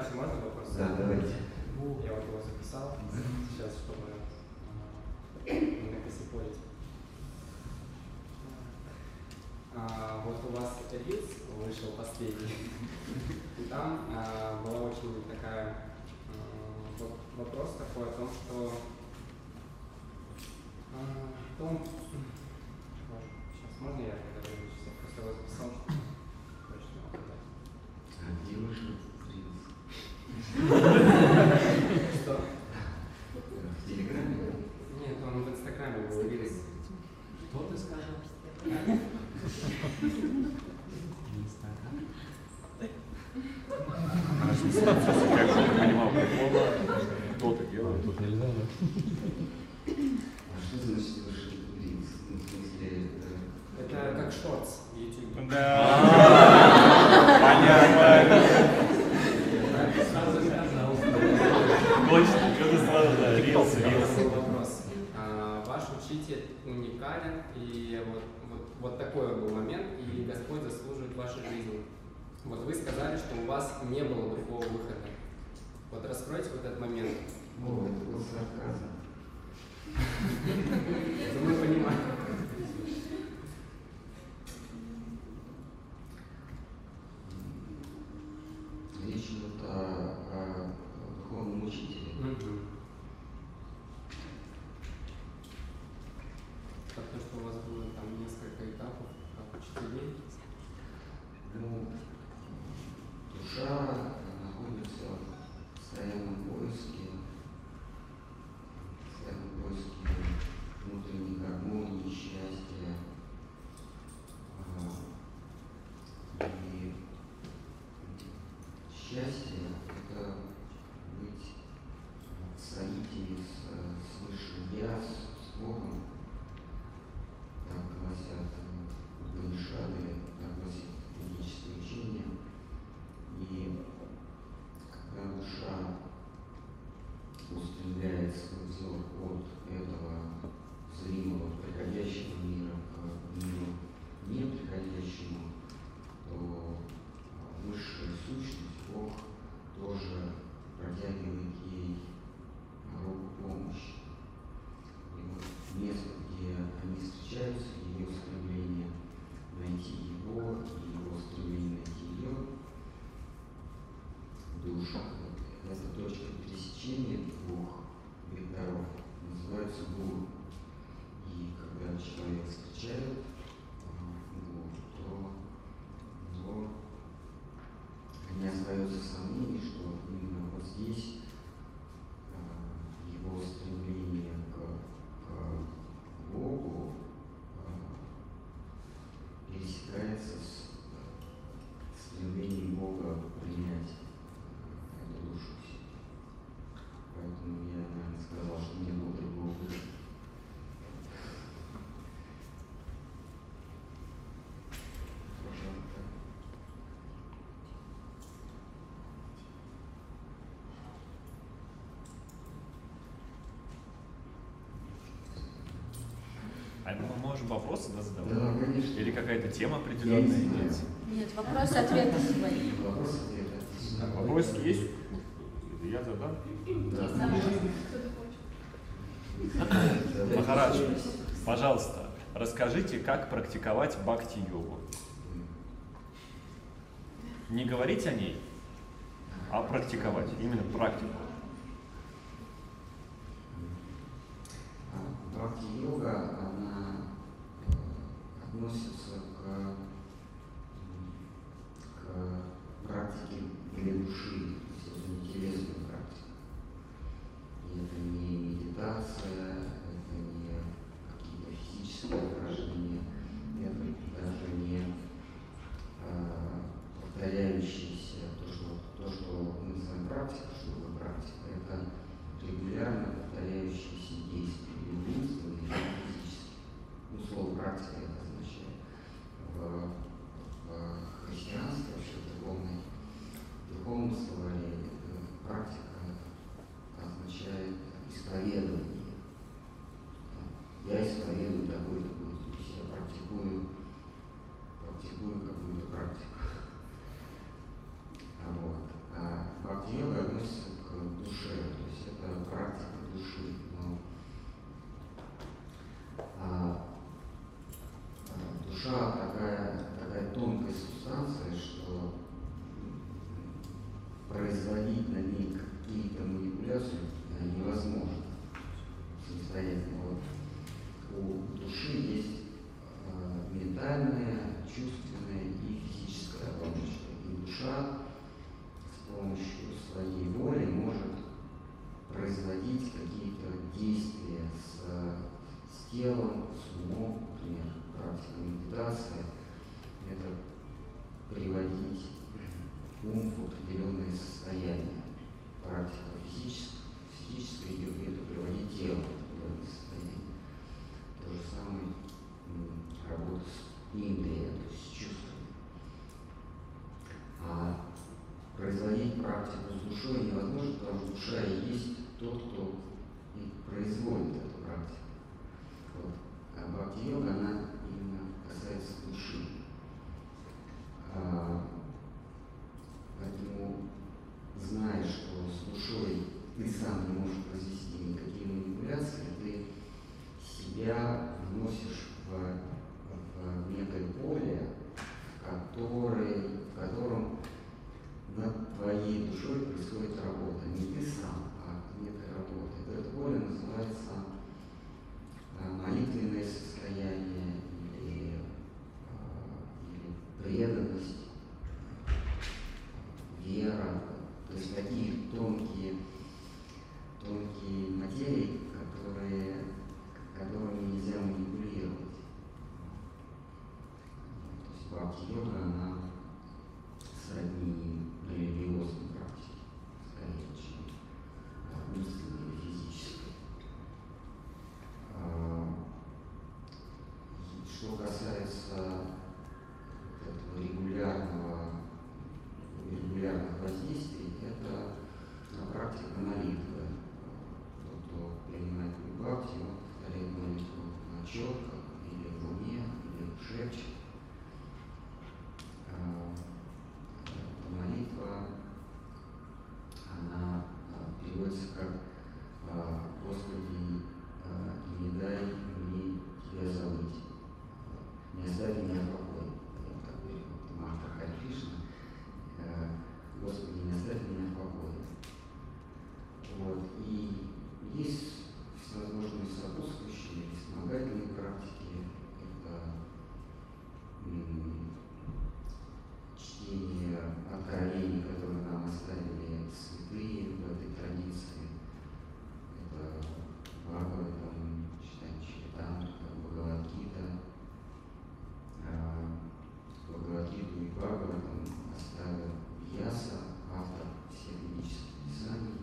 Вася, можно вопрос? Да, давайте. Я вот его записал. Сейчас, чтобы накосипорить. Вот у вас рилс вышел последний. И там была очень такая... вопрос такой о том, что... Сейчас, можно я тогда выйду? Я просто его записал, чтобы точно указать. А где вышел рилс? Что? В Телеграме? Нет, он в Инстаграме был рилс. Что ты сказал? Как бы не понимал, кто-то делает, тут нельзя, да? А что значит вышел рилс? Ну, в смысле, это как шортс в YouTube. Да. Понятно. Сразу сказал. Точно, что-то сразу, да, рилс. Вопрос. Ваш учитель уникален, и вот такой был момент, и Господь заслуживает вашей жизни. Вот вы сказали, что у вас не было другого выхода. Вот раскройте вот этот момент. О, это был сарказм. Мы понимаем. Речь идет о духовном учителе. Потому что у вас было там несколько этапов, как учителей. Душа находится в постоянном поиске внутренней гармонии, счастья. И счастье – это быть в соитии с Высшим Я, с Богом, так гласят Упанишады, так гласят ведические учения. И когда душа устремляет свой взор от этого зримого приходящего мира к миру неприходящему, то высшая сущность, Бог, тоже протягивает ей руку помощи. И вот место, где они встречаются, ее стремление найти его и его стремление найти ее, душа, эта точка пересечения двух векторов называется гуру. И когда человек встречает гуру, то у него не остается сомнений, что именно вот здесь его стремление к Богу пересекается с стремлением Бога принять. Поэтому я, наверное, сказал, что не было другого выхода. Пожалуйста. А мы можем вопросы задавать? Да, конечно. Или какая-то тема определенная? Нет, вопросы-ответы свои. Вопросы есть? Я задам? Да. Махарадж, пожалуйста, расскажите, как практиковать бхакти-йогу. Не говорить о ней, а практиковать, именно практику. Бхакти-йога, она относится к практике для души. Интересную практику. И это не медитация, это не какие-то физические упражнения, это даже не повторяющиеся то, что мы называем практикой, что такое практика, это регулярно повторяющиеся действия, любые физические. производить на ней какие-то манипуляции невозможно самостоятельно. Вот. У души есть ментальная, чувственная и физическая помощь. И душа с помощью своей воли может производить какие-то действия с телом, с умом, например, практика медитации. Это приводить ум в определенные состояния. Практика физическая йоги — это приводить тело в определенные состояния. То же самое работа с индрием, то есть с чувствами. А производить практику с душой невозможно, потому что душа и есть тот, кто и производит эту практику. Вот. А бхакти-йога, она именно касается души. Поэтому, зная, что с душой ты сам не можешь произвести никакие манипуляции, ты себя вносишь в некое поле, в котором над твоей душой происходит работа. Не ты сам, а некая работа. Это поле называется молитвенное состояние или преданность, вера, то есть такие тонкие материи, которыми нельзя манипулировать. То есть бхакти-йога, она сродни религиозной практике, скорее, чем мысленной или физической. Что касается этого регулярных воздействий, это практика молитвы. Тот, кто принимает бхакти, он повторяет молитву на четках, или в уме, или в шепче. Молитва, она переводится как «Господи, не дай мне Тебя забыть, не оставь меня в покое». Как перевод Мантра Харе Кришна. «Господи, не оставь меня в покое». Вот. И есть всевозможные сопутствующие или вспомогательные практики. Это чтение откровений, которые нам оставили святые в этой традиции. Это Бхагаватам, читание Чаритамриты, Бхагавадгиту и Бхагаватам оставил Яса, автор всех ведических писаний.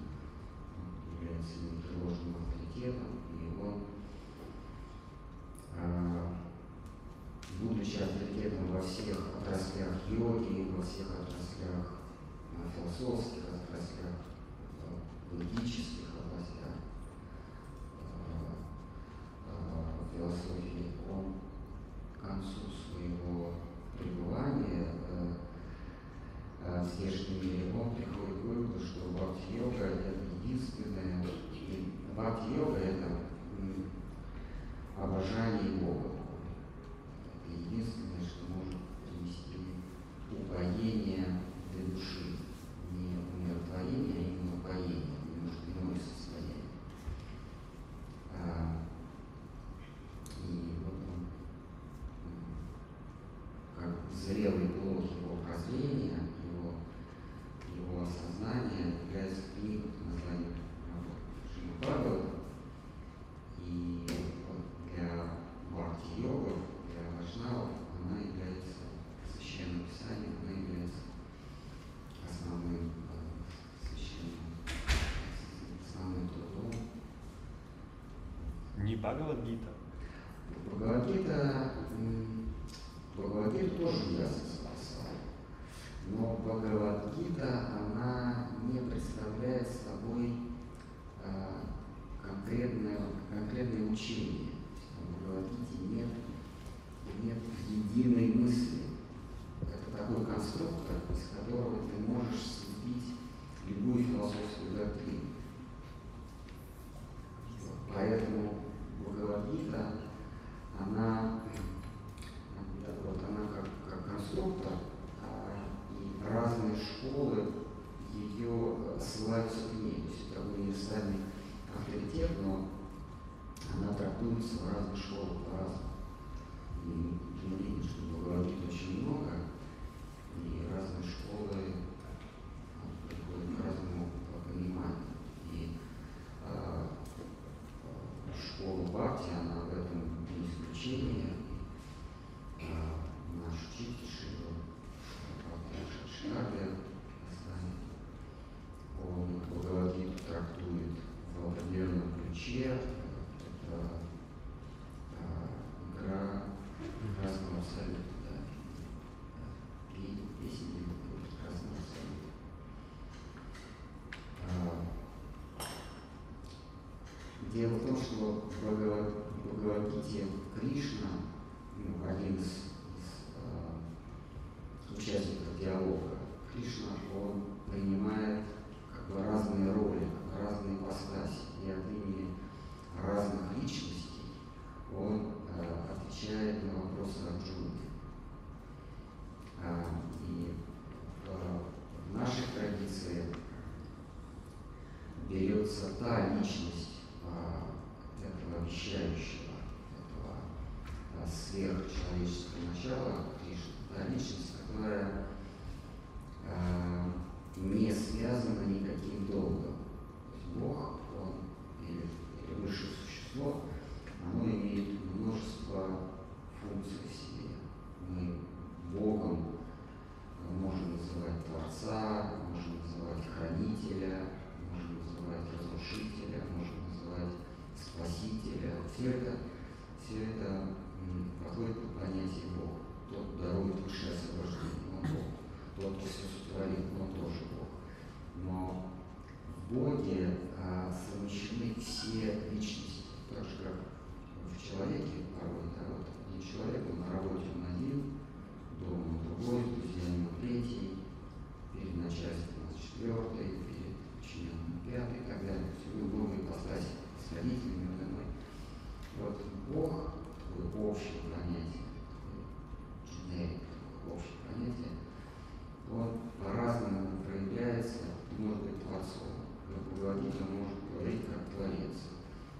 Он является непреложным авторитетом, и он, будучи авторитетом во всех отраслях йоги, во всех отраслях философских, отраслях логических, отраслях философии, он к концу своего пребывания в здешнем мире он приходит к выводу, что бхакти-йога — это единственное, бхакти-йога — это обожание Бога. Это единственное, что может принести упоение для души. Не умиротворение, а именно упоение, немножко иное состояние. И вот он, как зрелый плод его прозрения, его осознание является книга под названием «Шримад-Бхагаватам». И вот для бхакти-йогов, для вайшнавов, она является священным писанием, она является основным священным трудом. Не Бхагавадгита. Бхагавадгита тоже ясно спасал. Но Бхагавадгита, она не представляет собой конкретное учение. В Бхагавадгите нет единой мысли. Это такой конструктор, из которого ты можешь слепить любую философскую доктрину. Поэтому Бхагавадгита, она как конструктор, и разные школы ее ссылаются к ней. То есть торгуя местами авторитет, но она трактуется в разных школах по-разному. И мы видим, что богословит очень много, и разные школы приходят к разному пониманию. И школа Бхакти, она в этом не исключение. Наш учитель Шива, он Бхагавад-гиту трактует в определенном ключе. Это игра Красного Совета. Да. И песни Красного Совета. Дело в том, что в Бхагавад-гите Кришна, один из участников диалога, Кришна, он принимает разные роли, разные ипостаси, и от имени разных личностей он отвечает на вопросы Арджуны. И в наших традициях берется та личность этого вещающего, этого сверхчеловеческого начала, та личность, которая не связано никаким долгом. Бог, он или высшее существо, оно имеет множество функций в себе. Мы Богом можем называть Творца, можем называть Хранителя, можем называть Разрушителя, можем называть Спасителя. Все это подходит под понятие Бог. Тот дарует высшее освобождение, он Бог. Тот, кто все сотворил, он тоже Бог. Но в Боге совмещены все личности. Так же, как в человеке, порой, да, вот один человек, он на работе он один, дома он другой, с друзьями он третий, перед начальством он четвертый, перед учеником пятый, и так далее. Все любовные ипостаси с родителями, родной. Вот Бог, такое общее понятие, генерик, общее понятие, он по-разному проявляется, может быть Творцом. В Бхагавад-гите он может говорить как Творец,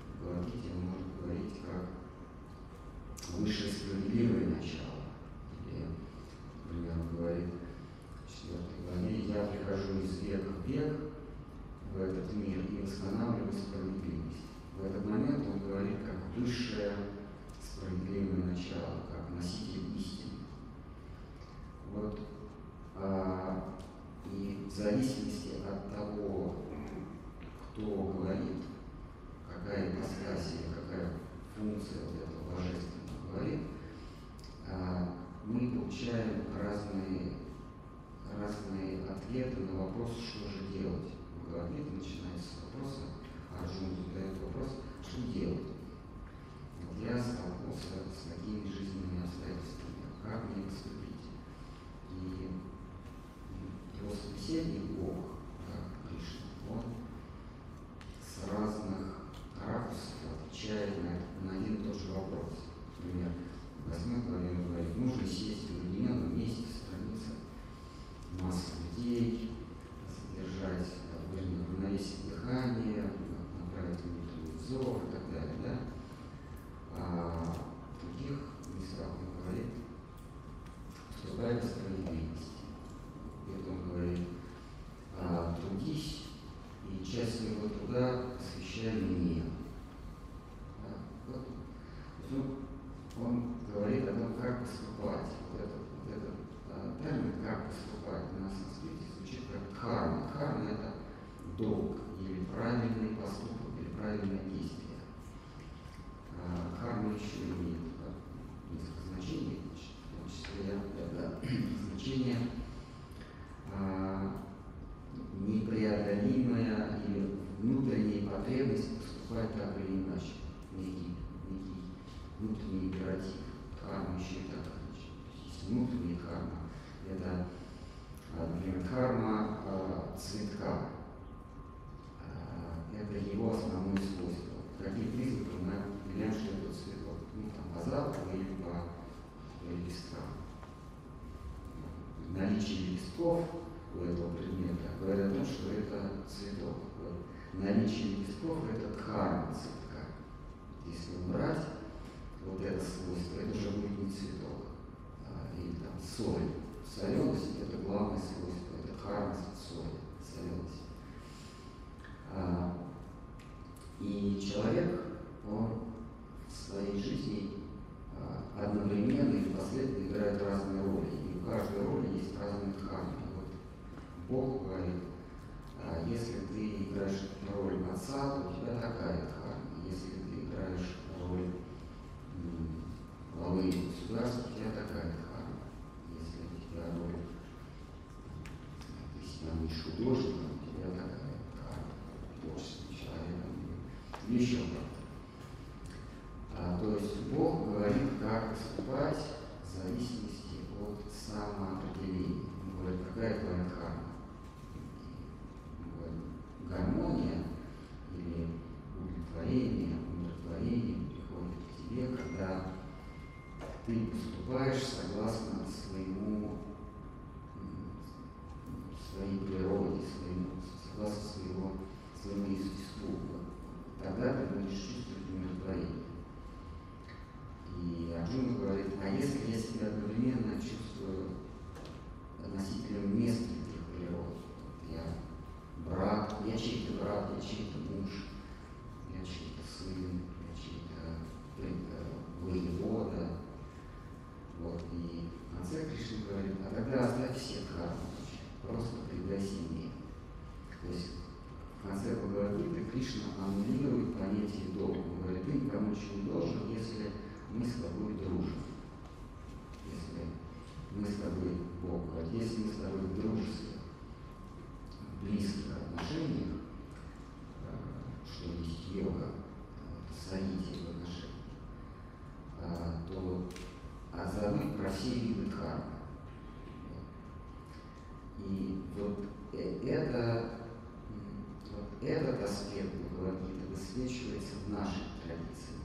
в Бхагавад-гите он может говорить как высшее справедливое начало. Или, например, он говорит в 4 главе: «Я прихожу из века в век в этот мир и восстанавливаю справедливость». В этот момент он говорит как высшее справедливое начало, как носитель истины. Вот. И в зависимости от того, кто говорит, какая ипостась или какая функция вот этого божественного говорит, мы получаем разные ответы на вопрос, что же делать. Бхагавад-гита начинается с вопроса, Арджуна задает вопрос, что делать. Вот я столкнулся с такими жизненными обстоятельствами, как мне поступить. И его собеседник Бог, как Кришна, он с разных ракурсов отвечает на один и тот же вопрос. Например, в 8 главе он говорит: нужно сесть в уединенном месте, страница массы людей, содержать равновесие дыхания, направить внутренний взор и так далее. Да? А в других местах он говорит: вступай в справедливость. Это он говорит: трудись, и часть своего труда посвящай мне. Да? Вот. Он говорит о том, как поступать. Вот этот термин «как поступать» на санскрите звучит как «дхарма». Дхарма – это долг, или правильный поступок, или правильное действие. Дхарма еще имеет несколько значений, в том числе значение непреодолимая или внутренняя потребность поступать так или иначе, некий внутренний императив. Дхарма еще и так иначе. Есть внутренняя дхарма. Это, например, дхарма цветка. Это его основное свойство. Какие признаки мы определяем, что это цветок? Ну, там, по запаху или по листкам. Наличие листков у у этого предмета, говорят о том, что это цветок. Наличие лепестков – это ткань цветка. Если убрать вот это свойство, это уже будет не цветок. Или там соль. Соленость – это главное свойство, это харность, соль, соленость. И человек, он в своей жизни одновременно и впоследствии играет разные роли. И у каждой роли есть разные ткани. Вот Бог говорит, если ты играешь роль отца, то у тебя такая ткань. Если ты играешь роль главы государства, у тебя такая ткань. Если у тебя роль, ты себя не художник, у тебя такая ткань, творческий человек, или еще как-то. То есть Бог говорит, как поступать в зависимости от самоопределения. Он говорит, какая твоя ткань. Гармония или удовлетворение приходит к тебе, когда ты поступаешь согласно своей природе, согласно своему естеству. Тогда ты будешь чувствовать удовлетворение. И Арджуна говорит, а если я себя одновременно чувствую носителем нескольких природ, брат, я чей-то брат, я чей-то муж, я чей-то сын, я чей-то воевода. Вот. И в конце Кришна говорит, а тогда оставь все кармы, просто пригласи меня. То есть в конце Бхагавадгиты Кришна аннулирует понятие долга. Он говорит, ты никому ничего не должен, если мы с тобой дружим. Если мы с тобой, Бог говорит, если мы с тобой дружим, близких отношениях, что есть йога, соитие в отношениях, то забыть про все виды дхармы. И этот аспект Бхагавадгиты высвечивается в нашей традиции,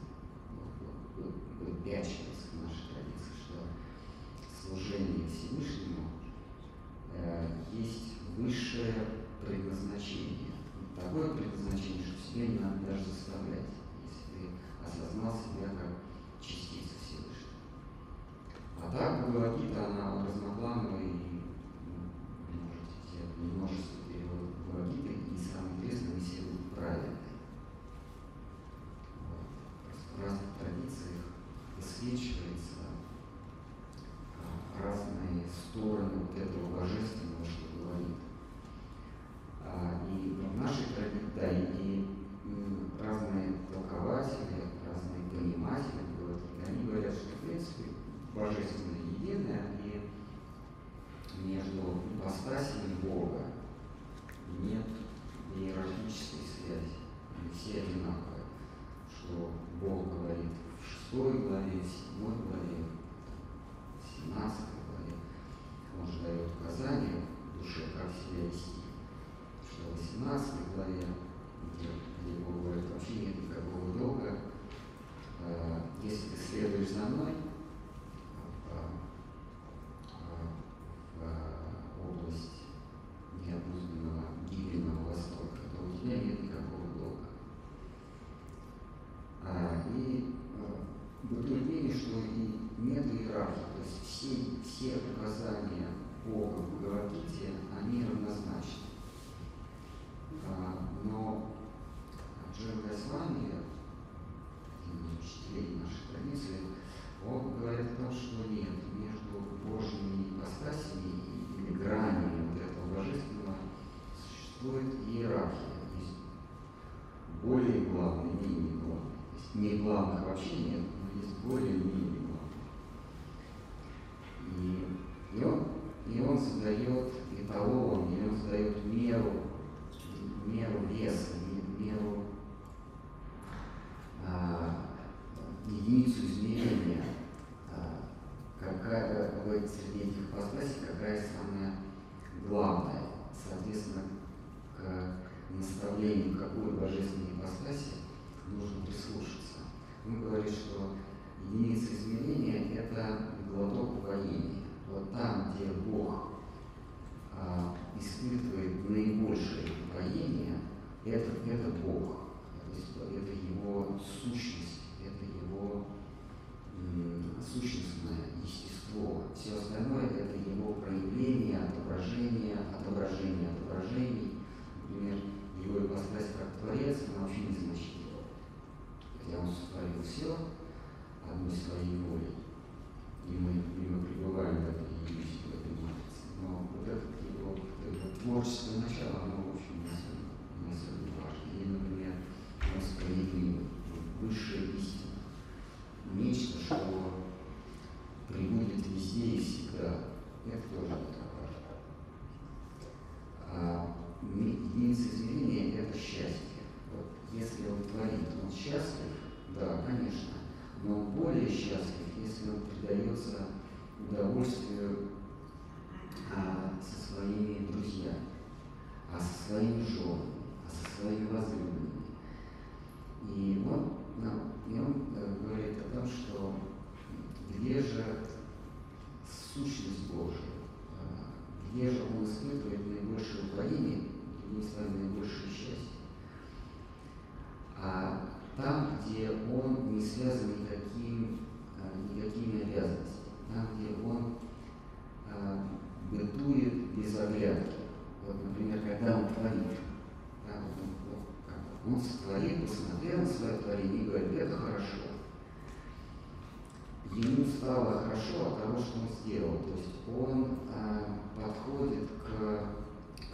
выпячивается в нашей традиции, что служение Всевышнему есть высшее предназначение. Такое предназначение, что себе не надо даже заставлять, если ты осознал себя как частицу Всевышнего. А так Бхагавадгита, она разноплановая, и множество переводов Бхагавадгиты, и самое интересное, они все будут правильные. Вот. В разных традициях высвечиваются разные стороны вот этого божественного, что говорит. И в нашей традиции, да, и разные толкователи, разные пониматели, они говорят, что в принципе божественное единое, и между ипостасями Бога нет иерархической связи, они все одинаковые, что Бог говорит в 6 главе, в 7 главе, в 17 главе, он же дает указания душе, как себя вести. Что в 18 главе, где Бог говорит, вообще нет никакого долга, если ты следуешь за мной в область необузданного гибельного восторга, то у тебя нет никакого долга. И в утверждении, что и нет иерархии, то есть все указания Бога в Бхагавадгите, они равнозначны. Но Джон Госвами, один из учителей нашей традиции, он говорит о том, что нет, между Божьими ипостасями или гранями вот этого божественного существует иерархия. Есть более главный, менее главный. То есть не главных вообще нет, но есть более менее главный. И он создает эталон, и он создает меру веса, меру единицу измерения, какая в этих ипостасях, какая самая главная, соответственно, к наставлению какой божественной ипостаси нужно прислушаться. Мы говорим, что единица измерения – это глоток упоения. Вот там, где Бог испытывает наибольшее упокоение, это Бог, это его сущность, это его сущностное естество. Все остальное — это его проявление, отображений. Например, его ипостась как Творец, она вообще не значима. Хотя он сотворил все одной своей волей, и мы пребываем в этой иллюзии, в этой матрице. Но вот это творческое начало, оно, в общем, не особенно важно. Или, например, он справедливый, высшая истина. Нечто, что приводит везде и всегда. Это тоже не так важно. Единица измерения — это счастье. Вот, если он творит, он счастлив, да, конечно, но более счастлив, если он предается удовольствию со своими друзьями, со своими женами, со своими возлюбленными. И он говорит о том, что где же сущность Божия, где же он испытывает наибольшее упоение, где испытывает наибольшее счастье. А там, где он не связан никакими обязанностями, там, где он бытует без оглядки. Вот, например, когда он творит, он сотворил, посмотрел на свое творение и говорит: это хорошо. Ему стало хорошо от того, что он сделал. То есть он подходит к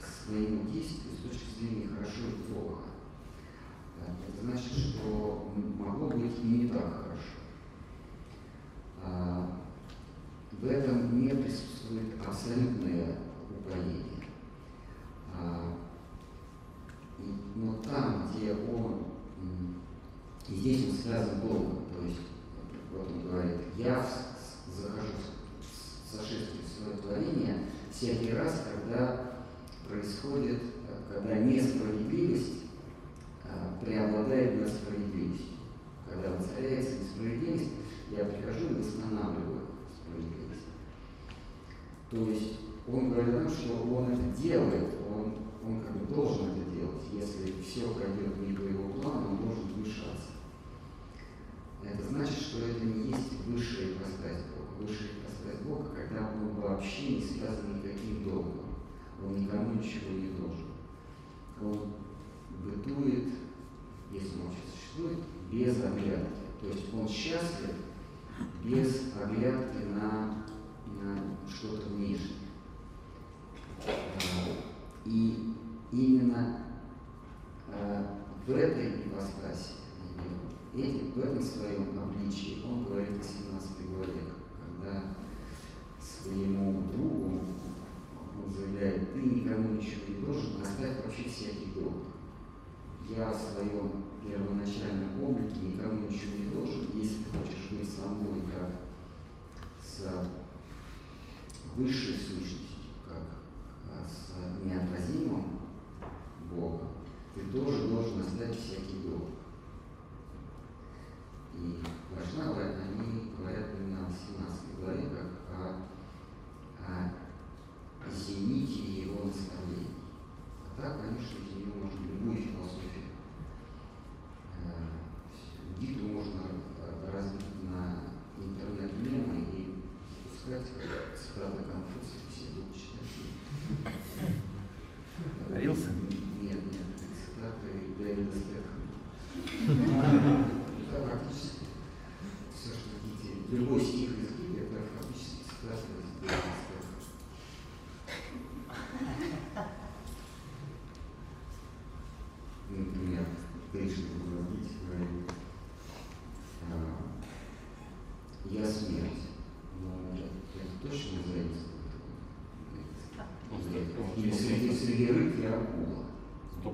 своему действию с точки зрения хорошо и плохо. Это значит, что могло быть и не так хорошо. В этом не присутствует абсолютное упоение. Но там, где он, и здесь он связан Богом, то есть, вот он говорит: я захожу в сошествие своего творения всякий раз, когда происходит, когда несправедливость преобладает над справедливостью. Когда воцаряется несправедливость, я прихожу и восстанавливаю справедливость. То есть он говорит о том, что он это делает, он как бы должен это делать. Если все пройдет не по его плану, он должен вмешаться. Это значит, что это не есть высшая ипостась Бога. Высшая ипостась Бога, когда он вообще не связан никаким долгом. Он никому ничего не должен. Он бытует, если он вообще существует, без оглядки. То есть он счастлив без оглядки на что-то внешнее. И именно в этой ипостаси, в этом своем обличии, он говорит о 17 главе, когда своему другу он заявляет: ты никому ничего не должен, оставь вообще всякий долг. Я в своем первоначальном облике никому ничего не должен. Если ты хочешь быть со мной как с высшей сущностью, как с неотразимым Богом, ты тоже должен оставить всякий долг. И вайшнавы, они говорят именно о 17 главе, как о зените и его наставлении. А так, конечно, из нее можно любую философию. Гиду можно разбить на интернет-мемы и пускать цитаты Конфуция, все будут читать. Горился? Нет, цитаты Дэвида Стэтхэма. Это практически все, что хотите. Любой стих из Библии — это практически цитаты из Дэвида Стэтхэма. Например, Кришна говорит: я смерть. Но это точно заимствовано. Среди рыб я акула. 100%.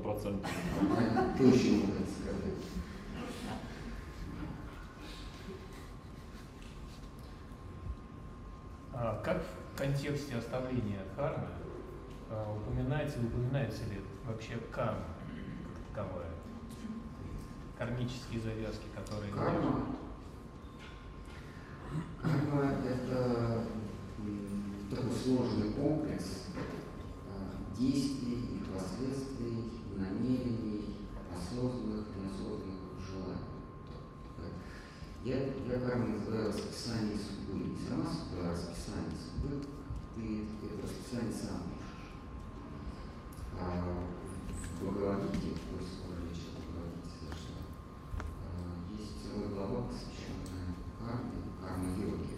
Точно это сказать. Как в контексте оставления кармы упоминается ли вообще карма как таковая? Кармические завязки, которые... Карма — это такой сложный комплекс действий, их последствий, намерений, осознанных и неосознанных желаний. Я прямо называю расписание судьбы. Не сама судьба, а расписание судьбы. Ты это расписание сам пишешь. В Бхагавадгите, то есть скоро речь о Бхагавадгите зашла, есть целая глава, посвященная карме, карма-йоге.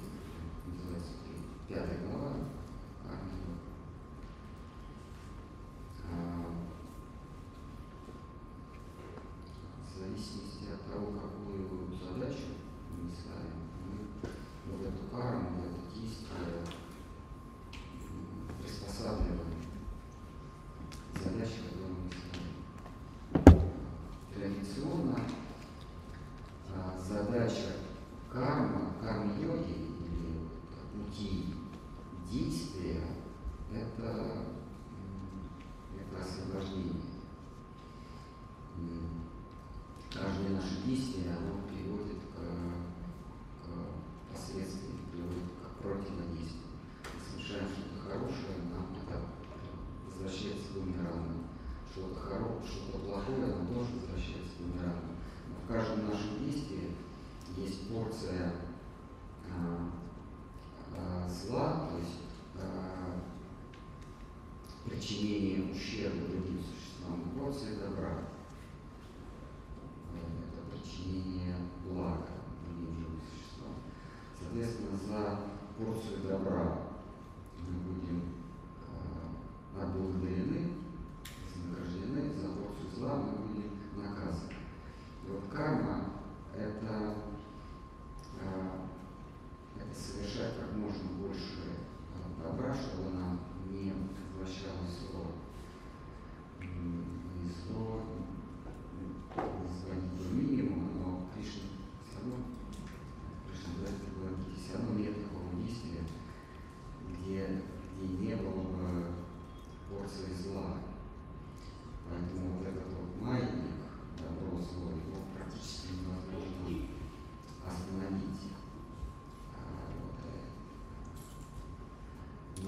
Называется 5-я глава карма-йоги. В зависимости от того, какую задачу мы ставим, мы вот эту карму, это действие приспосабливаем к задаче, которую мы ставим. Традиционно задача кармы-йоги или пути действия – это освобождение. Каждое наше действие, оно приводит к последствиям, приводит к противодействию. Совершаем что-то хорошее, нам это возвращается бумерангом. Что-то хорошее, что-то плохое, оно тоже возвращается бумерангом. Но в каждом нашем действии есть порция зла, то есть причинение ущерба другим существам, и порция добра. Это причинение блага другим живым существам. Соответственно, за порцию добра мы будем отблагодарены, вознаграждены, за порцию зла мы будем наказаны. И вот карма – это совершать как можно больше добра, чтобы нам не возвращалось зло. И зло звонит по минимуму, но Кришна говорит, что все равно нет такого действия, где не было бы порции зла. Поэтому вот этот вот маятник, добро, зло, его практически невозможно остановить.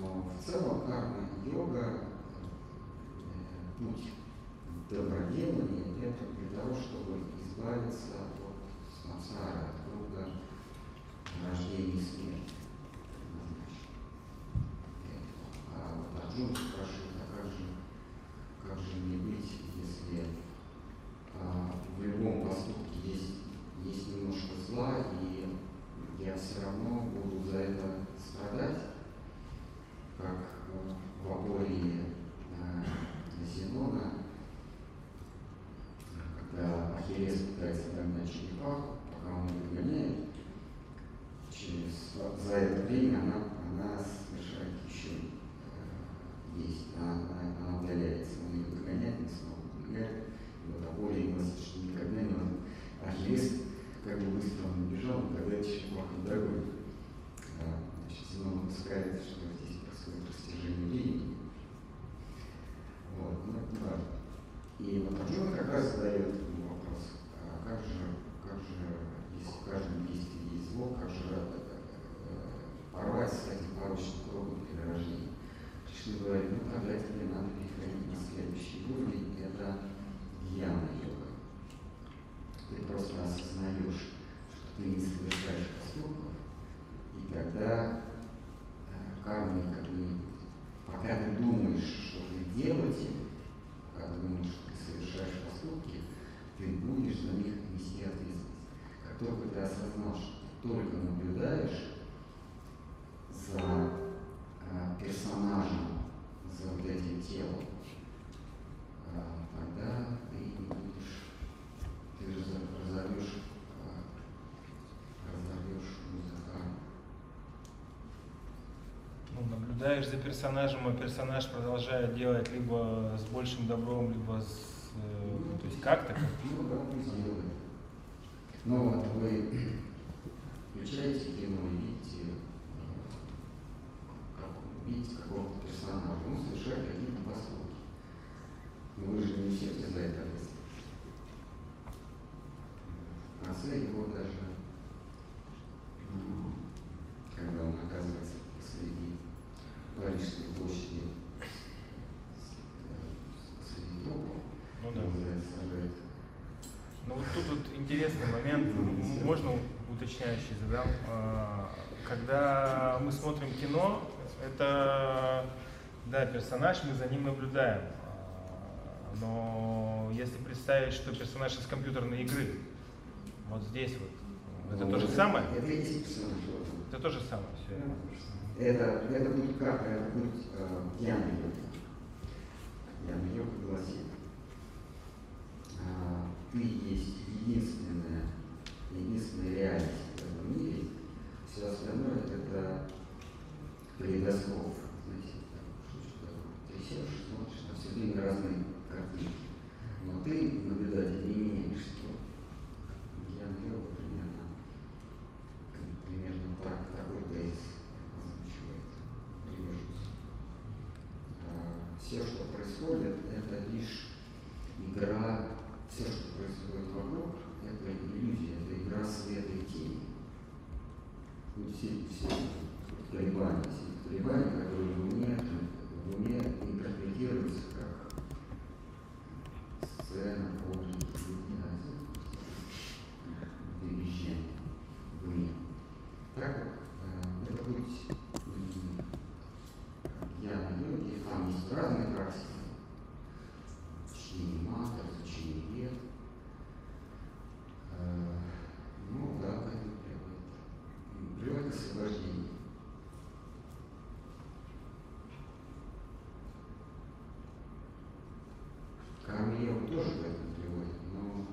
Но в целом карма-йога, путь доброделания, это для того, чтобы избавиться от самсары, от круга рождения и смерти. А вот Арджуна спрашивает, а как же мне быть, если в любом поступке есть немножко зла, и я все равно буду за это страдать? Как в оборе Зенона, когда Ахиллес пытается догнать черепаху, пока он ее догоняет, за это время она совершает еще действие, она удаляется, он ее догоняет, она снова убегает, и вот оборе носит, что никогда не он. Ахиллес, как бы быстро он убежал, когда черепаха догонит. Зенон выпускает, что здесь растяжение времени. Вот, ну это важно. И вот Арджуна как раз задает ему вопрос, а как же, если в каждом действии есть зло, как же порвать с этим порочным кругом перерождения? Кришна говорит, ну тогда тебе надо переходить на следующий уровень, это дьяна-йога. Ты просто осознаешь, что ты не совершаешь поступков, и тогда кармы, пока ты думаешь, что ты делаешь, пока ты думаешь, что ты совершаешь поступки, ты будешь за них нести ответственность. Как только ты осознал, что ты только наблюдаешь за персонажем, за вот этим телом, тогда ты не будешь, ты разорвешь музыку. Наблюдаешь за персонажем, а персонаж продолжает делать либо с большим добром, либо с... то есть как-то? Ну, как он делает. Ну, вот вы включаете кино и видите какого-то персонажа, он совершает какие-то поступки. Но вы же не все за это ответственны. В конце его даже, когда он оказывается среди Парижской площади тут интересный момент, можно уточняющий задам. Когда мы смотрим кино, это да, персонаж, мы за ним наблюдаем. Но если представить, что персонаж из компьютерной игры, вот здесь вот, это то же самое? Это то же самое все. Это будет как? Это будет я на нее пригласил. Ты есть единственная реальность в этом мире, все остальное это калейдоскоп. Знаете, что-то трясешь, смотришь, там все время разные картинки. Но ты, наблюдатель, не меняешь что. Я делал примерно так, такой тезис озвучивает, привержусь. Все, что происходит, это лишь игра. Все, что происходит вокруг, это иллюзия, это игра света и тени. Все колебания, которые в уме интерпретируются как сцена, образ, перемещение в уме. Так вот, это будет я на йоге, там есть разные практики. Чтение мантр, изучение вед. Ну да, это приводит к освобождению. Карма-йога тоже к этому приводит, но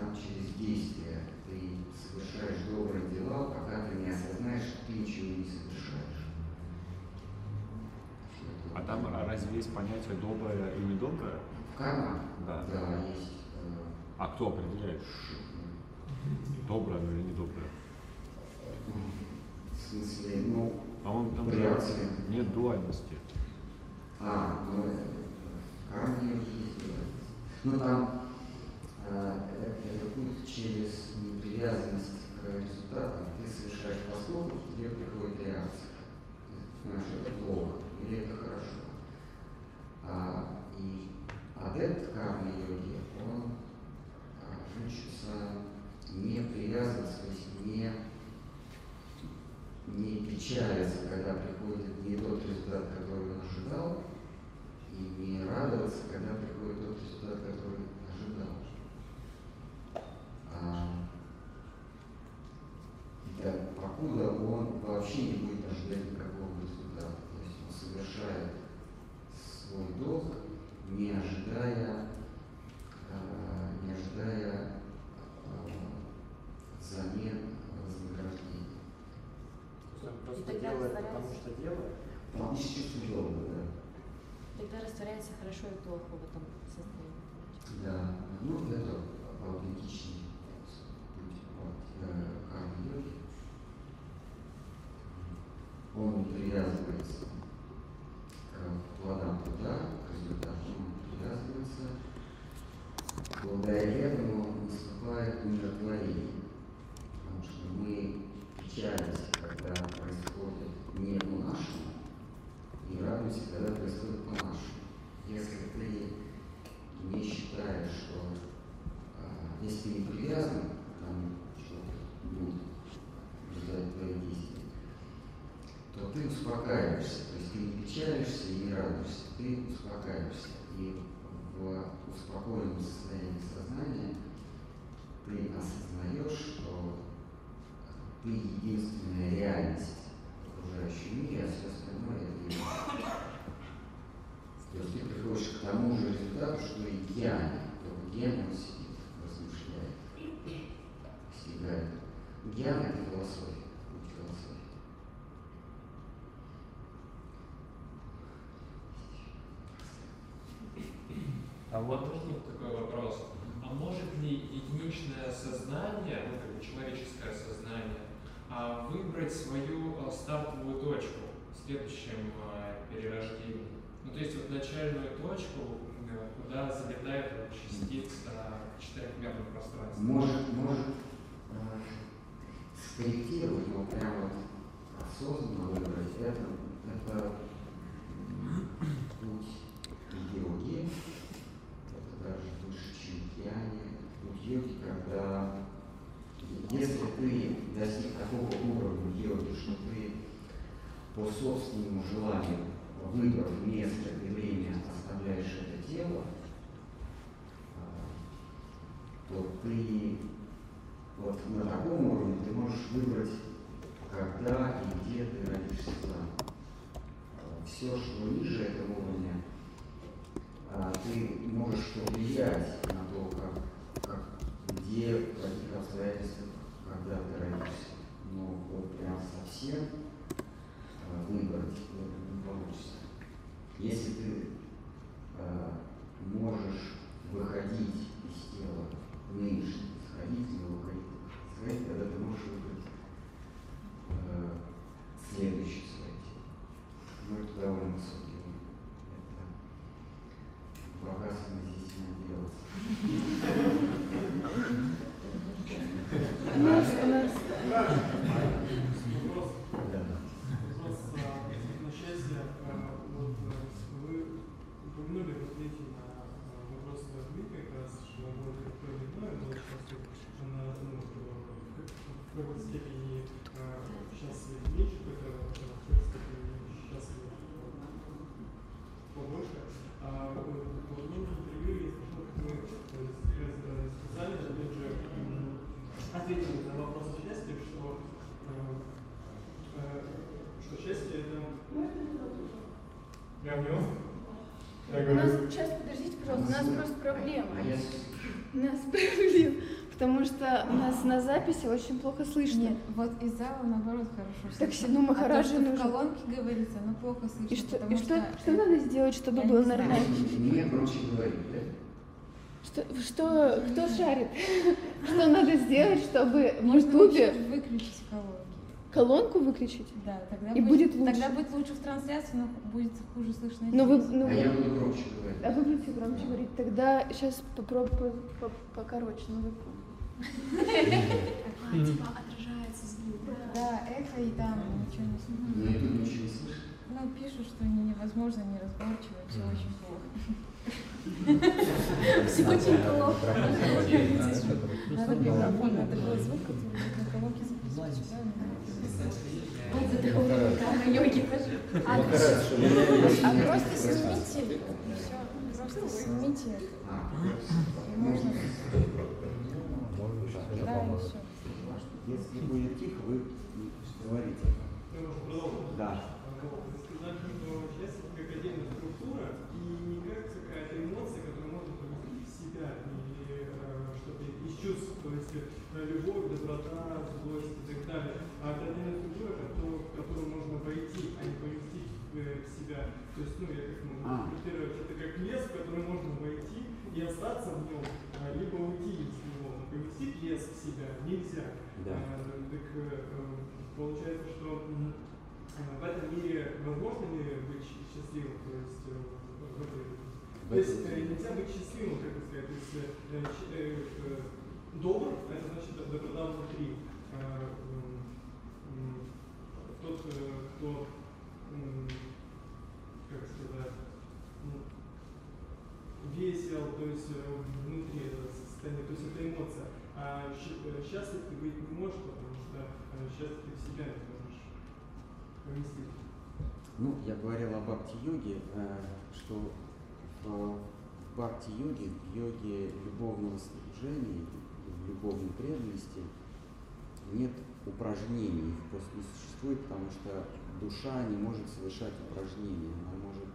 там через действие ты совершаешь добрые дела, пока ты не осознаешь, что ты ничего не совершаешь. А там разве есть понятие доброе и недоброе? Карма? Да. Да, есть. А кто определяет? Доброе или недоброе? В смысле, ну, по-моему, там же нет дуальности. А, ну, карма не есть дуальность. Ну, там это путь через непривязанность к результатам. Ты совершаешь поступок, тебе приходит реакция. Знаешь, это плохо или это хорошо. И адепт кармы-йоги, он учится не привязываться, то есть не печалиться, когда приходит не тот результат, который он ожидал, и не радоваться, когда приходит тот результат, который ожидал. Да, покуда он вообще не будет ожидать никакого результата, то есть он совершает свой долг, не ожидая взамен вознаграждения. Просто делает, потому что делает? Потому что чувствует долго, да. Тогда растворяется хорошо и плохо в этом состоянии. Да, ну это аутентичный путь от кармы-йоги. Он привязывается к плодам труда, к результатам привязывается. Благодаря этому наступает умиротворение, потому что мы печалимся, когда происходит не по-нашему, и радуемся, когда происходит по-нашему. Если ты не считаешь, что если ты не привязан к тому, что будет ждать твои действия, то ты успокаиваешься, то есть ты не печалишься и не радуешься, ты успокаиваешься. И в успокоенном состоянии сознания ты осознаешь, что ты единственная реальность в окружающем мире, а все остальное это я. То есть ты приходишь к тому же результату, что и гьяни, только гьяни он сидит, размышляет, постигает. Гьяни это философия, это философия. А вот такой вопрос. А может ли единичное сознание, ну как бы человеческое сознание, выбрать свою стартовую точку в следующем перерождении? Ну то есть вот начальную точку, куда залетает частица в четырехмерном пространстве? Может скорректировать, но прям вот осознанно выбрать это путь идеологии. Даже выше, чем пьяни, в йоге, как по собственному желанию, выбрав место и время, оставляешь это тело, то ты вот на таком уровне ты можешь выбрать, когда и где ты родишься сам. Все, что ниже этого уровня, ты можешь повлиять на то, как где, в каких обстоятельствах, когда ты родишься. Но вот прям совсем выбрать не получится. Если ты можешь выходить из тела, умеешь сходить, выходить, тогда ты можешь выбрать следующее свое тело. Но это довольно высокий уровень. Это богатство здесь не делается. На записи очень плохо слышно. Нет, вот из зала наоборот хорошо слышно. Так, ну, Махараджа нужно. В колонке говорится, но плохо слышно. И что надо сделать, чтобы было нормально? Мне проще говорить, да? Кто шарит? Что надо сделать, чтобы в Ютубе... выключить колонку. Колонку выключить? Да, тогда и будет лучше. Тогда будет лучше в трансляции, но будет хуже слышно. А я буду громче говорить. А вы будете громче говорить. Тогда сейчас попробую покороче, но вы помните. Типа отражается звук. Да, эхо и там ничего не слышно. Ну и тут ничего не слышно. Ну, пишут, что невозможно, неразборчиво, все очень плохо. Все очень плохо. Надо микрофон, надо было звук, который на колонке записывать. Вот это холодильник, йоги тоже. А просто снимите, просто снимите это. Можно. Да, если будет тихо, вы говорите. Да. Вы сказали, что сейчас как отдельная структура, и не кажется какая-то эмоция, которую можно поместить в себя, или что-то из чувств, то есть любовь, доброта, злость и так далее. А это отдельная структура, которую можно войти, а не поместить в себя. То есть, ну, я как могу интерпретировать, это как лес, в который можно войти и остаться в нем, либо уйти из него. Поместить лес в себя нельзя. Да. Так получается, что в этом мире возможно ли быть счастливым? То есть нельзя быть счастливым, как сказать. То есть добр, это значит доброта внутри. Тот, кто, как сказать, весел, то есть внутри этого состояния, то есть это эмоция. А счастлив ты быть не можешь, потому что счастлив ты в себя не можешь поместить. Ну, я говорил о бхакти-йоге, что в бхакти-йоге, в йоге любовного служения, в любовной преданности нет упражнений, их просто не существует, потому что душа не может совершать упражнения, она может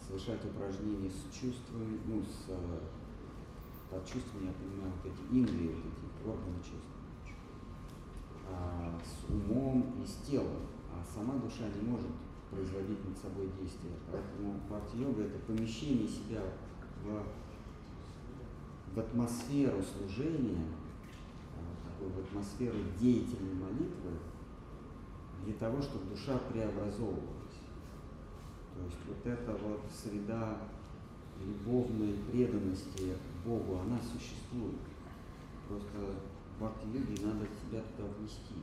совершать упражнения с чувствами, ну, с под чувствами, я понимаю, вот эти индри, вот эти органы чувств, с умом и с телом, а сама душа не может производить над собой действия. Поэтому бхакти-йога — это помещение себя в атмосферу служения, такой, в атмосферу деятельной молитвы, для того, чтобы душа преобразовывалась. То есть вот эта вот среда любовной преданности Богу, она существует. Просто в бхакти-йоге надо себя туда внести.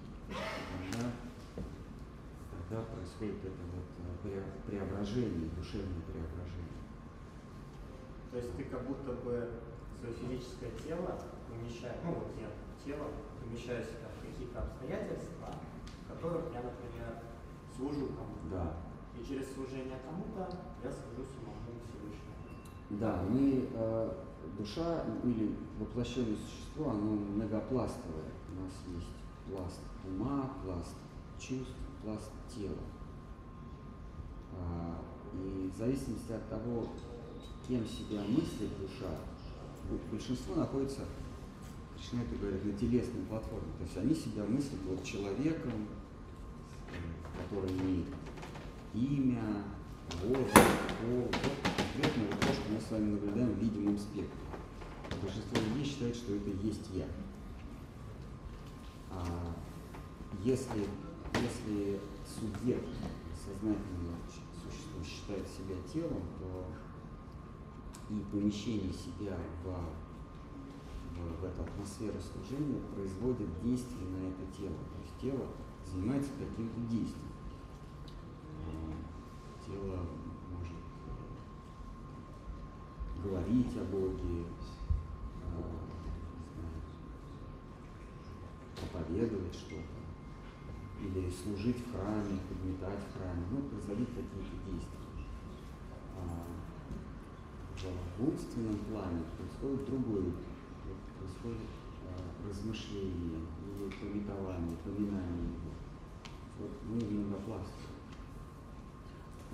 Тогда происходит это вот преображение, душевное преображение. То есть ты как будто бы свое физическое тело помещаешь, ну вот я тело помещаю себя в какие-то обстоятельства, в которых я, например, служу кому-то. Да. И через служение кому-то я служу самому Всевышнему. Да, мы, душа или воплощенное существо, оно многопластовое. У нас есть пласт ума, пласт чувств, пласт тела. И в зависимости от того, кем себя мыслит душа, большинство находится, это говорят, на телесной платформе. То есть они себя мыслят вот человеком, который имеет имя, возраст, конкретно вот то, что мы с вами наблюдаем в видимом спектре. Большинство людей считает, что это есть я. Если субъект сознательно существо считает себя телом, то и помещение себя в эту атмосферу служения производит действие на это тело. То есть тело занимается каким-то действием. Тело может говорить о Боге, проповедовать что-то, или служить в храме, подметать в храме, ну, производить какие-то действия. В умственном плане происходит другое. Происходит размышление, или пометование, поминание его. Вот мы многопластны.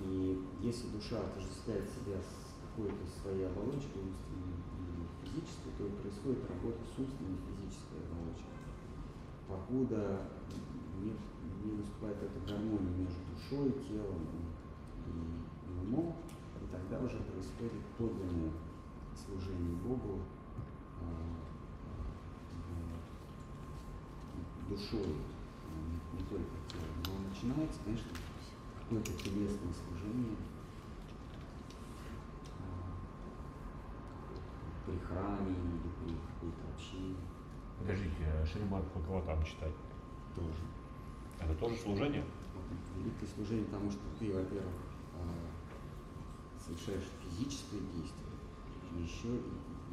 И если душа отождествляет себя с какой-то своей оболочкой, умственной или физической, то происходит работа с умственной и физической оболочкой. Покуда не наступает эта гармония между душой, телом и умом, и тогда уже происходит подлинное служение Богу, душой, не только телом. Но начинается, конечно, какое-то телесное служение при храме или при какой-то общине. Подождите, Шримад Бхагаватам читать? Тоже. Это тоже служение? Великое служение, потому что ты, во-первых, совершаешь физическое действие, и еще,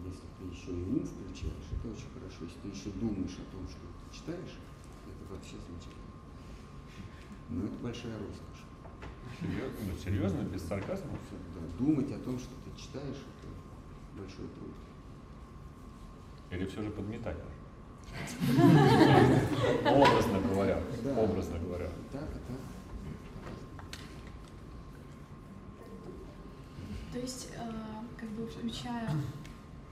если ты еще и ум включаешь, это очень хорошо. Если ты еще думаешь о том, что ты читаешь, это вообще замечательно. Но это большая роскошь. Серьезно? Серьезно? Без сарказма? Да. Думать о том, что ты читаешь, это большой труд. Или все же подметать? Образно говоря. Образно говоря. То есть, как бы включая,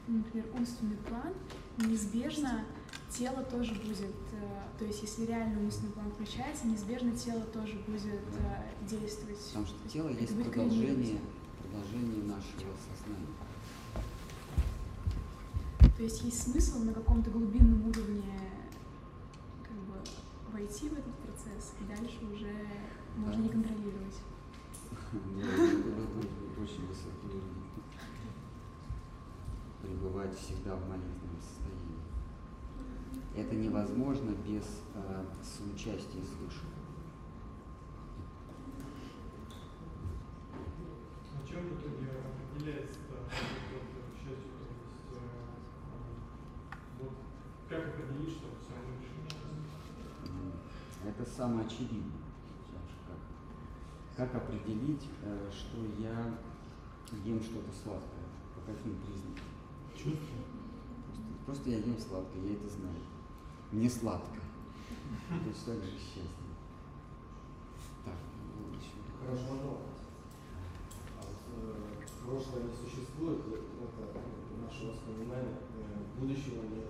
например, умственный план, неизбежно тело тоже будет, то есть если реально умственный план включается, неизбежно тело тоже будет действовать. Потому что тело есть продолжение нашего сознания. То есть есть смысл на каком-то глубинном уровне как бы войти в этот процесс, и дальше уже можно не контролировать. Очень высокие люди. Пребывать всегда в молитвенном состоянии. Это невозможно без соучастия свыше. На чем в итоге определяется часть вот, как определить, что все равно решено? Это самое очевидное. Как определить, что я ем что-то сладкое? По каким признакам? Чувствую. Просто я ем сладкое, я это знаю. Не сладко. То есть так же счастливо. Так, ну еще. Хорошо, но прошлое не существует, это наше воспоминание, будущего нет,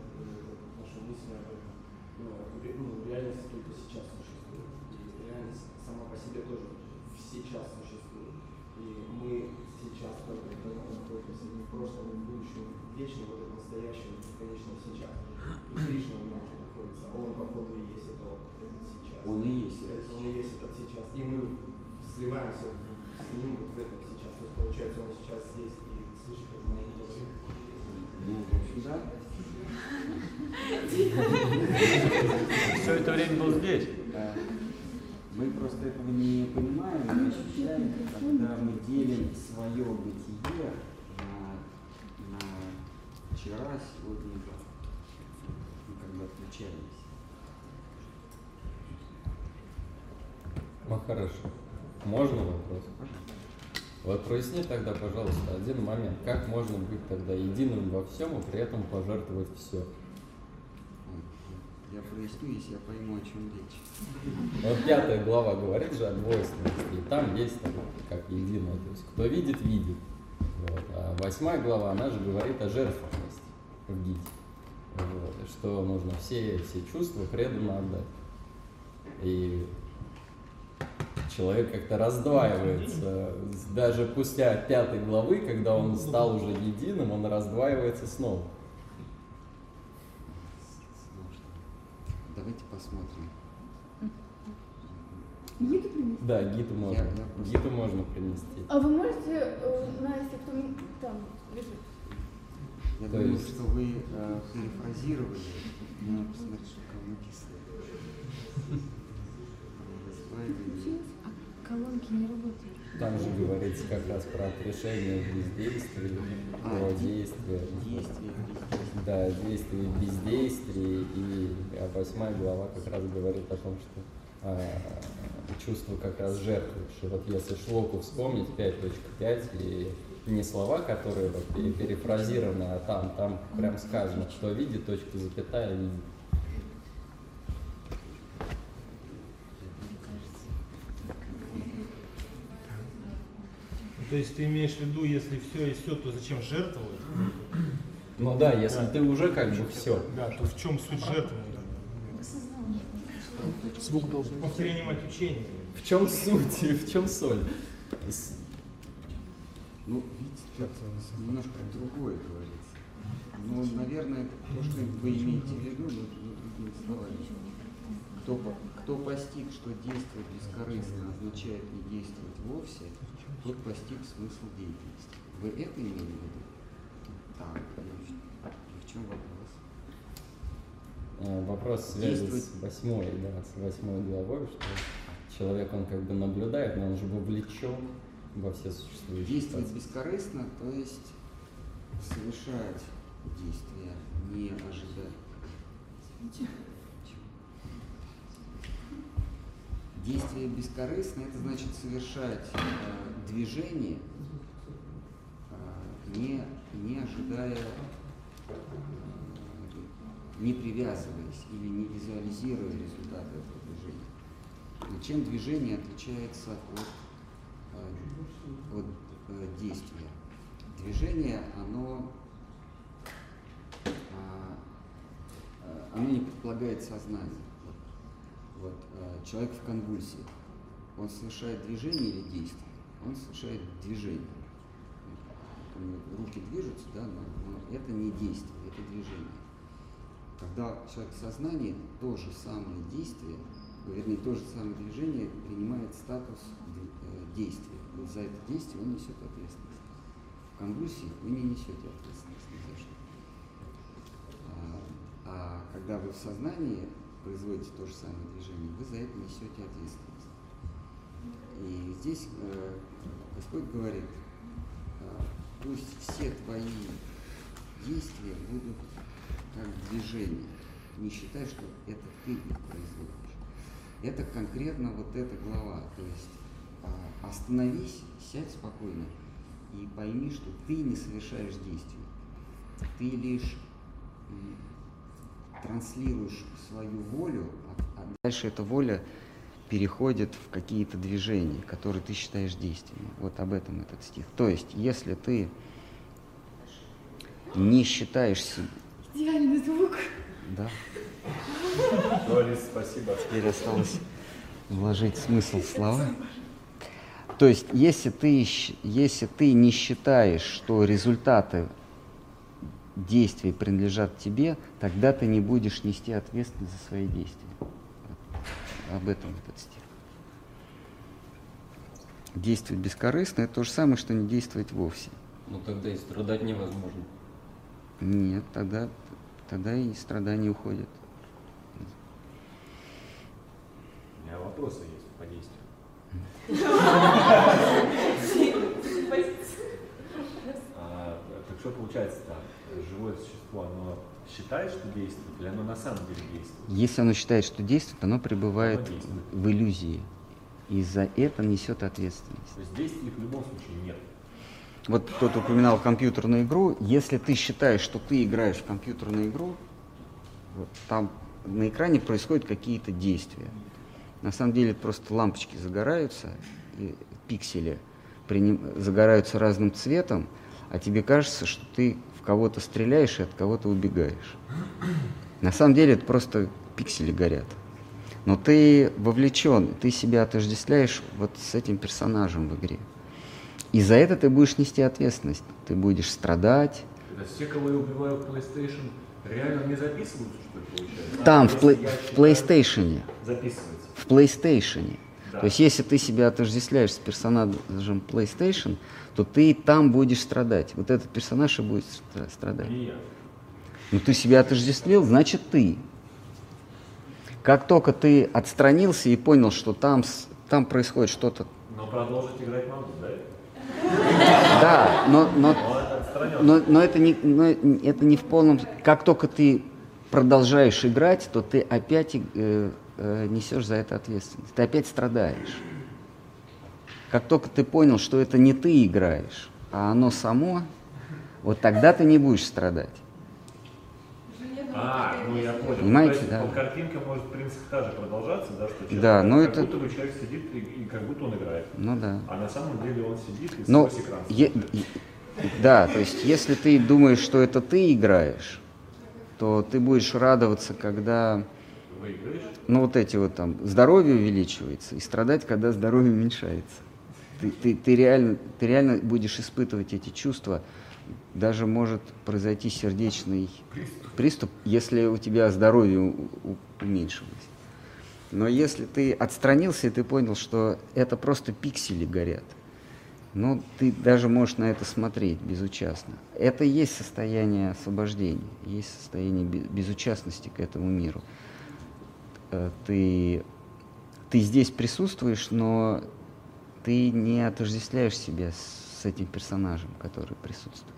наша мысль об этом. Ну, реальность только сейчас существует. И реальность сама по себе тоже сейчас существует. И мы сейчас только находимся не в прошлом, не в будущем, вечном, вот в настоящем, конечно, сейчас. И Кришна в нас находится, он, походу, и есть этот сейчас. Он и есть. Он и есть этот сейчас. И мы сливаемся с ним вот в этом сейчас. То есть, получается, он сейчас есть и слышит, как мы его говорим. Ну, в общем, да. Все это время был здесь. Мы просто этого не понимаем, мы ощущаем, когда мы делим свое бытие на вчера, сегодня и завтра. Мы как бы отключаемся. Махараш, можно вопрос? Вот проясни тогда, пожалуйста, один момент. Как можно быть тогда единым во всем и при этом пожертвовать все? Я проясню, если я пойму, о чем речь. Вот 5 глава говорит же о двойственности. И там есть как единое. То есть кто видит, видит. Вот. А 8 глава, она же говорит о жертвенности в гите. Вот. Что нужно все чувства преданно отдать. И человек как-то раздваивается. Даже после 5 главы, когда он стал уже единым, он раздваивается снова. Давайте посмотрим. Гиту принести? Да, гиту можно. Гиту можно принести. А вы можете, Настя, кто там лежит? Я то думаю, есть... что вы перефразировали. Надо посмотреть, что колонки следует. А колонки не работают. Там же говорится как раз про отрешение бездействия, про действие. Да, действие бездействия. И 8 глава как раз говорит о том, что чувство как раз жертвует. Что вот если шлоку вспомнить 5.5 и не слова, которые вот перефразированы, а там прям сказано, что видит, точка, запятая, видит. То есть ты имеешь в виду, если все и все, то зачем жертвовать? Ну да, если ты уже как бы все. Да, то в чем суть жертвы? Звук должен быть. Принимать учение. В чем суть и в чем соль? Ну, видите, это немножко другое говорится. Но, наверное, то, что вы имеете в виду, но другими словами. Кто постиг, что действовать бескорыстно означает не действовать вовсе, тот постиг смысл деятельности. Вы это имели в виду? Так, и в чем вопрос? Вопрос связан с 8 главой, что человек, он как бы наблюдает, но он же вовлечен во все существующие. Действовать бескорыстно, то есть совершать действия, не ожидать. Действие бескорыстно, это значит совершать движение, не ожидая, не привязываясь или не визуализируя результаты этого движения. Но чем движение отличается от действия? Движение, оно не предполагает сознание. Вот, человек в конвульсии, он совершает движение или действие? Он совершает движение. Руки движутся, да, но это не действие, это движение. Когда человек в сознании, то же самое действие, вернее, то же самое движение принимает статус действия. И за это действие он несет ответственность. В конвульсии вы не несете ответственность ни за что. А когда вы в сознании, производите то же самое движение, вы за это несете ответственность. И здесь Господь говорит, пусть все твои действия будут как движение, не считай, что это ты их производишь. Это конкретно вот эта глава, то есть остановись, сядь спокойно и пойми, что ты не совершаешь действий, ты лишь транслируешь свою волю, а дальше эта воля переходит в какие-то движения, которые ты считаешь действиями. Вот об этом этот стих. То есть, если ты не считаешь себя... Идеальный звук. Да. Спасибо. Теперь осталось вложить смысл в слова. То есть, если ты не считаешь, что результаты действия принадлежат тебе, тогда ты не будешь нести ответственность за свои действия. Об этом этот стих. Действовать бескорыстно – это то же самое, что не действовать вовсе. Ну тогда и страдать невозможно. Нет, тогда и страдания уходят. У меня вопросы есть по действию. Так что получается так? Живое существо, оно считает, что действует, или оно на самом деле действует? Если оно считает, что действует, оно пребывает в иллюзии. и за это несет ответственность. То есть действий в любом случае нет. Вот кто-то упоминал компьютерную игру. Если ты считаешь, что ты играешь в компьютерную игру, вот, там на экране происходят какие-то действия. На самом деле просто лампочки загораются, и пиксели загораются разным цветом, а тебе кажется, что ты в кого-то стреляешь и от кого-то убегаешь. На самом деле это просто пиксели горят. Но ты вовлечен, ты себя отождествляешь вот с этим персонажем в игре. И за это ты будешь нести ответственность, ты будешь страдать. Все, кого я убиваю в PlayStation, реально не записываются, что ли, получается? Там, в PlayStation. Записываются. В PlayStation. Да. То есть, если ты себя отождествляешь с персонажем PlayStation, то ты там будешь страдать. Вот этот персонаж и будет страдать. Не я. Ну, ты себя отождествил, значит, ты. Как только ты отстранился и понял, что там происходит что-то... Но продолжить играть могу, да? Да, но это не в полном... Как только ты продолжаешь играть, то ты опять несешь за это ответственность. Ты опять страдаешь. Как только ты понял, что это не ты играешь, а оно само, вот тогда ты не будешь страдать. Ну я понял. Понимаете, да. Картинка может, в принципе, та же продолжаться, да, что человек, да, но это... будто бы человек сидит и как будто он играет. Ну да. А на самом деле он сидит и сквозь экран смотрит. Да, то есть если ты думаешь, что это ты играешь, то ты будешь радоваться, когда... Выиграешь? Ну вот эти вот там, здоровье увеличивается, и страдать, когда здоровье уменьшается. Ты реально будешь испытывать эти чувства. Даже может произойти сердечный приступ, если у тебя здоровье уменьшилось. Но если ты отстранился и ты понял, что это просто пиксели горят, ну, ты даже можешь на это смотреть безучастно. Это и есть состояние освобождения, есть состояние безучастности к этому миру. Ты здесь присутствуешь, но ты не отождествляешь себя с этим персонажем, который присутствует.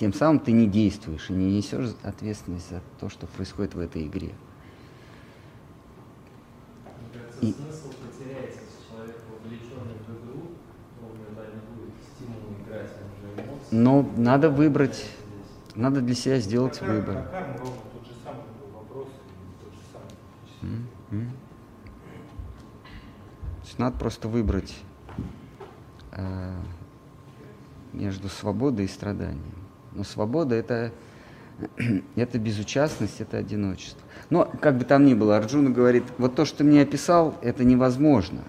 Тем самым ты не действуешь и не несешь ответственность за то, что происходит в этой игре. Мне кажется, смысл потеряется, если человек вовлеченный в игру, он не будет стимулом играть, он же эмоции. Но надо выбрать, надо для себя сделать выбор. Тот же самый вопрос, тот же самый. То есть надо просто выбрать между свободой и страданием. Но свобода — это безучастность, это одиночество. Но, как бы там ни было, Арджуна говорит, вот то, что ты мне описал, это невозможно.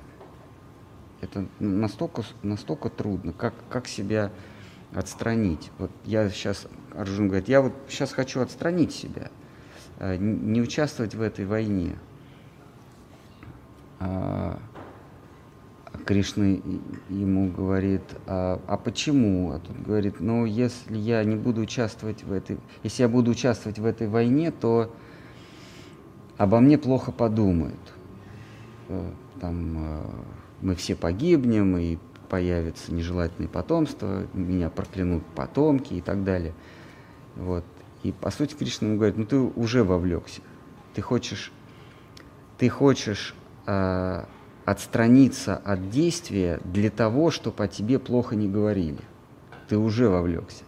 Это настолько трудно, как себя отстранить. Вот я сейчас, Арджуна говорит, я вот сейчас хочу отстранить себя, не участвовать в этой войне. Кришна ему говорит, а почему? А тут говорит, ну, если я не буду участвовать в этой... Если я буду участвовать в этой войне, то обо мне плохо подумают. Там мы все погибнем, и появится нежелательное потомство, меня проклянут потомки и так далее. Вот. И, по сути, Кришна ему говорит, ну, ты уже вовлекся. Ты хочешь отстраниться от действия для того, чтобы о тебе плохо не говорили. Ты уже вовлекся.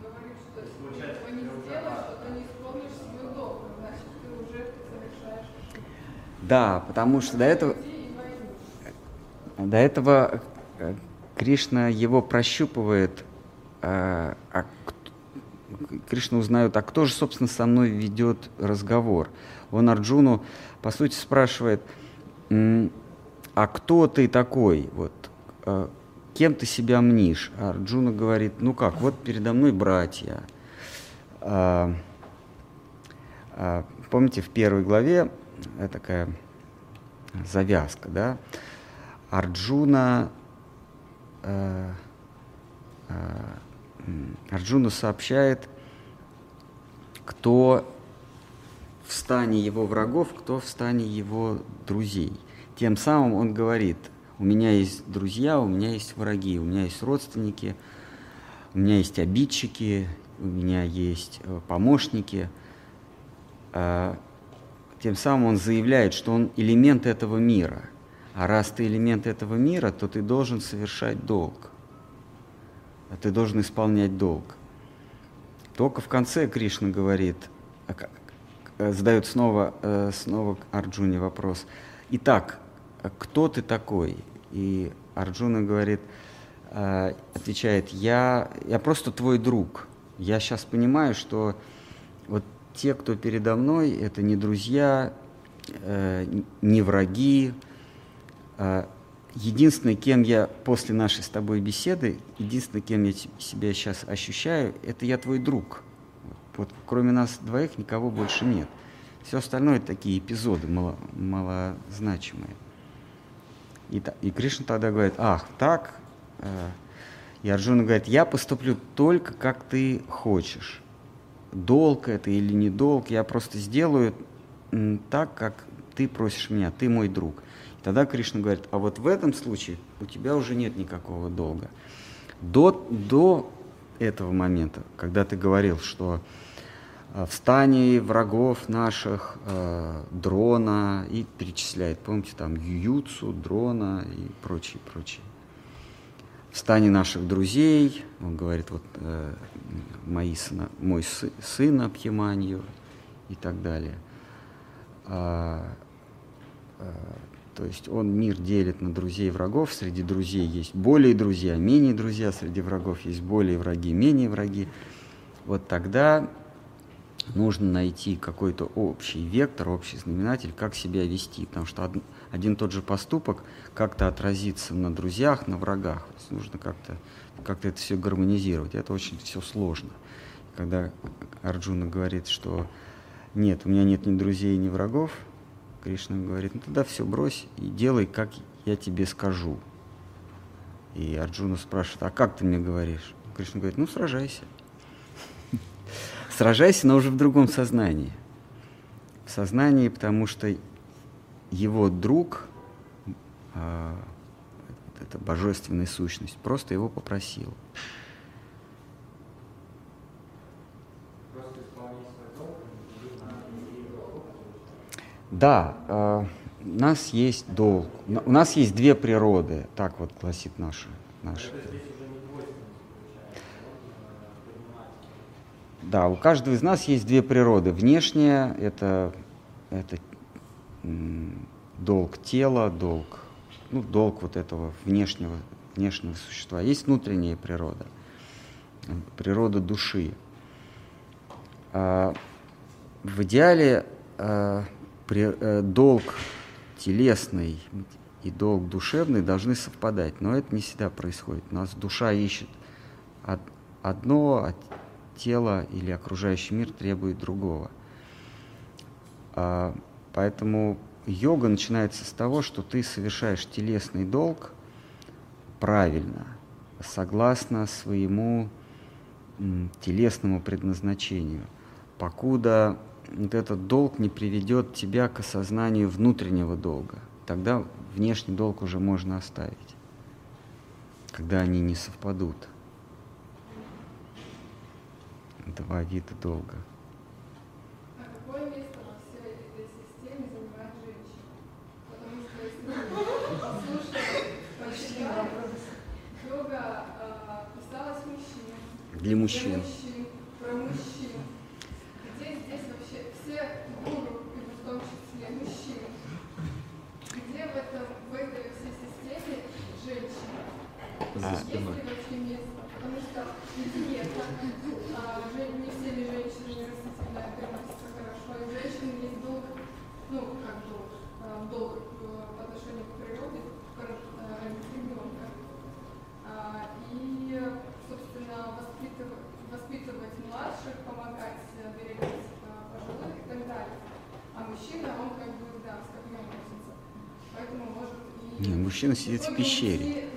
Говорит, что если ты не сделаешь, то ты не исполнишь свой долг, значит, ты уже совершаешь. Да, потому что до этого Кришна его прощупывает, Кришна узнает, а кто же, собственно, со мной ведет разговор. Он Арджуну, по сути, спрашивает, а кто ты такой? Вот, кем ты себя мнишь? А Арджуна говорит, ну как, вот передо мной братья. Помните, в первой главе такая завязка, да? Арджуна сообщает, кто в стане его врагов, кто в стане его друзей. Тем самым он говорит, у меня есть друзья, у меня есть враги, у меня есть родственники, У меня есть обидчики, у меня есть помощники. Тем самым он заявляет, что он элемент этого мира. А раз ты элемент этого мира, то ты должен совершать долг. Ты должен исполнять долг. Только в конце Кришна говорит, задает снова Арджуне вопрос. Итак, кто ты такой? И Арджуна говорит, отвечает, я просто твой друг. Я сейчас понимаю, что вот те, кто передо мной, это не друзья, не враги. Единственное, кем я после нашей с тобой беседы, единственное, кем я себя сейчас ощущаю, это я твой друг. Вот, кроме нас двоих никого больше нет. Все остальное такие эпизоды малозначимые. И Кришна тогда говорит, ах, так. И Арджуна говорит, я поступлю только как ты хочешь. Долг это или не долг, я просто сделаю так, как ты просишь меня, ты мой друг. Тогда Кришна говорит, а вот в этом случае у тебя уже нет никакого долга. До этого момента, когда ты говорил, что встань врагов наших, Дрона, и перечисляет, помните, там Ююцу, Дрона и прочее. Встань наших друзей, он говорит, вот мой сын Абхиманью и так далее. То есть он мир делит на друзей и врагов. Среди друзей есть более друзья, менее друзья. Среди врагов есть более враги, менее враги. Вот тогда нужно найти какой-то общий вектор, общий знаменатель, как себя вести. Потому что один тот же поступок как-то отразится на друзьях, на врагах. То есть нужно как-то это все гармонизировать. Это очень все сложно. Когда Арджуна говорит, что нет, у меня нет ни друзей, ни врагов, Кришна говорит, ну тогда все брось и делай, как я тебе скажу. И Арджуна спрашивает, а как ты мне говоришь? Кришна говорит, ну сражайся. Сражайся, но уже в другом сознании. В сознании, потому что его друг, эта божественная сущность, просто его попросил. Да, у нас есть две природы, так вот гласит наша. Да, у каждого из нас есть две природы. Внешняя — это долг тела, долг вот этого внешнего существа. Есть внутренняя природа, природа души. В идеале долг телесный и долг душевный должны совпадать, но это не всегда происходит. У нас душа ищет одно, а тело или окружающий мир требует другого. Поэтому йога начинается с того, что ты совершаешь телесный долг правильно, согласно своему телесному предназначению, покуда вот этот долг не приведет тебя к осознанию внутреннего долга. Тогда внешний долг уже можно оставить, когда они не совпадут. Два вида долга. А какое место во всей этой системе занимает женщина? Потому что если слушать почти йога писалась мужчинам. Для мужчин. Про мужчин. Мужчина сидит в пещере.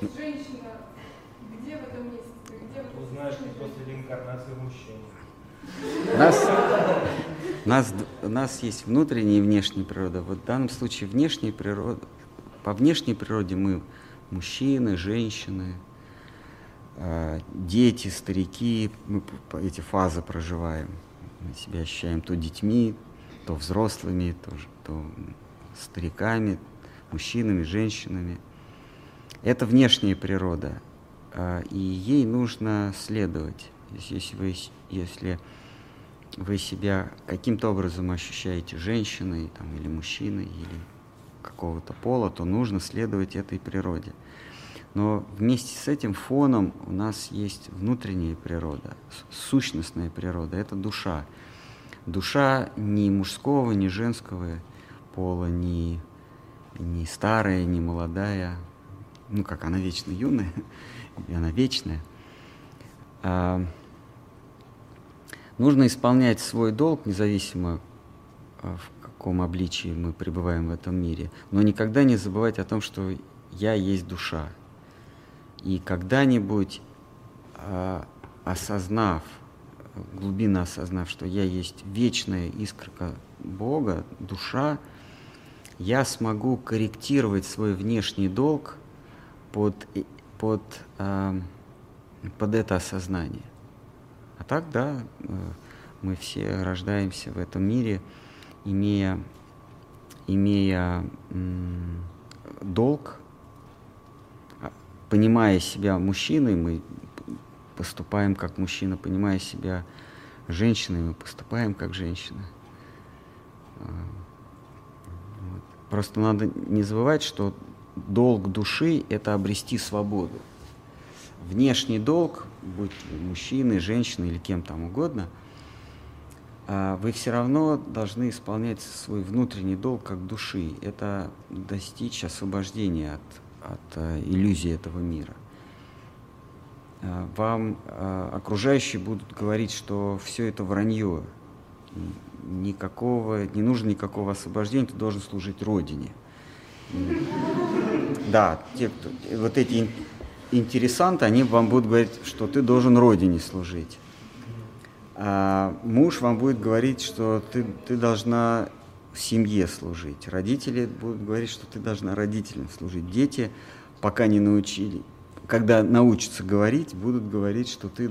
Женщина, где в этом месте? Узнаешь ли после реинкарнации мужчины? У нас есть внутренняя и внешняя природа. Вот в данном случае внешняя природа, по внешней природе мы мужчины, женщины, дети, старики. Мы эти фазы проживаем. Мы себя ощущаем то детьми, то взрослыми, то стариками, мужчинами, женщинами. Это внешняя природа, и ей нужно следовать. Если вы себя каким-то образом ощущаете женщиной там, или мужчиной, или какого-то пола, то нужно следовать этой природе. Но вместе с этим фоном у нас есть внутренняя природа, сущностная природа, это душа. Душа ни мужского, ни женского пола, ни старая, ни молодая, ну как, она вечно юная, и она вечная. Нужно исполнять свой долг, независимо в каком обличии мы пребываем в этом мире, но никогда не забывать о том, что я есть душа. И когда-нибудь, глубинно осознав, что я есть вечная искорка Бога, душа, я смогу корректировать свой внешний долг под это осознание. А так, да, мы все рождаемся в этом мире, имея долг, понимая себя мужчиной, мы поступаем как мужчина, понимая себя женщиной, мы поступаем как женщина. Вот. Просто надо не забывать, что долг души – это обрести свободу. Внешний долг, будь мужчиной, женщиной или кем там угодно, вы все равно должны исполнять свой внутренний долг как души. Это достичь освобождения от иллюзии этого мира. Вам окружающие будут говорить, что все это вранье, не нужно никакого освобождения, ты должен служить Родине. Да, вот эти интересанты, они вам будут говорить, что ты должен Родине служить. А муж вам будет говорить, что ты должна в семье служить. Родители будут говорить, что ты должна родителям служить. Дети, пока не научили, когда научатся говорить, будут говорить, что ты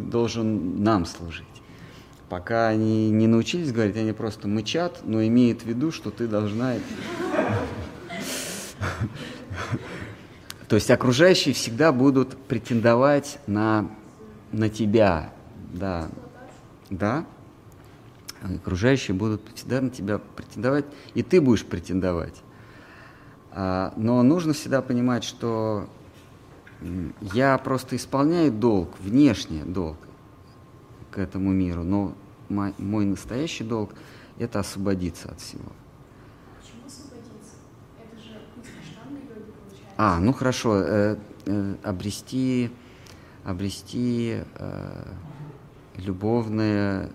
должен нам служить. Пока они не научились говорить, они просто мычат, но имеют в виду, что ты должна... То есть окружающие всегда будут претендовать на тебя. Да. Да. Окружающие будут всегда на тебя претендовать, и ты будешь претендовать. Но нужно всегда понимать, что я просто исполняю долг, внешний долг к этому миру, но мой настоящий долг – это освободиться от всего. Почему освободиться? Это же путь аштанга йоги получается. Ну хорошо, обрести любовную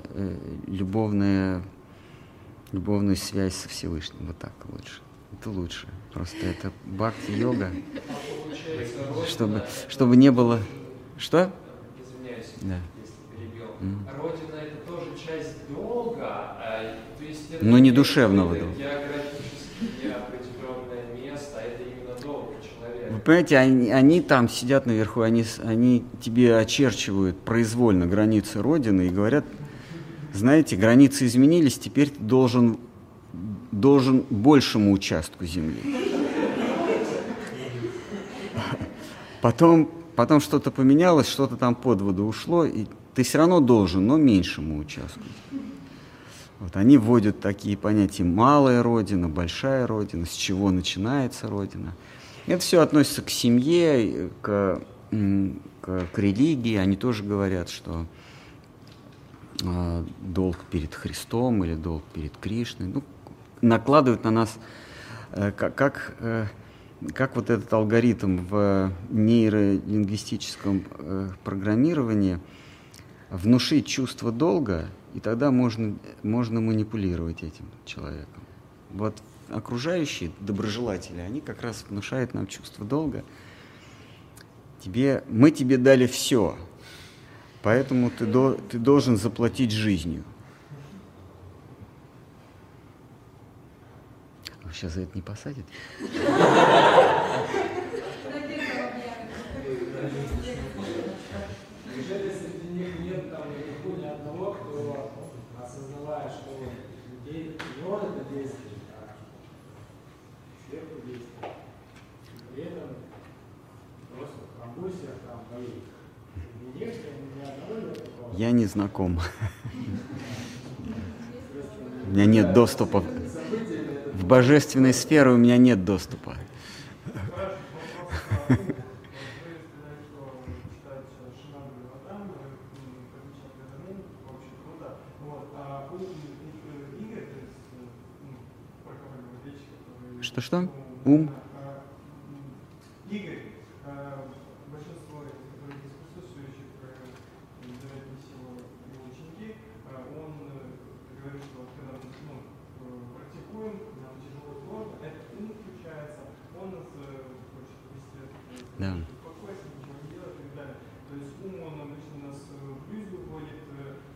связь со Всевышним, вот так лучше. Это лучше. Просто это бхакти-йога, чтобы не было... Что? Извиняюсь, да. Если перебил. Родина — это тоже часть долга, то есть это... Но не душевного долга. Географически определенное место, это именно долг человека. Вы понимаете, они там сидят наверху, они тебе очерчивают произвольно границы Родины и говорят, знаете, границы изменились, теперь ты должен большему участку земли. Потом что-то поменялось, что-то там под воду ушло, и ты все равно должен, но меньшему участку. Вот они вводят такие понятия: малая родина, большая родина, с чего начинается родина. Это все относится к семье, к религии. Они тоже говорят, что долг перед Христом или долг перед Кришной. Ну, накладывают на нас, как вот этот алгоритм в нейролингвистическом программировании, внушить чувство долга, и тогда можно манипулировать этим человеком. Вот окружающие доброжелатели, они как раз внушают нам чувство долга. Мы тебе дали все, Поэтому ты должен заплатить жизнью. Сейчас за это не посадят? Неужели среди них нет там никакого ни одного, кто осознавая, что людей не он это действует, а сверху действует. При этом просто в камбусе, там болит. Я не знаком. У меня нет доступа. В божественной сфере у меня нет доступа. Что-что? Ум? Игорь, большинство, которые здесь присутствующих, называют его ученики, он говорит, что когда мы практикуем, нам тяжело сложно, этот ум включается, он нас хочет вести в покойстве, ничего не делает и так далее. То есть ум, он обычно нас в иллюзию вводит,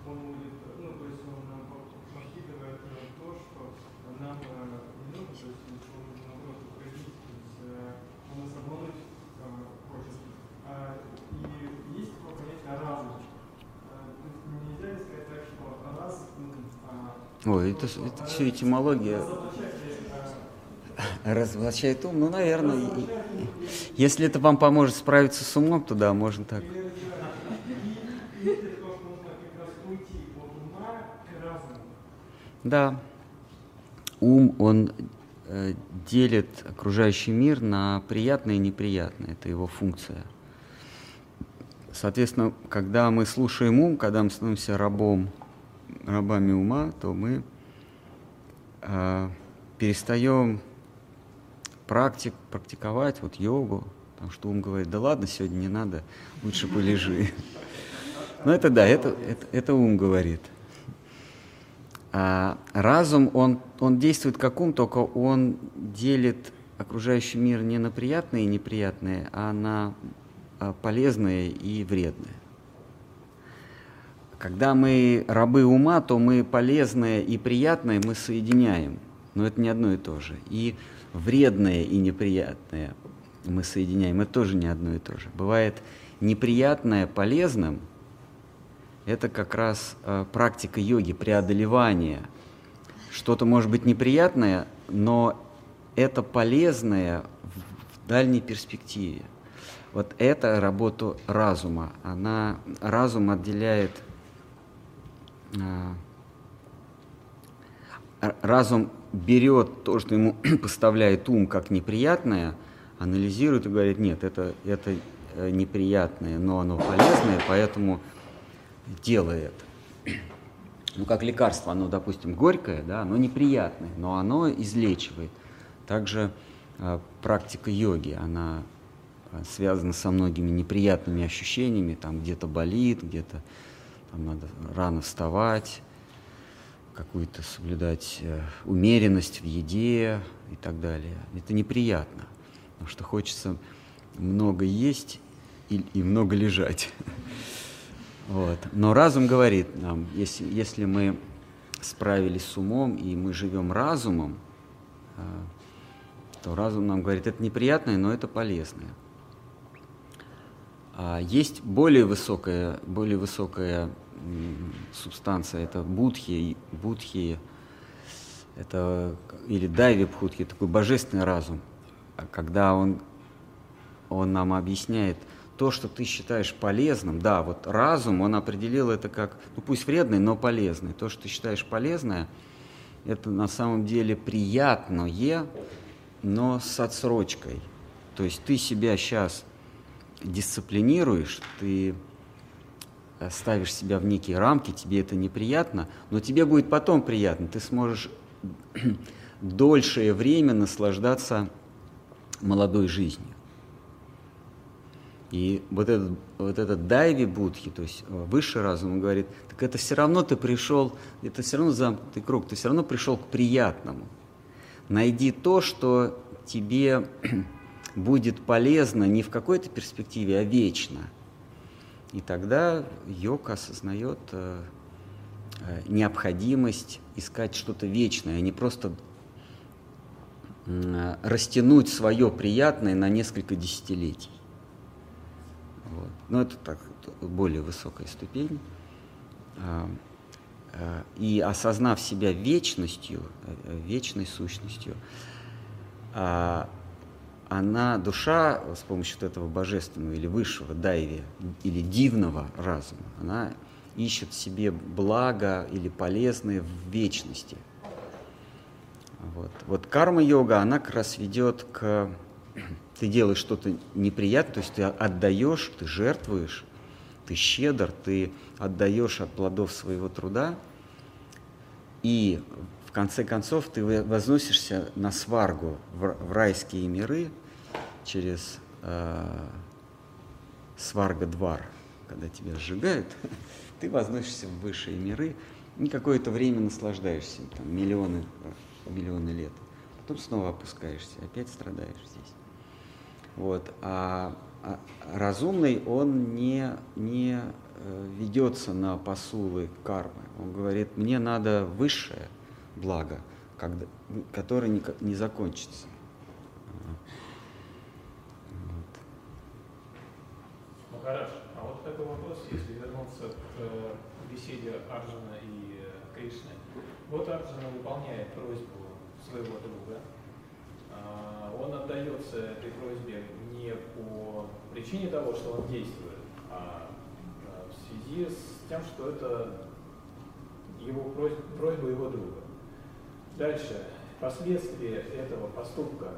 он будет, ну, то есть он нам подкидывает то, что нам не нужно, то есть ничего нужно наоборот уходить, то есть он нас обмануть хочет. И есть такое понятие разум. Нельзя ли сказать так, что раз... Ой, это все этимология. Разоблачает ум? Ну, наверное. Если это вам поможет справиться с умом, то да, можно так. Да. Ум, он делит окружающий мир на приятное и неприятное. Это его функция. Соответственно, когда мы слушаем ум, когда мы становимся рабами ума, то мы перестаем практиковать вот йогу, потому что ум говорит, да ладно, сегодня не надо, лучше полежи. Но это да, это ум говорит. Разум, он действует как ум, только он делит окружающий мир не на приятные и неприятные, а на полезные и вредные. Когда мы рабы ума, то мы полезное и приятное мы соединяем, но это не одно и то же. И вредное и неприятное мы соединяем, это тоже не одно и то же. Бывает неприятное полезным, это как раз практика йоги, преодолевание. Что-то может быть неприятное, но это полезное в дальней перспективе. Вот это работа разума. Разум отделяет... Разум берет то, что ему поставляет ум, как неприятное, анализирует и говорит, нет, это неприятное, но оно полезное, поэтому делай это. Ну, как лекарство, оно, допустим, горькое, да, оно неприятное, но оно излечивает. Также практика йоги, она... связано со многими неприятными ощущениями, там где-то болит, где-то там надо рано вставать, какую-то соблюдать умеренность в еде и так далее. Это неприятно, потому что хочется много есть и много лежать. Вот. Но разум говорит нам, если мы справились с умом и мы живем разумом, то разум нам говорит, это неприятное, но это полезное. Есть более высокая субстанция, это будхи это, или дайви-бхутхи, такой божественный разум, когда он нам объясняет то, что ты считаешь полезным. Да, вот разум, он определил это как, ну пусть вредный, но полезный. То, что ты считаешь полезное, это на самом деле приятное, но с отсрочкой. То есть ты себя сейчас... дисциплинируешь, ты ставишь себя в некие рамки, тебе это неприятно, но тебе будет потом приятно, ты сможешь дольшее время наслаждаться молодой жизнью. И вот этот дайви-будхи, то есть высший разум говорит, так это все равно ты пришел, это все равно замкнутый круг, ты все равно пришел к приятному. Найди то, что тебе... будет полезно не в какой-то перспективе, а вечно. И тогда йог осознает необходимость искать что-то вечное, а не просто растянуть свое приятное на несколько десятилетий. Вот. Но это так, более высокая ступень. И осознав себя вечностью, вечной сущностью, она, душа, с помощью этого божественного или высшего дайви, или дивного разума, она ищет в себе благо или полезное в вечности. Вот, вот карма-йога, она как раз ведет к... Ты делаешь что-то неприятное, то есть ты отдаешь, ты жертвуешь, ты щедр, ты отдаешь от плодов своего труда, и в конце концов ты возносишься на сваргу, в райские миры, через сварга-двар, когда тебя сжигают, ты возносишься в высшие миры и какое-то время наслаждаешься, там, миллионы лет. Потом снова опускаешься, опять страдаешь здесь. Вот. А разумный, он не ведется на посулы кармы. Он говорит, мне надо высшее благо, которое не закончится. Вот. Махарадж, а вот такой вопрос, если вернуться к беседе Арджуна и Кришны. Вот Арджуна выполняет просьбу своего друга. Он отдается этой просьбе не по причине того, что он действует, а в связи с тем, что это его просьба его друга. Дальше, последствия этого поступка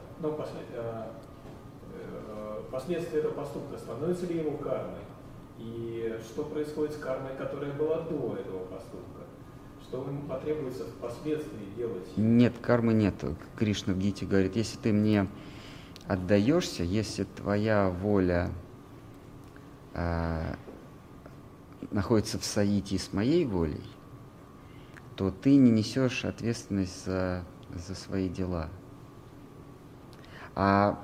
становятся ли его кармой? И что происходит с кармой, которая была до этого поступка? Что ему потребуется впоследствии делать? Нет, кармы нет. Кришна в Гите говорит, если ты мне отдаешься, если твоя воля находится в соитии с моей волей, то ты не несешь ответственность за свои дела. А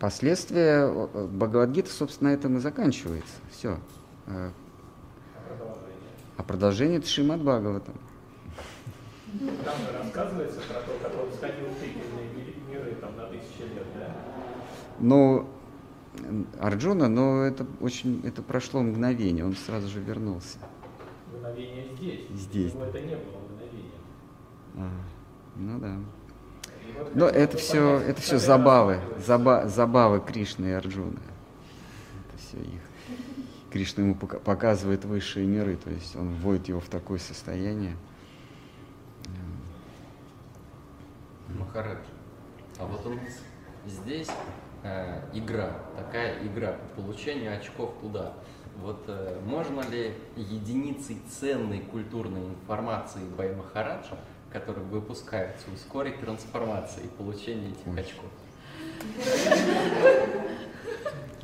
последствия Бхагавад-гиты, собственно, на этом и заканчивается. Все. А продолжение это Шримад-Бхагаватам. Там же рассказывается про то, как он сходил в тыквенные миры там, на 1000 лет, да? Ну, Арджуна, но это прошло мгновение, он сразу же вернулся. Мгновение здесь. Его это не было мгновением. Ну да. Вот, но это все забавы Кришны и Арджуны. Это все их. Кришна ему показывает высшие миры, то есть он вводит его в такое состояние. Махарадж, а вот он здесь такая игра, получение очков туда. Вот можно ли единицей ценной культурной информации Бай Махараджа, которая выпускается, ускорить трансформацию и получение этих очков?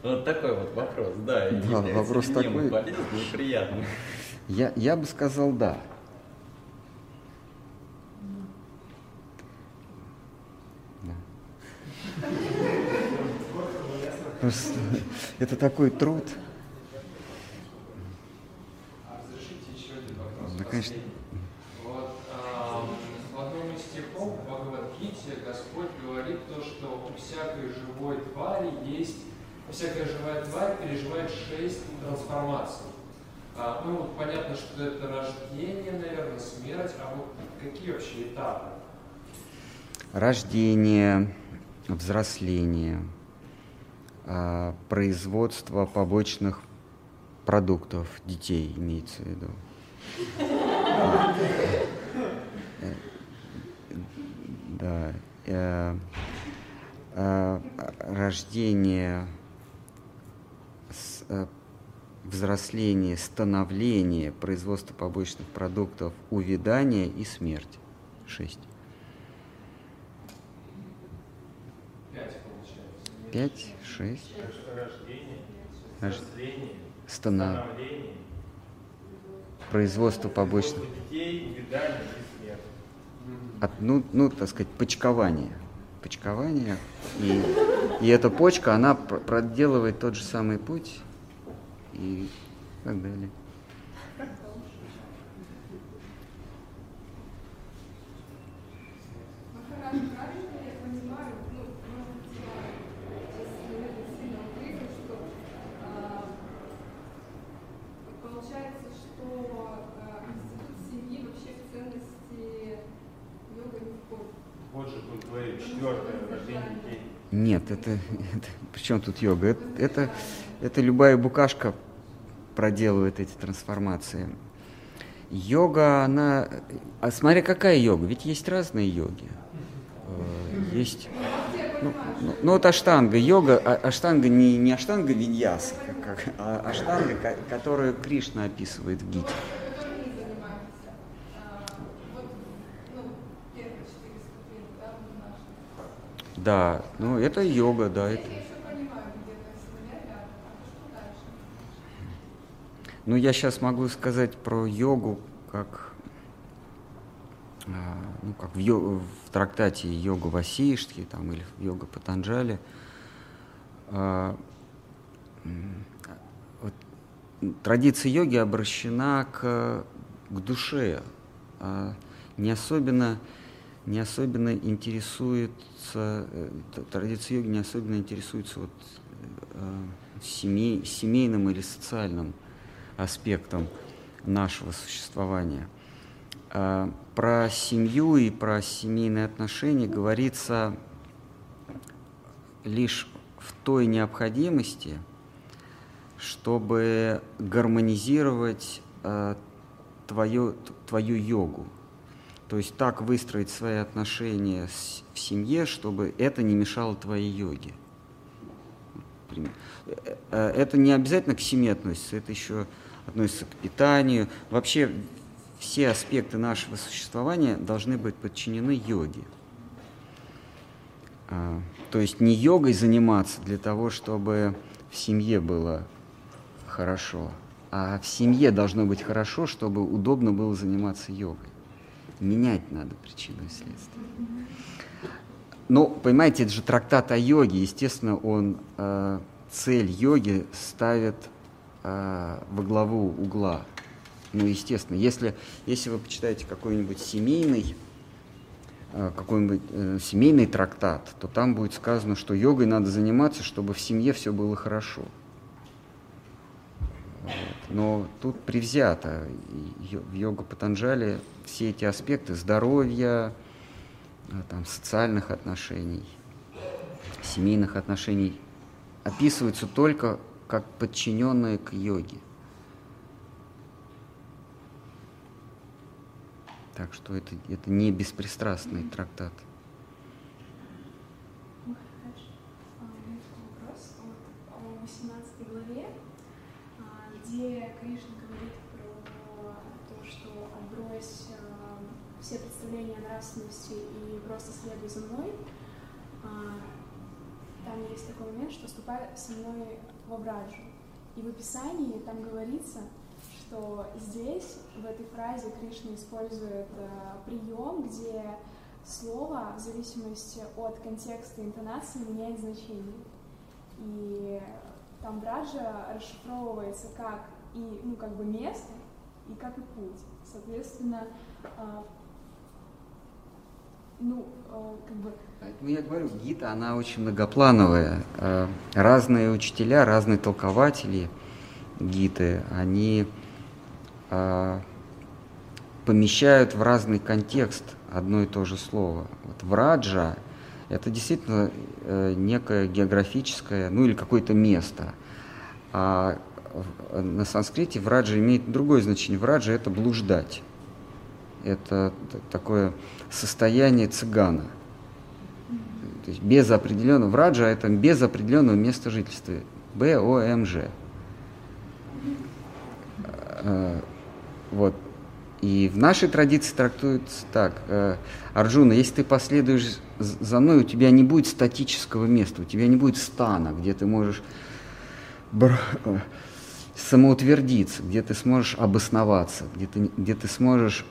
Вот такой вот вопрос, да. Да, вопрос такой. Болезнь, неприятный. Я бы сказал, да. Просто это такой труд. А разрешите еще один вопрос? Да, конечно. Вот в одном из стихов в Бхагавад-гите Господь говорит то, что всякая живая тварь переживает 6 трансформаций. Понятно, что это рождение, наверное, смерть, а вот какие вообще этапы? Рождение, взросление, производство побочных продуктов детей, имеется в виду. Да. Рождение, взросление, становление, производство побочных продуктов, увядание и смерть. 6. 5 получается. 5, 6. Рождение, становление, производство побочных детей, увядание и смерть. Так сказать, почкование. И эта почка, она проделывает тот же самый путь. и так далее. Нет, это причем тут йога? Это любая букашка проделывает эти трансформации. Йога, она... А смотря какая йога, ведь есть разные йоги. Есть... Ну вот аштанга йога, аштанга не аштанга виньяса, а аштанга, которую Кришна описывает в гите. Да, ну это йога, да. Это... Ну я сейчас могу сказать про йогу, как, ну, как в трактате йога Васиштхи там, или йога Патанджали. Вот, традиция йоги обращена к душе, не особенно интересуется, традиция йоги не особенно интересуется вот, семейным или социальным аспектом нашего существования. Про семью и про семейные отношения говорится лишь в той необходимости, чтобы гармонизировать твою йогу. То есть так выстроить свои отношения в семье, чтобы это не мешало твоей йоге. Это не обязательно к семье относится, это еще относится к питанию. Вообще все аспекты нашего существования должны быть подчинены йоге. То есть не йогой заниматься для того, чтобы в семье было хорошо, а в семье должно быть хорошо, чтобы удобно было заниматься йогой. Менять надо причину и следствие. Ну, понимаете, это же трактат о йоге. Естественно, он цель йоги ставит во главу угла. Ну, естественно, если вы почитаете какой-нибудь семейный трактат, то там будет сказано, что йогой надо заниматься, чтобы в семье все было хорошо. Но тут превзято. В йога Патанджали все эти аспекты здоровья, там, социальных отношений, семейных отношений описываются только как подчиненные к йоге. Так что это не беспристрастный трактат. Где Кришна говорит про то, что отбрось все представления о нравственности и просто следуй за мной. Там есть такой момент, что ступай со мной в обраджу. И в описании там говорится, что здесь, в этой фразе, Кришна использует прием, где слово в зависимости от контекста и интонации меняет значение. И там браджа расшифровывается как и, ну, как бы место, и как и путь. Соответственно, как бы... Поэтому я говорю, гита, она очень многоплановая. Разные учителя, разные толкователи гиты, они помещают в разный контекст одно и то же слово. Вот враджа — это действительно некое географическое, ну или какое-то место. А на санскрите враджа имеет другое значение. Враджа — это блуждать. Это такое состояние цыгана. То есть без определенного... Враджа — это без определенного места жительства. Бомж. Вот. И в нашей традиции трактуется так: Арджуна, если ты последуешь за мной, у тебя не будет статического места, у тебя не будет стана, где ты можешь самоутвердиться, где ты сможешь обосноваться, где ты сможешь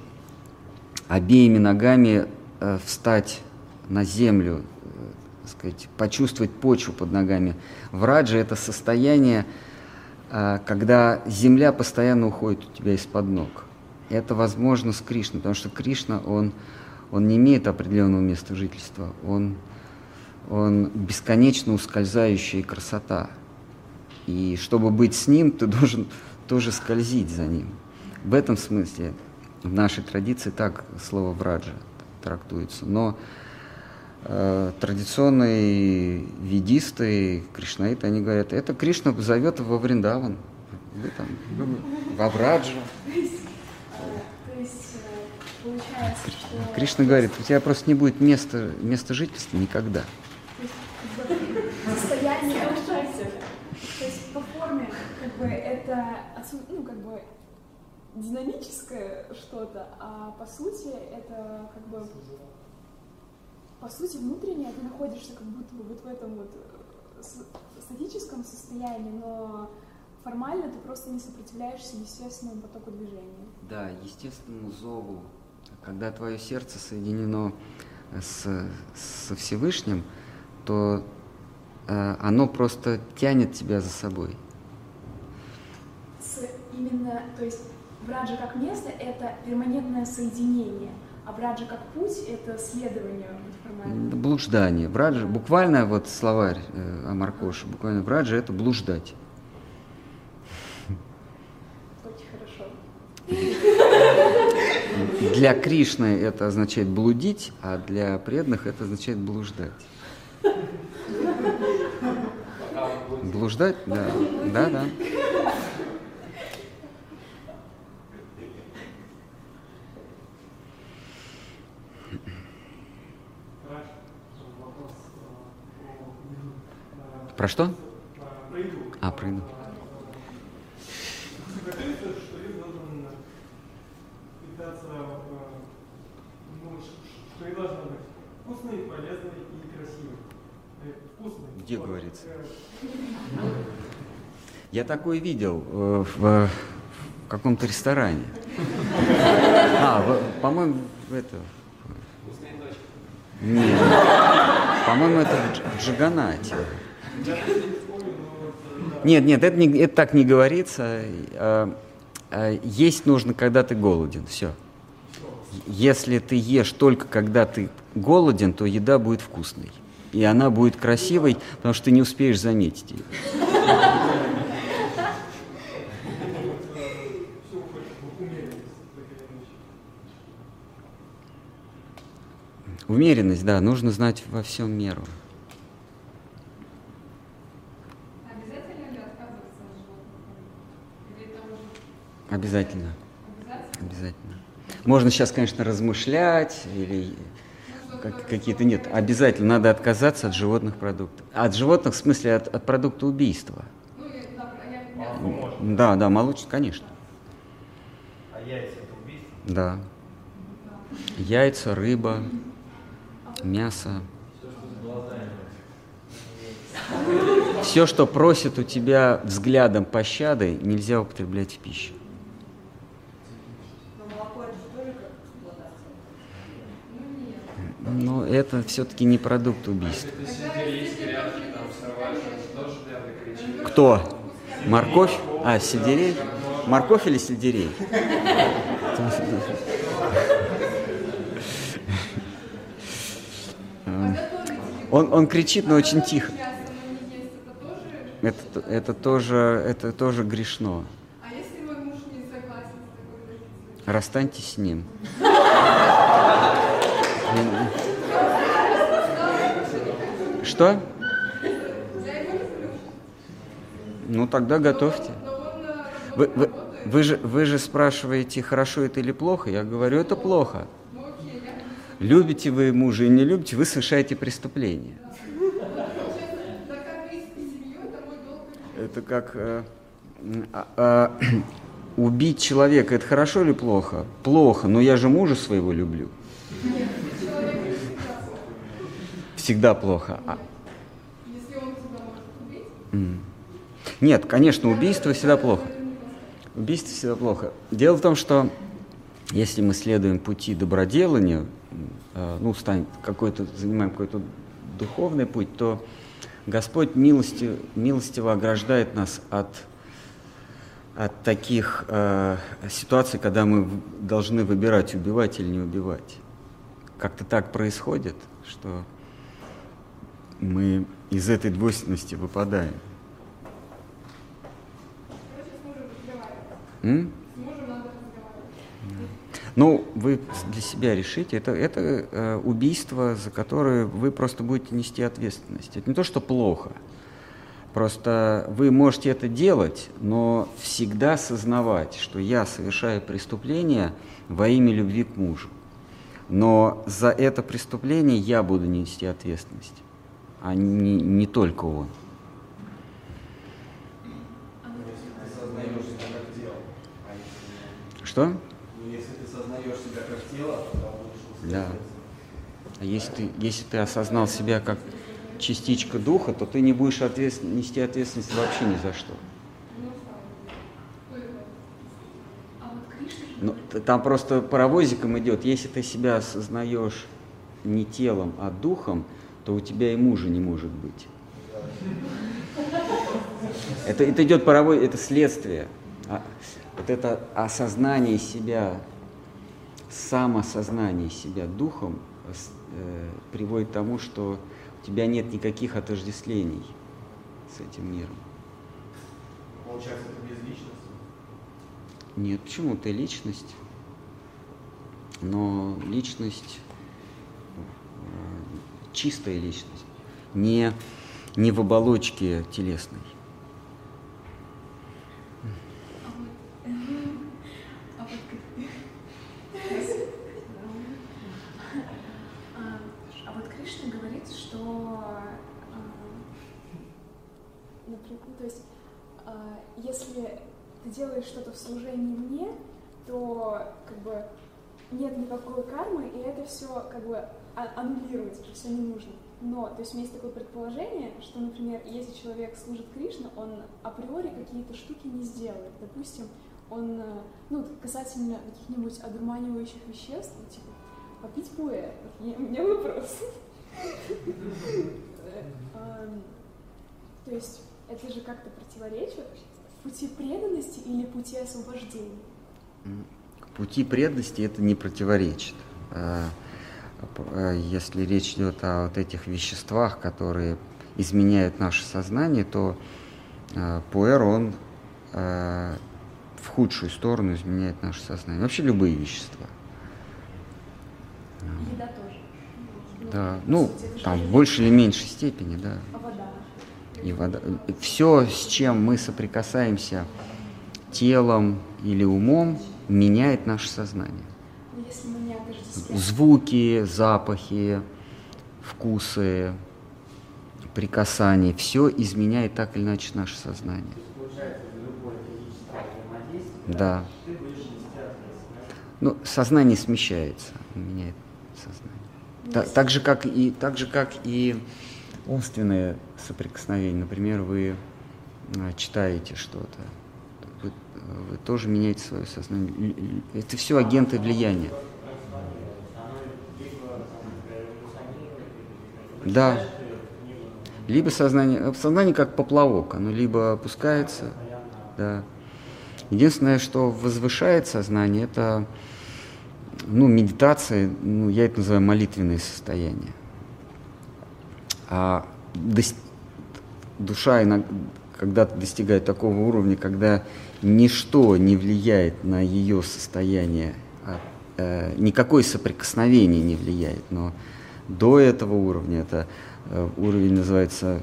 обеими ногами встать на землю, так сказать, почувствовать почву под ногами. Враджа — это состояние когда земля постоянно уходит у тебя из-под ног. Это возможно с Кришной, потому что Кришна, он не имеет определенного места жительства, он бесконечно ускользающая красота. И чтобы быть с ним, ты должен тоже скользить за ним. В этом смысле в нашей традиции так слово «враджа» трактуется. Но традиционные веддисты, кришнаиты, они говорят, это Кришна зовет во Вриндаван, вы там, во Враджу. Кришна говорит, у тебя просто не будет места жительства никогда. Состояние отношения. То есть по форме это динамическое что-то, а по сути это внутреннее, ты находишься как будто бы в этом статическом состоянии, но формально ты просто не сопротивляешься естественному потоку движения. Да, естественному зову. Когда твое сердце соединено со Всевышним, то оно просто тянет тебя за собой. Именно, то есть враджа как место – это перманентное соединение. А враджа как путь – это следование формально. Блуждание. Враджа, буквально словарь Амаркоша, буквально враджа – это блуждать. Очень хорошо. Для Кришны это означает блудить, а для преданных это означает блуждать. Блуждать? Да. Да, да. Про что? Про еду. А, про еду. Готовится, что еда должна питаться, что еда должна быть вкусной, полезной и красивой. Вкусной. Где говорится? Я такое видел в каком-то ресторане. По-моему, это... Вкусная точка. Нет. По-моему, это в Джаганате. Нет, это так не говорится. Есть нужно, когда ты голоден, все. Если ты ешь только когда ты голоден, то еда будет вкусной. И она будет красивой, потому что ты не успеешь заметить ее. Умеренность, да, нужно знать во всем меру. Обязательно. Обязательно. Можно сейчас, конечно, размышлять или какие-то... Нет, обязательно надо отказаться от животных продуктов. От животных, в смысле, от продукта убийства. Молоко можно? Да, молочко, конечно. А яйца – это убийство? Да. Яйца, рыба, мясо. Все, что просит у тебя взглядом пощады, нельзя употреблять в пищу. Но это все-таки не продукт убийства. Кто? Морковь? А, сельдерей? Морковь или сельдерей? Он кричит, но очень тихо. Это тоже грешно. А если мой муж не согласен с такой? Расстаньтесь с ним. Что? Я его люблю. Ну тогда готовьте. Вы же спрашиваете, хорошо это или плохо? Я говорю, это плохо. Любите вы мужа и не любите, вы совершаете преступление. Это как убить человека. Это хорошо или плохо? Плохо, но я же мужа своего люблю. Нет, всегда плохо. Если он тебя может убить? Нет, конечно, убийство всегда плохо. Убийство всегда плохо. Дело в том, что если мы следуем пути доброделания, занимаем какой-то духовный путь, то Господь милостиво ограждает нас от от таких ситуаций, когда мы должны выбирать, убивать или не убивать. Как-то так происходит, что мы из этой двойственности выпадаем. Ну, вы для себя решите. Это убийство, за которое вы просто будете нести ответственность. Это не то, что плохо. Просто вы можете это делать, но всегда сознавать, что я совершаю преступление во имя любви к мужу. Но за это преступление я буду нести ответственность, а не только он. Что? Да. Если ты осознал себя как частичка духа, то ты не будешь нести ответственность вообще ни за что. Но, там просто паровозиком идет. Если ты себя осознаешь не телом, а духом, то у тебя и мужа не может быть. Это идет паровоз, это следствие. Вот это осознание себя, самосознание себя духом приводит к тому, что у тебя нет никаких отождествлений с этим миром. Получается, это без личности? Нет, почему? Ты личность. Но личность, чистая личность, не в оболочке телесной. То есть, если ты делаешь что-то в служении мне, то как бы нет никакой кармы, и это все как бы аннулируется, это все не нужно. Но, то есть, у меня есть такое предположение, что, например, если человек служит Кришне, он априори какие-то штуки не сделает. Допустим, он, ну, касательно каких-нибудь одурманивающих веществ, типа, попить пуэр. У меня вопрос. То есть, это же как-то противоречит пути преданности или пути освобождения? Пути преданности это не противоречит. Если речь идет о вот этих веществах, которые изменяют наше сознание, то пуэр, он в худшую сторону изменяет наше сознание. Вообще любые вещества. Еда тоже? Да, ну, там в большей или меньшей степени, да. И вода. Все, с чем мы соприкасаемся телом или умом, меняет наше сознание. Если мы не отождествляем. Звуки, запахи, вкусы, прикасания, все изменяет так или иначе наше сознание. То есть, получается, любое физическое взаимодействие, да. Ты будешь нести ответственность. Ну, сознание смещается, меняет сознание. Так же, как и умственное соприкосновение. Например, вы читаете что-то, вы тоже меняете свое сознание. Это все агенты влияния. Да. Либо сознание как поплавок, оно либо опускается. Да. Единственное, что возвышает сознание, это медитация, я это называю молитвенное состояние. А душа когда-то достигает такого уровня, когда ничто не влияет на ее состояние, никакое соприкосновение не влияет. Но до этого уровня, это уровень называется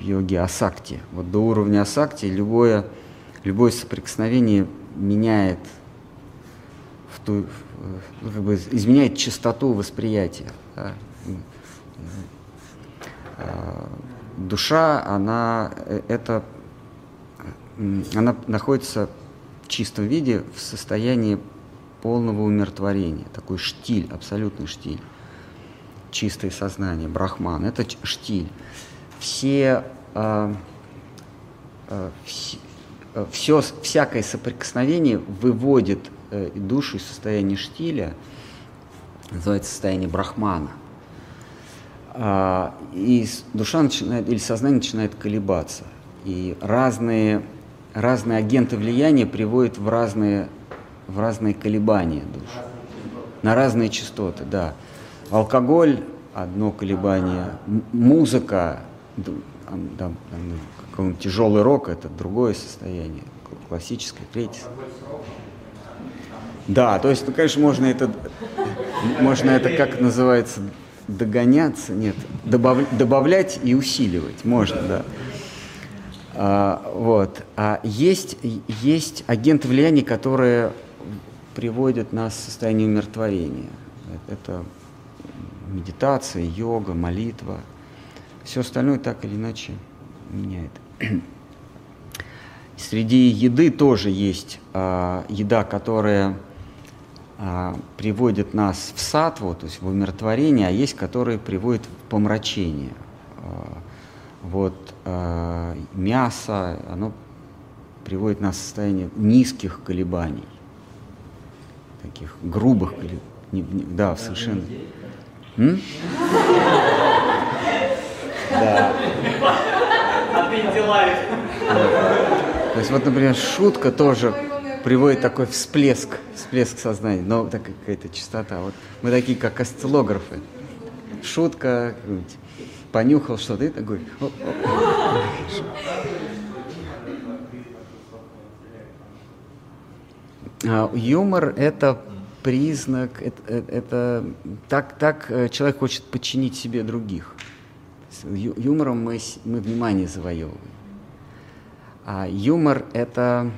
в йоге асакти. Вот до уровня асакти любое соприкосновение меняет, изменяет частоту восприятия. Да? Душа, она находится в чистом виде в состоянии полного умиротворения. Такой штиль, абсолютный штиль. Чистое сознание, брахман. Это штиль. Всякое соприкосновение выводит душу из состояния штиля, называется состояние брахмана. И душа начинает, или сознание начинает колебаться. И разные разные агенты влияния приводят в разные колебания душ, на разные частоты, да. Алкоголь – одно колебание, музыка, там, какой-нибудь тяжелый рок – это другое состояние, классическое, третье. Да, то есть, ну, конечно, можно это, как называется, догоняться, нет, добавлять и усиливать, можно, да. Вот. А есть агенты влияния, которые приводят нас в состояние умиротворения. Это медитация, йога, молитва. Все остальное так или иначе меняет. Среди еды тоже есть еда, которая приводит нас в саттву, то есть в умиротворение, а есть, которые приводят в помрачение. Вот мясо, оно приводит нас в состояние низких колебаний, таких грубых колебаний, да, совершенно. Да. То есть вот, например, шутка тоже приводит такой всплеск сознания, но такая какая-то частота. Вот мы такие, как осциллографы. Шутка, понюхал что-то и такой. Юмор — это признак, это так человек хочет подчинить себе других. С юмором мы внимание завоевываем. А юмор — это,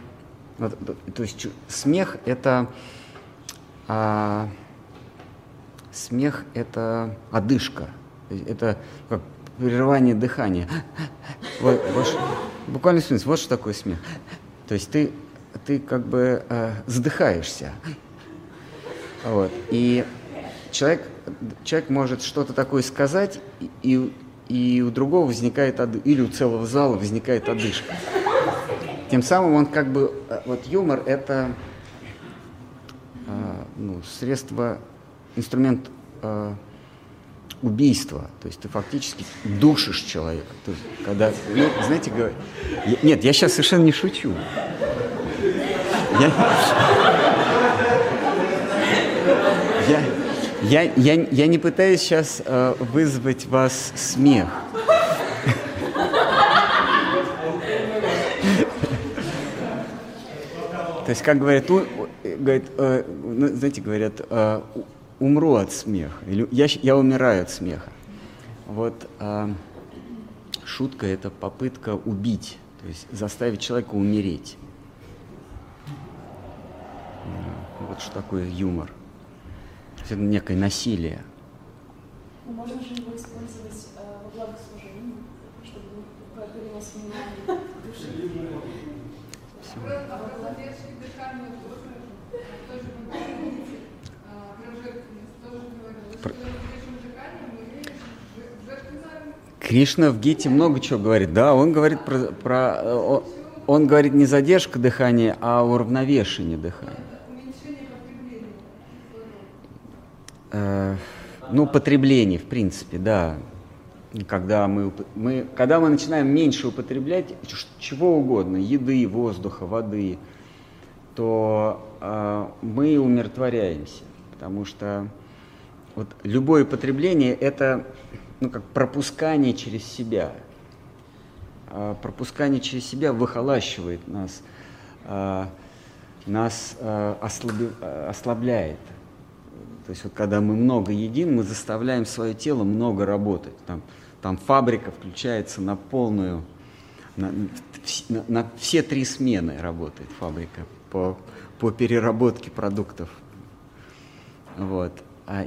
то есть смех — это одышка. Это как прерывание дыхания. Буквально смысл. Вот что такое смех. То есть ты как бы задыхаешься. Вот. И человек может что-то такое сказать, и у другого возникает одышка, или у целого зала возникает одышка. Тем самым он как бы... Вот юмор — это средство, инструмент... убийство, то есть ты фактически душишь человека. То есть, когда, знаете, говорят... Нет, я сейчас совершенно не шучу. Я не пытаюсь сейчас вызвать вас смех. То есть, как говорят, знаете, говорят... Умру от смеха, или я умираю от смеха. Вот шутка — это попытка убить, то есть заставить человека умереть. Вот что такое юмор. Это некое насилие. Можно же его использовать во благо служения, чтобы перенос внимания души. Кришна в Гите много чего говорит. Да, он говорит он говорит не задержка дыхания, а уравновешение дыхания. Потребление, в принципе, да. Когда мы начинаем меньше употреблять чего угодно, еды, воздуха, воды, то мы умиротворяемся, потому что вот любое потребление – это как пропускание через себя. Пропускание через себя выхолащивает нас, ослабляет. То есть вот когда мы много едим, мы заставляем свое тело много работать. Там фабрика включается на полную, на все 3 смены работает фабрика по переработке продуктов. Вот.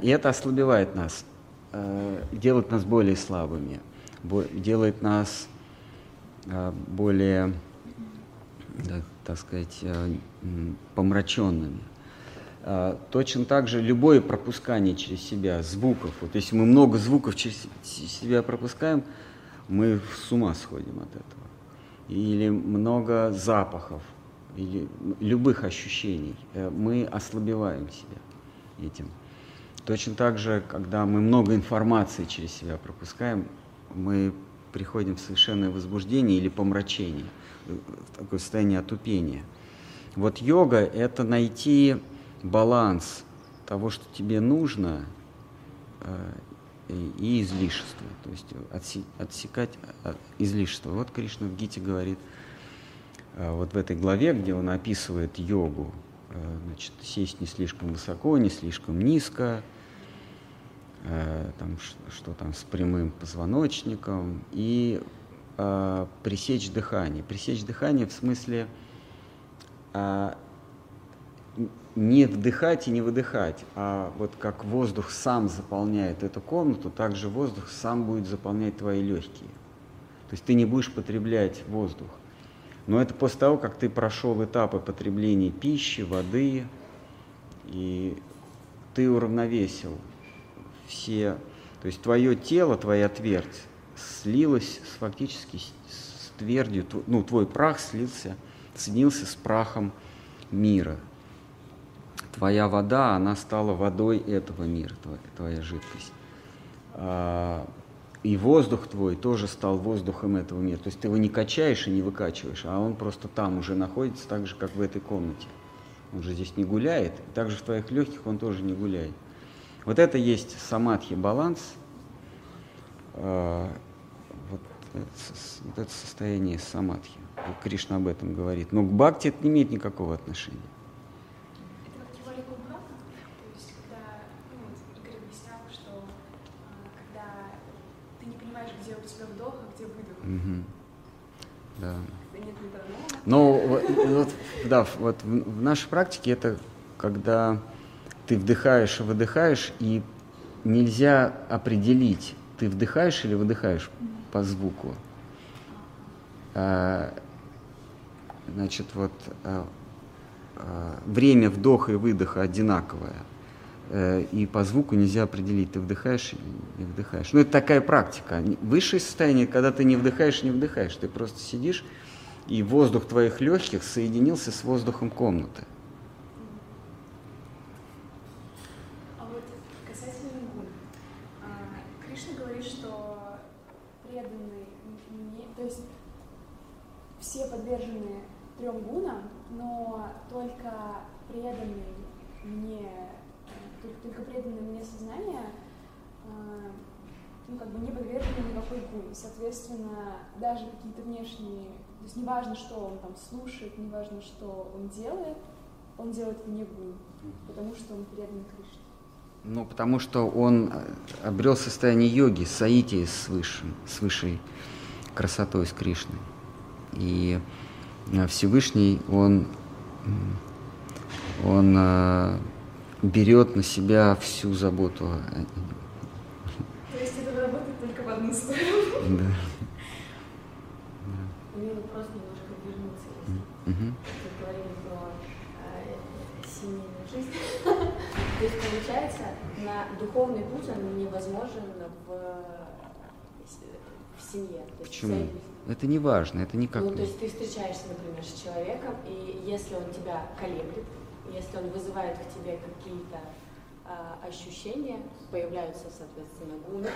И это ослабевает нас, делает нас более слабыми, делает нас более, так сказать, помраченными. Точно так же любое пропускание через себя звуков, вот если мы много звуков через себя пропускаем, мы с ума сходим от этого. Или много запахов, или любых ощущений, мы ослабеваем себя этим. Точно так же, когда мы много информации через себя пропускаем, мы приходим в совершенное возбуждение или помрачение. такое состояние отупения. Вот йога – это найти баланс того, что тебе нужно, и излишества, то есть отсекать излишества. Вот Кришна в Гите говорит, вот в этой главе, где он описывает йогу, значит, сесть не слишком высоко, не слишком низко, там, что там с прямым позвоночником, и пресечь дыхание. Пресечь дыхание в смысле не вдыхать и не выдыхать, а вот как воздух сам заполняет эту комнату, так же воздух сам будет заполнять твои легкие. То есть ты не будешь потреблять воздух. Но это после того, как ты прошел этапы потребления пищи, воды, и ты уравновесил все, то есть твое тело, твоя твердь слилась фактически с твердью, ну, твой прах соединился с прахом мира. Твоя вода, она стала водой этого мира, твоя жидкость. И воздух твой тоже стал воздухом этого мира. То есть ты его не качаешь и не выкачиваешь, а он просто там уже находится, так же, как в этой комнате. Он же здесь не гуляет, и также в твоих легких он тоже не гуляет. Вот это есть самадхи баланс, вот это состояние самадхи. Кришна об этом говорит. Но к бхакти это не имеет никакого отношения. Это как теория Кумбхарна? То есть, когда, ну, вот Игорь объяснял, что когда ты не понимаешь, где у тебя вдох, а где выдох. Угу. Да. Когда нет метронома. Ну, вот, да, вот в нашей практике это когда ты вдыхаешь и выдыхаешь, и нельзя определить, ты вдыхаешь или выдыхаешь по звуку. Значит, вот время вдоха и выдоха одинаковое, и по звуку нельзя определить, ты вдыхаешь или не вдыхаешь. Ну, это такая практика. Высшее состояние, когда ты не вдыхаешь, не вдыхаешь, ты просто сидишь, и воздух твоих легких соединился с воздухом комнаты. Все подвержены трем гунам, но только преданное мне сознание, ну, как бы не подвержено никакой гун. Соответственно, даже какие-то внешние, то есть неважно, что он там слушает, неважно, что он делает вне гун, потому что он предан Кришне. Ну, потому что он обрел состояние йоги, соития с высшей красотой, с Кришной. И Всевышний, он берет на себя всю заботу. То есть это работает только в одну сторону? Да. У меня вопрос немножко вернуться, если мы говорим про семейную жизнь. То есть, получается, на духовный путь он невозможен в семье. Почему? Это не важно, это никак не... Ну, то есть ты встречаешься, например, с человеком, и если он тебя колеблет, если он вызывает в тебе какие-то ощущения, появляются, соответственно, гуны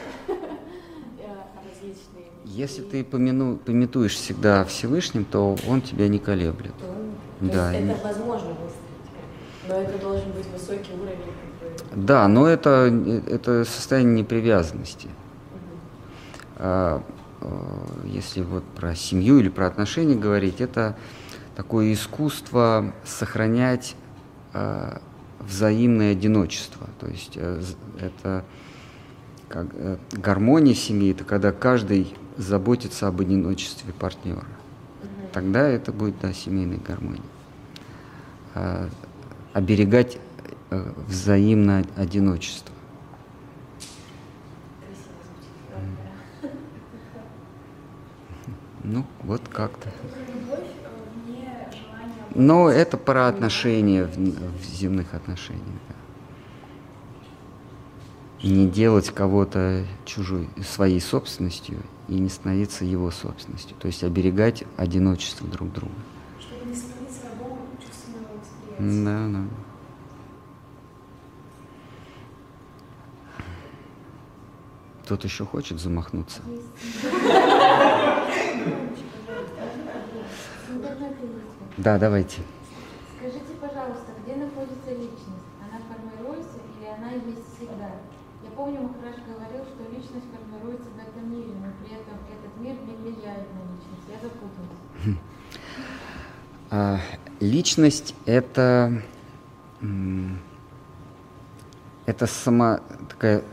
различные... Если ты пометуешь всегда Всевышним, то он тебя не колеблет. Да. Это возможно выстроить, но это должен быть высокий уровень... Да, но это состояние непривязанности. Если вот про семью или про отношения говорить, это такое искусство сохранять взаимное одиночество. То есть это как, гармония семьи, это когда каждый заботится об одиночестве партнера. Тогда это будет, да, семейная гармония. Оберегать взаимное одиночество. Ну, вот как-то. Любовь вне желания... Но это про отношения, в земных отношениях. Да. Не делать кого-то чужой, своей собственностью и не становиться его собственностью. То есть оберегать одиночество друг друга. Чтобы не становиться рабом чувственного восприятия. Да. Кто-то еще хочет замахнуться? Да, давайте. Скажите, пожалуйста, где находится личность? Она формируется или она есть всегда? Я помню, Махарадж говорил, что личность формируется в этом мире, но при этом этот мир не влияет на личность. Я запуталась. Личность – это сама такая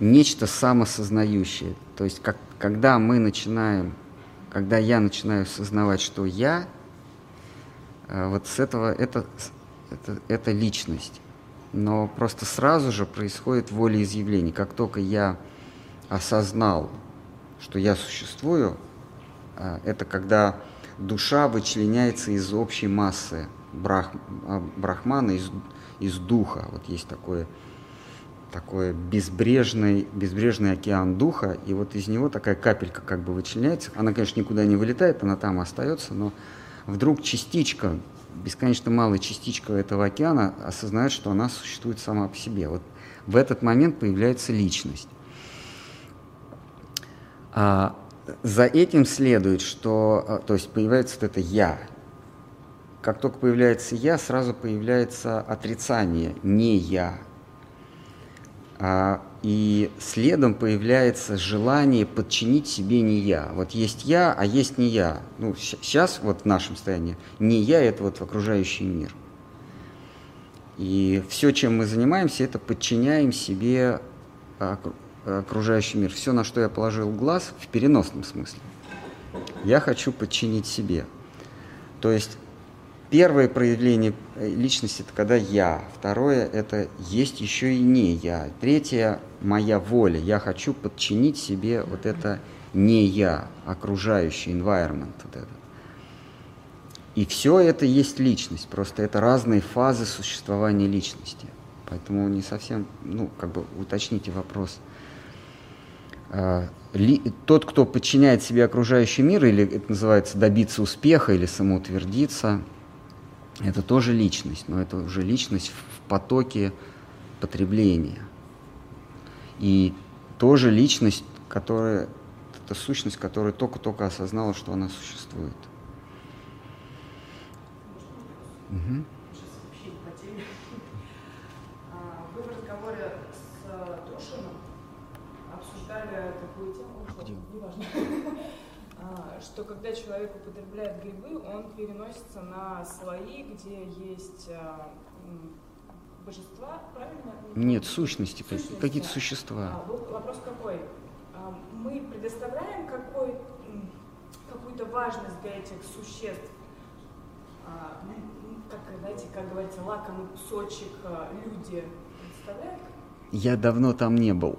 нечто самосознающее. То есть, когда мы начинаем, когда я начинаю сознавать, что я, вот с этого это личность. Но просто сразу же происходит волеизъявление. Как только я осознал, что я существую, это когда душа вычленяется из общей массы брахмана, из духа. Вот есть такой безбрежный океан духа, и вот из него такая капелька как бы вычленяется. Она, конечно, никуда не вылетает, она там остается, но вдруг частичка, бесконечно малая частичка этого океана осознает, что она существует сама по себе. Вот в этот момент появляется личность. За этим следует, что, то есть появляется вот это «я». Как только появляется «я», сразу появляется отрицание «не я». И следом появляется желание подчинить себе не я. Вот есть я, а есть не я. Ну, сейчас вот в нашем состоянии не я – это вот окружающий мир. И все, чем мы занимаемся, это подчиняем себе окружающий мир. Все, на что я положил глаз, в переносном смысле. Я хочу подчинить себе. То есть первое проявление личности – это когда я. Второе – это есть еще и не я. Третье – моя воля. Я хочу подчинить себе вот это не я, окружающий environment. Вот этот. И все это есть личность. Просто это разные фазы существования личности. Поэтому не совсем, ну, как бы уточните вопрос. Тот, кто подчиняет себе окружающий мир, или это называется добиться успеха, или самоутвердиться, это тоже личность, но это уже личность в потоке потребления. И тоже личность, которая, это сущность, которая только-только осознала, что она существует. Угу. Вы в разговоре с Тушиным обсуждали такую тему, что, неважно, что когда человек употребляет грибы, он переносится на слои, где есть божества, правильно? Нет, сущности, какие-то существа. Вопрос какой? Мы предоставляем какую-то важность для этих существ, как, знаете, как говорится, лакомый кусочек, люди представляют? Я давно там не был,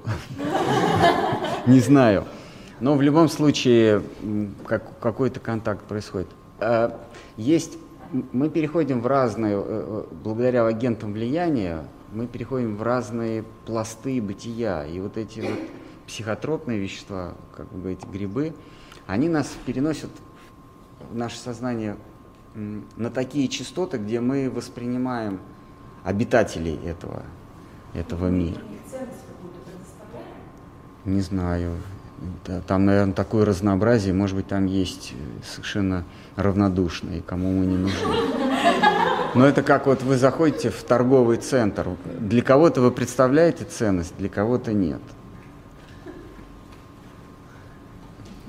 не знаю. Но в любом случае какой-то контакт происходит. Есть, мы переходим в разные, благодаря агентам влияния, мы переходим в разные пласты бытия. И вот эти вот психотропные вещества, как вы говорите, грибы, они нас переносят в наше сознание на такие частоты, где мы воспринимаем обитателей этого мира. Не знаю. Там, наверное, такое разнообразие, может быть, там есть совершенно равнодушные, кому мы не нужны. Но это как вот вы заходите в торговый центр. Для кого-то вы представляете ценность, для кого-то нет.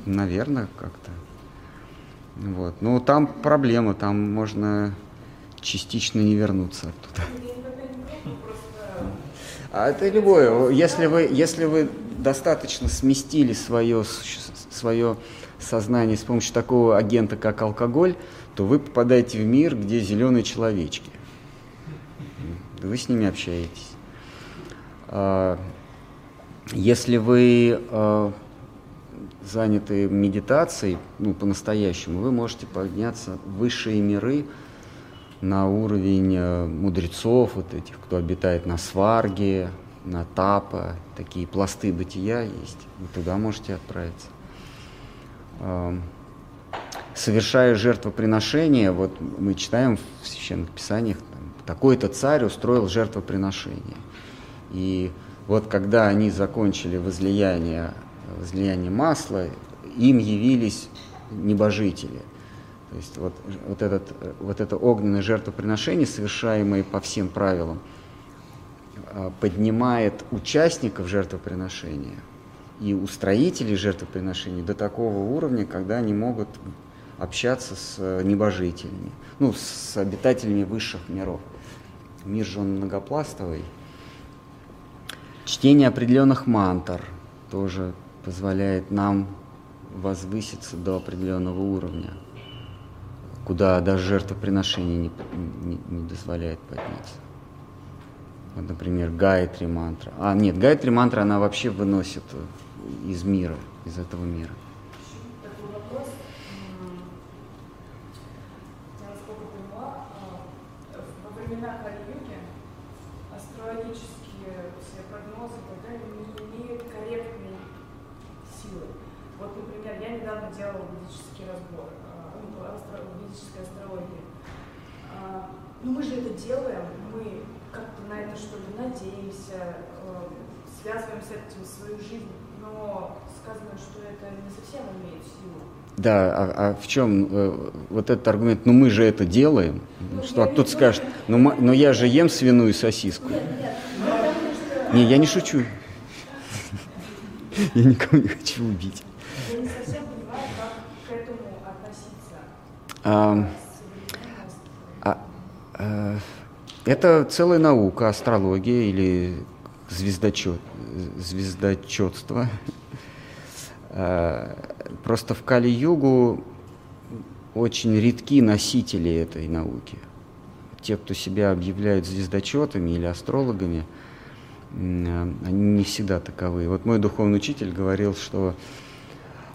Наверное, как-то. Вот. Ну, там проблема, там можно частично не вернуться оттуда. А это любое. Если вы достаточно сместили свое сознание с помощью такого агента, как алкоголь, то вы попадаете в мир, где зеленые человечки. Вы с ними общаетесь. Если вы заняты медитацией, ну, по-настоящему, вы можете подняться в высшие миры, на уровень мудрецов, вот этих, кто обитает на сварге, на тапа, такие пласты бытия есть, вы туда можете отправиться. Совершая жертвоприношение, вот мы читаем в священных писаниях, такой-то царь устроил жертвоприношение. И вот когда они закончили возлияние масла, им явились небожители. То есть вот это огненное жертвоприношение, совершаемое по всем правилам, поднимает участников жертвоприношения и устроителей жертвоприношений до такого уровня, когда они могут общаться с небожителями, ну, с обитателями высших миров. Мир же он многопластовый. Чтение определенных мантр тоже позволяет нам возвыситься до определенного уровня, куда даже жертвоприношение не дозволяет подняться. Вот, например, Гайатри мантра. А, нет, Гайатри мантра, она вообще выносит из мира, из этого мира. Такой вопрос. Я насколько понимала, во времена Кали-юги астрологические все прогнозы не имеют корректной силы. Вот, например, я недавно делала ведический разбор, ведической астрологии. Но мы же это делаем, мы как-то на это что-ли надеемся, связываем с этим свою жизнь, но сказано, что это не совсем имеет силу. Да, а в чем вот этот аргумент, ну мы же это делаем, ну, что а кто-то скажет, но я же ем свиную сосиску. Нет, я не шучу. Я никого не хочу убить. Я не совсем понимаю, как к этому относиться. Это целая наука, астрология или звездочетство. Просто в Кали-югу очень редки носители этой науки. Те, кто себя объявляют звездочетами или астрологами, они не всегда таковы. Вот мой духовный учитель говорил, что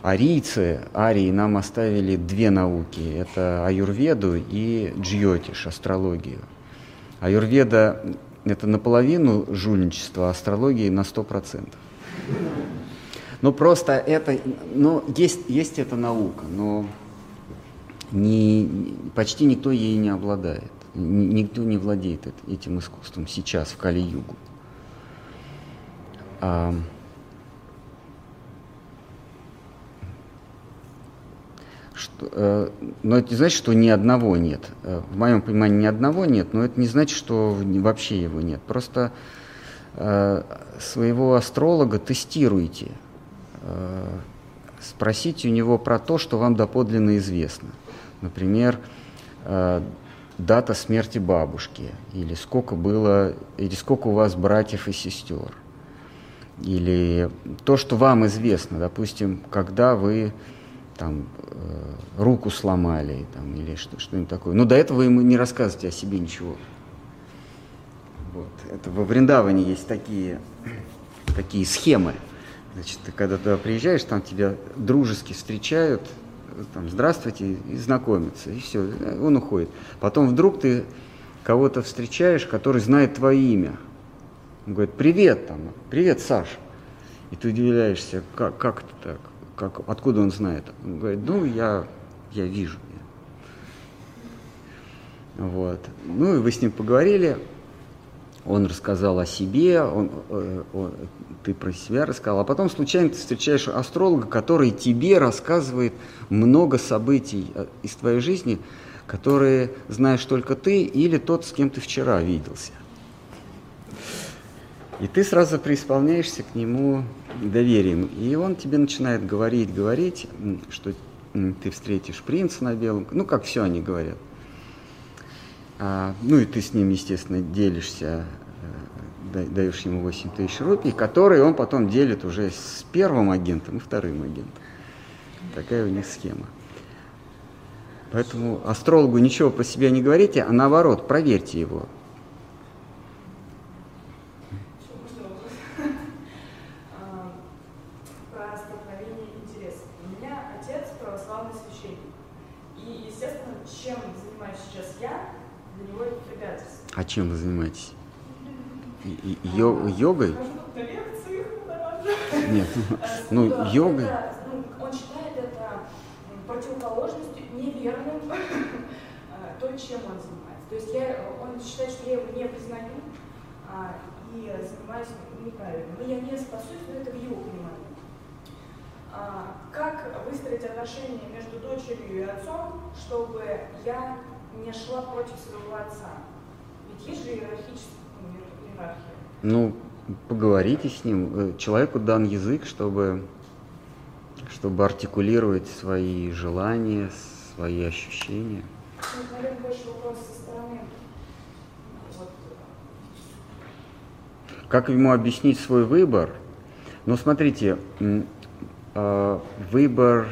арии нам оставили две науки. Это аюрведу и джьотиш, астрологию. Аюрведа – это наполовину жульничество, астрологии на 100%. Ну, просто это… Ну, есть эта наука, но почти никто ей не обладает. Никто не владеет этим искусством сейчас, в Кали-югу. Но это не значит, что ни одного нет. В моем понимании ни одного нет, но это не значит, что вообще его нет. Просто своего астролога тестируйте. Спросите у него про то, что вам доподлинно известно. Например, дата смерти бабушки, или сколько у вас братьев и сестер. Или то, что вам известно, допустим, когда вы там, руку сломали там, или что-нибудь такое. Но до этого ему не рассказывайте о себе ничего. Вот. Это во Вриндаване есть такие схемы. Значит, ты когда туда приезжаешь, там тебя дружески встречают, там, здравствуйте, и знакомятся, и все, он уходит. Потом вдруг ты кого-то встречаешь, который знает твое имя. Он говорит, привет, Саша. И ты удивляешься, как это так? Откуда он знает? Он говорит, ну, я вижу. Вот. Ну, и вы с ним поговорили, он рассказал о себе, ты про себя рассказал, а потом случайно ты встречаешь астролога, который тебе рассказывает много событий из твоей жизни, которые знаешь только ты или тот, с кем ты вчера виделся. И ты сразу преисполняешься к нему доверием. И он тебе начинает говорить, что ты встретишь принца на белом. Ну, как все они говорят. Ну, и ты с ним, естественно, делишься, даешь ему 8000 рупий, которые он потом делит уже с первым агентом и вторым агентом. Такая у них схема. Поэтому астрологу ничего про себя не говорите, а наоборот, проверьте его. А чем вы занимаетесь? Йогой? Нет, ну йогой. Он считает это противоположностью, неверным то, чем он занимается. То есть он считает, что я его не признаю и занимаюсь неправильно. Но я не спасусь, но это в его понимании. как выстроить отношения между дочерью и отцом, чтобы я не шла против своего отца? Ведь есть же иерархия. Ну, поговорите с ним. Человеку дан язык, чтобы артикулировать свои желания, свои ощущения. Ну, наверное, больше вопрос со стороны. Вот. Как ему объяснить свой выбор? Ну, смотрите, выбор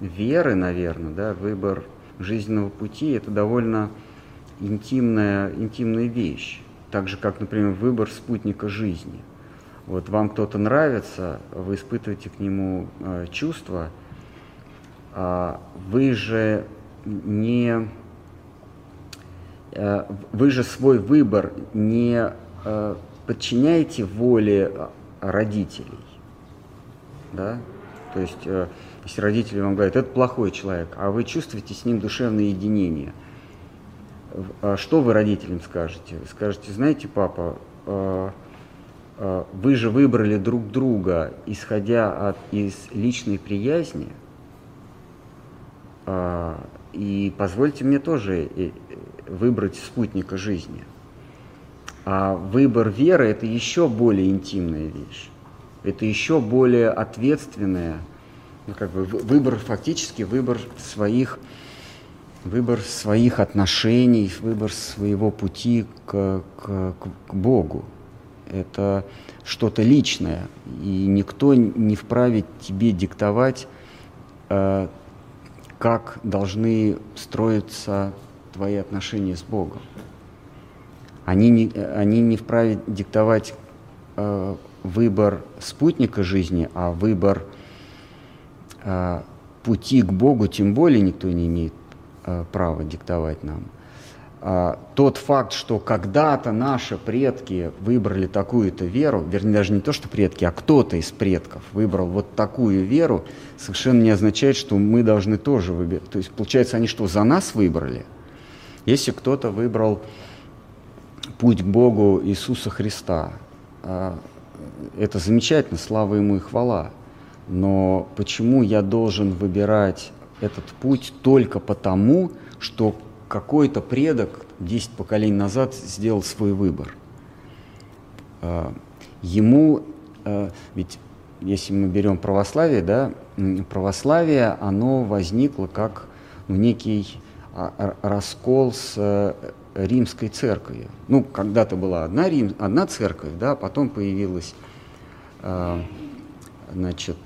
веры, наверное, да, выбор жизненного пути – это довольно интимная вещь. Так же, как, например, выбор спутника жизни. Вот вам кто-то нравится, вы испытываете к нему чувства, вы же свой выбор не подчиняете воле родителей. Да? То есть, если родители вам говорят, это плохой человек, а вы чувствуете с ним душевное единение, что вы родителям скажете? Вы скажете, знаете, папа, вы же выбрали друг друга, исходя из личной приязни, и позвольте мне тоже выбрать спутника жизни. А выбор веры – это еще более интимная вещь, это еще более ответственная, ну, как бы выбор, фактически выбор своих отношений, выбор своего пути к Богу. Это что-то личное, и никто не вправе тебе диктовать, как должны строиться твои отношения с Богом. Они не вправе диктовать выбор спутника жизни, а выбор пути к Богу тем более никто не имеет право диктовать нам. Тот факт, что когда-то наши предки выбрали такую-то веру, вернее, даже не то, что предки, а кто-то из предков выбрал вот такую веру, совершенно не означает, что мы должны тоже выбирать. То есть, получается, они что, за нас выбрали? Если кто-то выбрал путь к Богу Иисуса Христа, это замечательно, слава Ему и хвала. Но почему я должен выбирать этот путь только потому, что какой-то предок 10 поколений назад сделал свой выбор? Ему, ведь если мы берем православие, да, православие, оно возникло как некий раскол с римской церковью. Ну, когда-то была одна церковь, да, потом появилась, значит,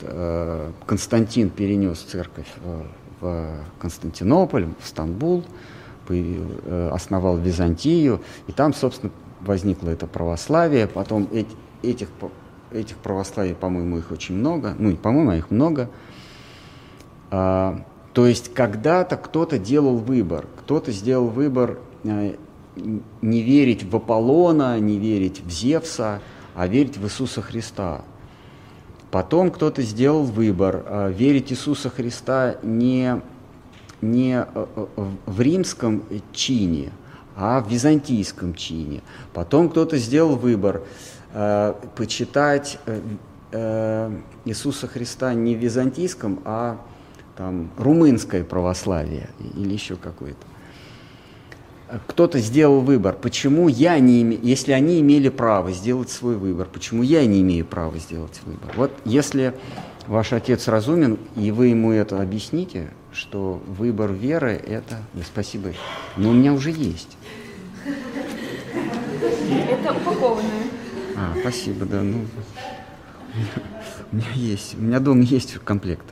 Константин перенес церковь в Константинополь, в Стамбул, основал Византию, и там, собственно, возникло это православие. Потом этих православий, по-моему, их очень много, ну, не по-моему, а их много. То есть когда-то кто-то делал выбор, кто-то сделал выбор не верить в Аполлона, не верить в Зевса, а верить в Иисуса Христа. Потом кто-то сделал выбор верить Иисуса Христа не в римском чине, а в византийском чине. Потом кто-то сделал выбор почитать Иисуса Христа не в византийском, а там, румынское православие или еще какое-то. Кто-то сделал выбор, почему я не имею, если они имели право сделать свой выбор, почему я не имею права сделать выбор? Вот если ваш отец разумен, и вы ему это объясните, что выбор веры – это… Да, спасибо, но у меня уже есть. Это упакованное. А, спасибо, да, ну… У меня есть, у меня дома есть комплект.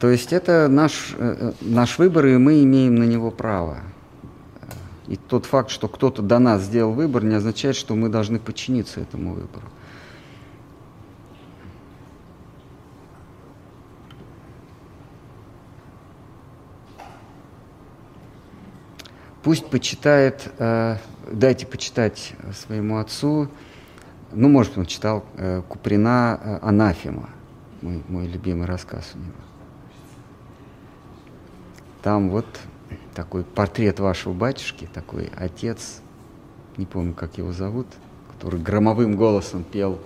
То есть это наш выбор, и мы имеем на него право. И тот факт, что кто-то до нас сделал выбор, не означает, что мы должны подчиниться этому выбору. Пусть почитает, дайте почитать своему отцу, ну, может, он читал Куприна «Анафема», мой любимый рассказ у него. Там вот такой портрет вашего батюшки, такой отец, не помню, как его зовут, который громовым голосом пел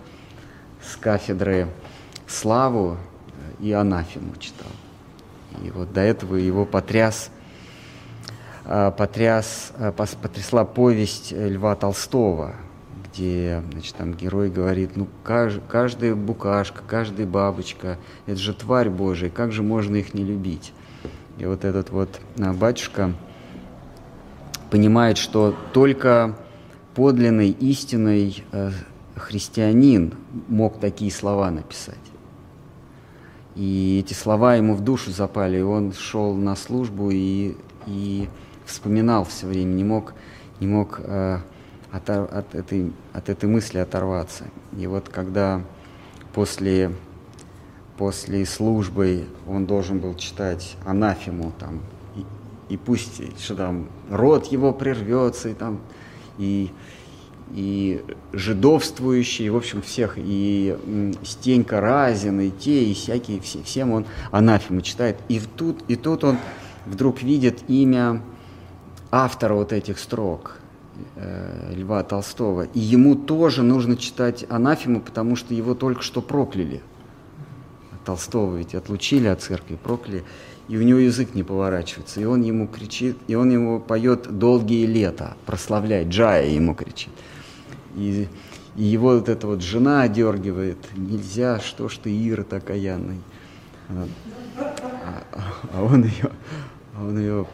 с кафедры «Славу» и «Анафему» читал. И вот до этого его потрясла повесть Льва Толстого, где, значит, там герой говорит: ну, каждая букашка, каждая бабочка, это же тварь Божия, как же можно их не любить? И вот этот вот батюшка понимает, что только подлинный, истинный христианин мог такие слова написать. И эти слова ему в душу запали, и он шел на службу и вспоминал все время, не мог от этой мысли оторваться. И вот когда после службы он должен был читать анафему, там, и пусть что там, род его прервется, и там, и жидовствующие, в общем, всех, и Стенька Разин, и те, и всякие, всем он анафему читает. И тут он вдруг видит имя автора вот этих строк, Льва Толстого. И ему тоже нужно читать анафему, потому что его только что прокляли. Толстого ведь отлучили от церкви, прокляли, и у него язык не поворачивается. И он ему кричит, и он ему поет «Долгие лета», прославляй, Джая ему кричит. И его вот эта вот жена одергивает: нельзя, что ж ты, ирод окаянный. А он ее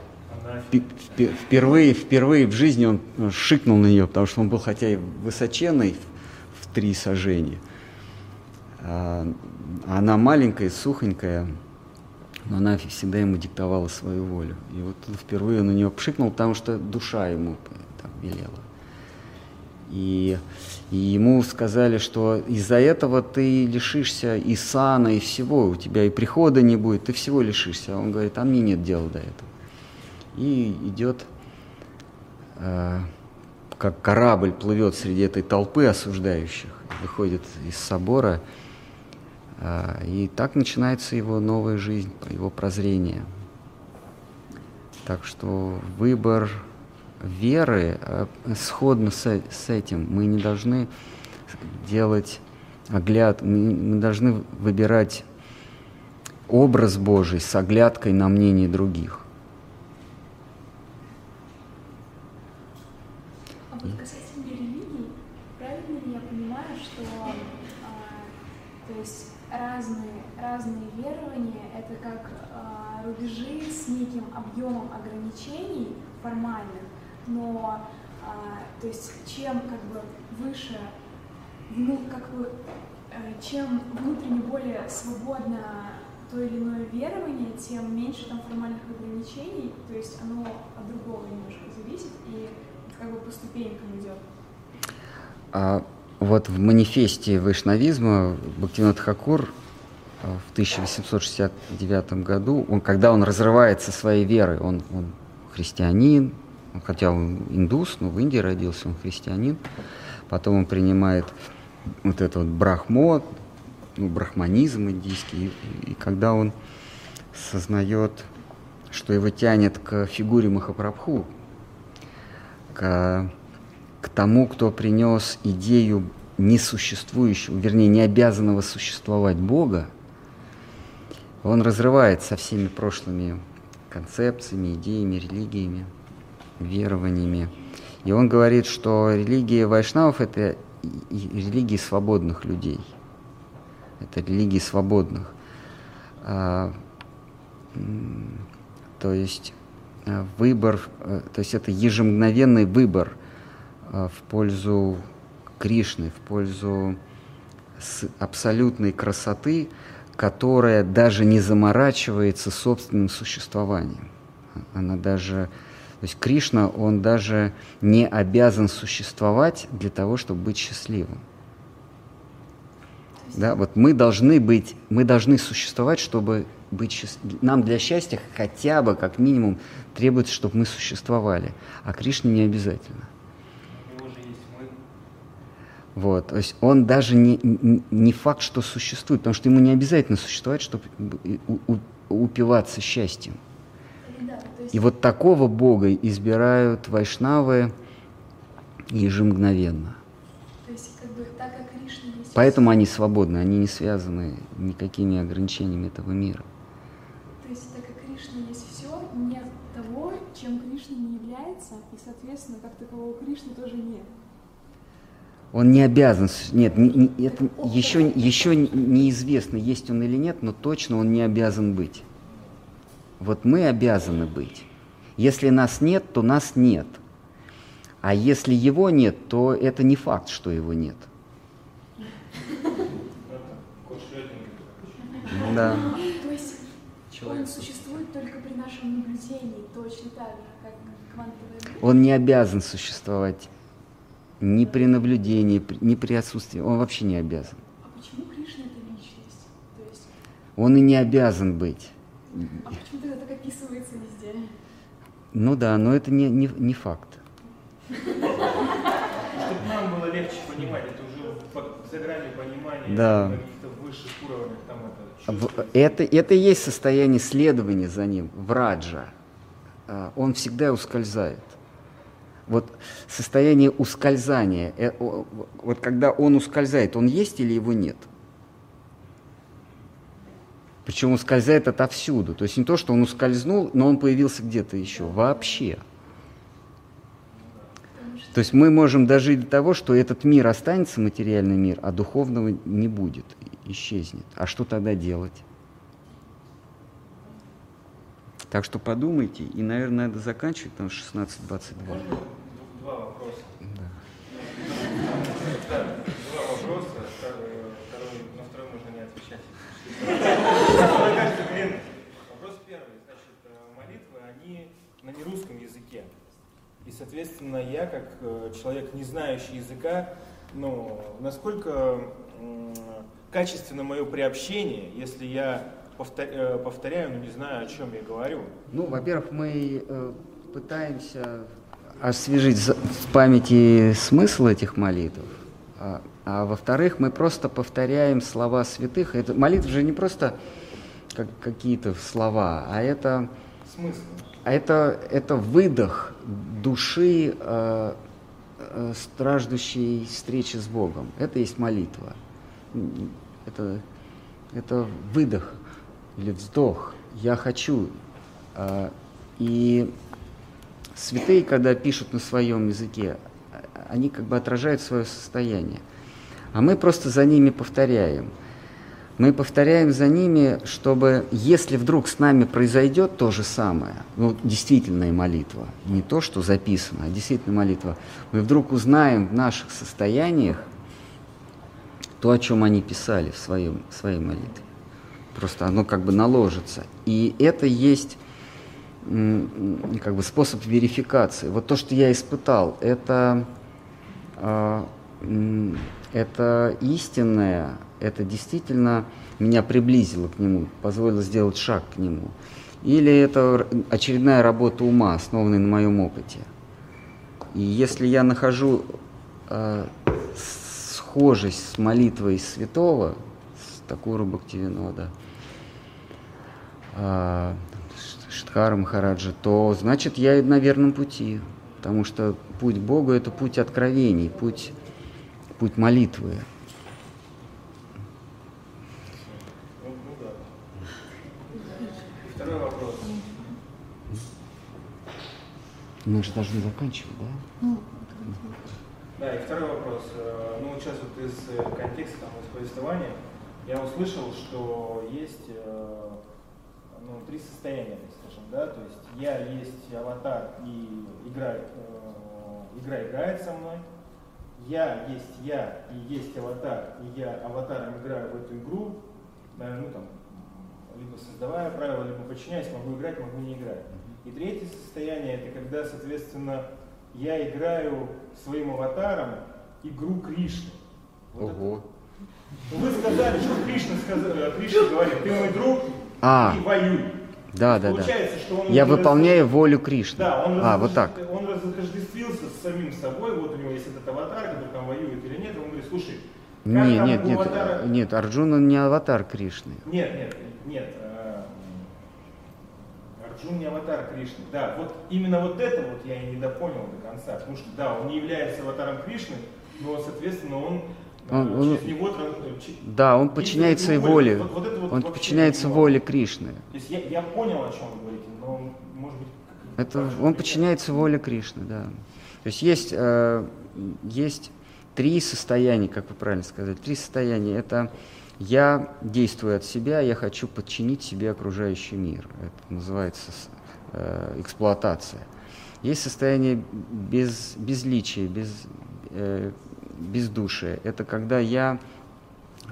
впервые в жизни он шикнул на нее, потому что он был хотя и высоченный в 3 сажени, она маленькая, сухонькая, но она всегда ему диктовала свою волю. И вот впервые он на нее пшикнул, потому что душа ему там велела. И ему сказали, что из-за этого ты лишишься и сана, и всего, у тебя и прихода не будет, ты всего лишишься. А он говорит: а мне нет дела до этого. И идет, как корабль плывет среди этой толпы осуждающих, выходит из собора, и так начинается его новая жизнь, его прозрение. Так что выбор веры сходно с этим. Мы не должны делать огляд, мы должны выбирать образ Божий с оглядкой на мнение других. А вот касательно религии, правильно ли я понимаю, что то есть разные верования — это как рубежи с неким объемом ограничений формальных, но то есть чем как бы выше, ну, как бы, чем внутренне более свободно то или иное верование, тем меньше там формальных ограничений, то есть оно от другого немножко зависит и как бы по ступенькам идет. Вот в манифесте вайшнавизма Бхактивинод Хакур в 1869 году, когда он разрывается своей верой, он христианин, хотя он индус, но в Индии родился, он христианин. Потом он принимает вот этот вот брахмот, ну, брахманизм индийский, и когда он сознает, что его тянет к фигуре Махапрабху, к тому, кто принес идею несуществующего, вернее, необязанного существовать Бога, он разрывает со всеми прошлыми концепциями, идеями, религиями, верованиями. И он говорит, что религия вайшнавов – это религия свободных людей. Это религия свободных. То есть выбор, то есть это ежемгновенный выбор в пользу Кришны, в пользу абсолютной красоты, которая даже не заморачивается собственным существованием. Она даже, то есть Кришна, он даже не обязан существовать для того, чтобы быть счастливым. Да, вот мы должны существовать, чтобы быть счастливым. Нам для счастья хотя бы, как минимум, требуется, чтобы мы существовали, а Кришне не обязательно. Вот, то есть он даже не факт, что существует, потому что ему не обязательно существовать, чтобы упиваться счастьем. Да, то есть... И вот такого Бога избирают вайшнавы ежемгновенно. То есть Поэтому они свободны, они не связаны никакими ограничениями этого мира. То есть, так как Кришна есть все, нет того, чем Кришна не является, и, соответственно, как такового Кришны тоже нет. Он не обязан, нет, это еще неизвестно, есть он или нет, но точно он не обязан быть. Вот мы обязаны быть. Если нас нет, то нас нет. А если его нет, то это не факт, что его нет. Да. То есть он существует только при нашем наблюдении, точно так же, как квантовый. Он не обязан существовать ни при наблюдении, ни при отсутствии. Он вообще не обязан. А почему Кришна — это личность? То есть... Он и не обязан быть. А почему-то это так описывается везде. Ну да, но это не факт. Чтобы нам было легче понимать, это уже за гранью понимания, да, каких-то высших уровнях. Там это и есть состояние следования за ним, враджа. Он всегда ускользает. Вот состояние ускользания, вот когда он ускользает, он есть или его нет? Причем ускользает отовсюду. То есть не то, что он ускользнул, но он появился где-то еще. Вообще. То есть мы можем дожить до того, что этот мир останется, материальный мир, а духовного не будет, исчезнет. А что тогда делать? Так что подумайте. И, наверное, надо заканчивать, потому что 16:22. Можно два вопроса? Да. Два вопроса. На второй можно не отвечать. Вопрос первый. Значит, молитвы, они на нерусском языке. И, соответственно, я, как человек, не знающий языка, ну, насколько качественно мое приобщение, если я повторяю, но не знаю, о чем я говорю? Ну, во-первых, мы пытаемся освежить в памяти смысл этих молитв, а во-вторых, мы просто повторяем слова святых. Это, молитва же не просто какие-то слова, а это... Смысл. А это выдох души, страждущей встречи с Богом. Это есть молитва. Это выдох или вздох. Я хочу. И святые, когда пишут на своем языке, они как бы отражают свое состояние. А мы просто за ними повторяем. Мы повторяем за ними, чтобы, если вдруг с нами произойдет то же самое, ну, действительная молитва, не то, что записано, а действительная молитва, мы вдруг узнаем в наших состояниях то, о чем они писали в своей молитве. Просто оно как бы наложится. И это есть как бы способ верификации. Вот то, что я испытал, это истинное. Это действительно меня приблизило к нему, позволило сделать шаг к нему. Или это очередная работа ума, основанная на моем опыте. И если я нахожу схожесть с молитвой святого, с Такуру Бхактивинода, Штхара Махараджа, то значит я на верном пути. Потому что путь к Богу – это путь откровений, путь молитвы. Мы же должны заканчивать, да? Ну, да, и второй вопрос. Ну, сейчас вот из контекста, там, из повествования, я услышал, что есть три состояния, скажем, да? То есть я есть аватар, и игра играет со мной. Я, и есть аватар, и я аватаром играю в эту игру. Наверное, ну, там, либо создавая правила, либо подчиняясь, могу играть, могу не играть. И третье состояние – это когда, соответственно, я играю своим аватаром игру Кришны. Вот. Ого. Это. Вы сказали, что Кришна говорит: ты мой друг, и воюй. Да, да, получается, да. Что он я выполняю волю Кришны. Да, он разотождествился с самим собой, вот у него есть этот аватар, который там воюет или нет, он говорит: слушай, как нет, аватара... Нет, Арджуна не аватар Кришны. Нет. Арджуна не аватар Кришны. Да, вот именно вот это вот я и недопонял до конца. Потому что, да, он не является аватаром Кришны, но, соответственно, он Он подчиняется и воле. Он подчиняется воле Кришны. То есть я понял, о чем вы говорите, но может быть... Он подчиняется воле Кришны, да. То есть есть три состояния, как вы правильно сказали. Три состояния. Это я действую от себя, я хочу подчинить себе окружающий мир. Это называется эксплуатация. Есть состояние безличия, бездушия. Это когда я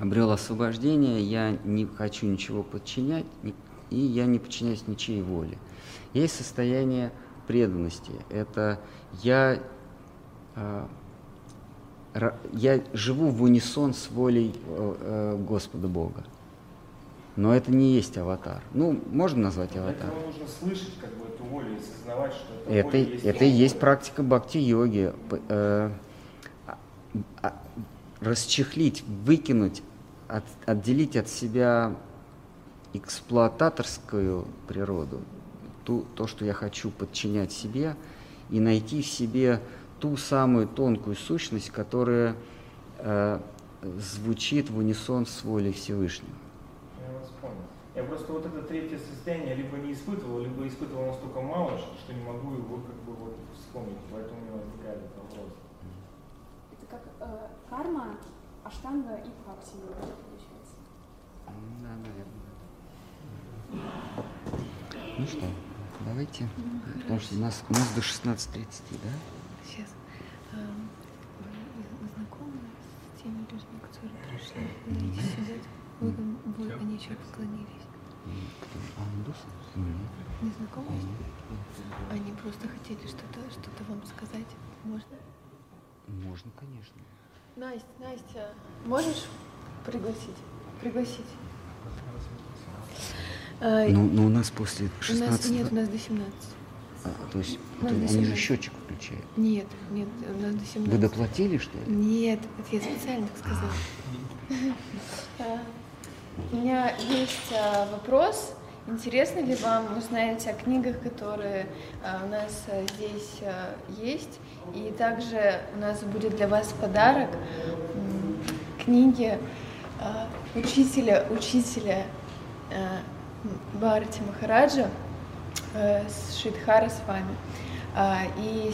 обрел освобождение, я не хочу ничего подчинять, и я не подчиняюсь ничьей воле. Есть состояние преданности. Это я живу в унисон с волей Господа Бога. Но это не есть аватар. Ну, можно назвать аватар. Этого нужно слышать, как бы, эту волю, и осознавать, что это есть. Это и есть практика бхакти-йоги. Расчехлить, выкинуть, отделить от себя эксплуататорскую природу, то, что я хочу подчинять себе, и найти в себе ту самую тонкую сущность, которая звучит в унисон с волей Всевышнего. Я вас понял. Я просто вот это третье состояние либо не испытывал, либо испытывал настолько мало, что не могу его как бы вот вспомнить, поэтому у меня возникает вопрос. Это как карма, аштанга и бхакти получается? Да, наверное. Ну что, давайте, потому что у нас до 16:30, да? Сейчас. Я знакома с теми людьми, которые пришли. Они сидят, Богу, они еще поклонились. Не знакомы? Они просто хотели что-то вам сказать. Можно? Можно, конечно. Настя, можешь пригласить? Но у нас после 16... Нет, у нас до 17. То есть они же счетчик включают? Нет, у нас до 17. Вы доплатили, что ли? Нет, это я специально так сказала. У меня есть вопрос. Интересно ли вам узнать о книгах, которые у нас здесь есть? И также у нас будет для вас подарок книги учителя Бхарати Махараджа с Шридхара с вами. И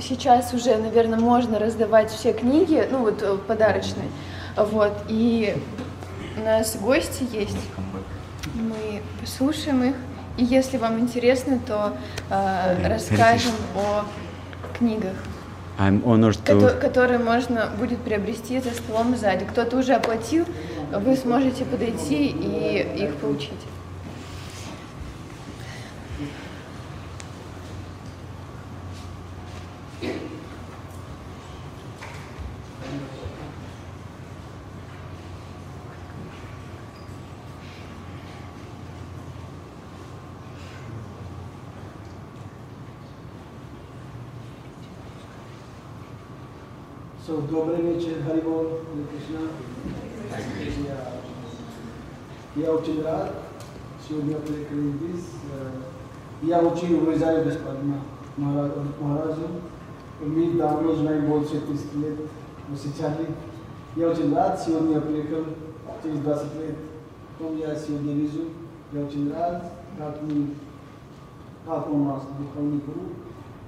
сейчас уже, наверное, можно раздавать все книги, ну вот подарочные. Вот. И у нас гости есть. Мы послушаем их. И если вам интересно, то расскажем о книгах, которые можно будет приобрести за столом сзади. Кто-то уже оплатил, вы сможете подойти и их получить. Добрый вечер, Харибол, Кришна. Я очень рад, сегодня прикрыл здесь. Я очень уважаю господина Махараджу. Мы давно знаем больше 30 лет, встречали. Я очень рад, сегодня прикрыл, через 20 лет. Потом я сегодня вижу, я очень рад, как у нас духовный круг.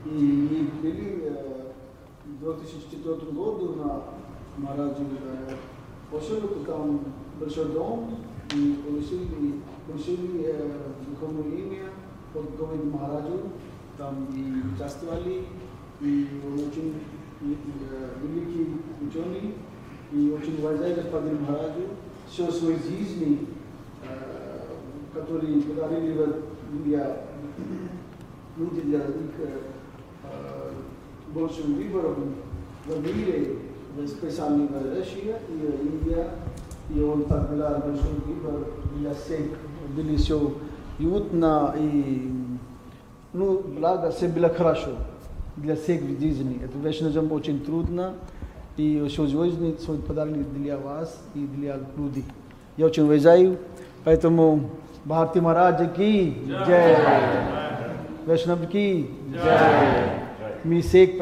И были в 2004 году на Махараджу пошел, там большой дом, и получили духовное имя от Говинда Махараджу, там и участвовали, и очень великий ученый, и очень уважаемый господин Махараджу, все свои жизни, которые подарили люди для большим выбором в мире, специально в России и Индия, и он так дал большой выбор для всех, были все уютно и, ну, благо, все было хорошо для всех в жизни. Это вайшнавизм очень трудно, и все звезды свой подарили для вас и для людей. Я очень уважаю, поэтому Бхарати Махараджа ки джай, вайшнав ки джай. Мы всех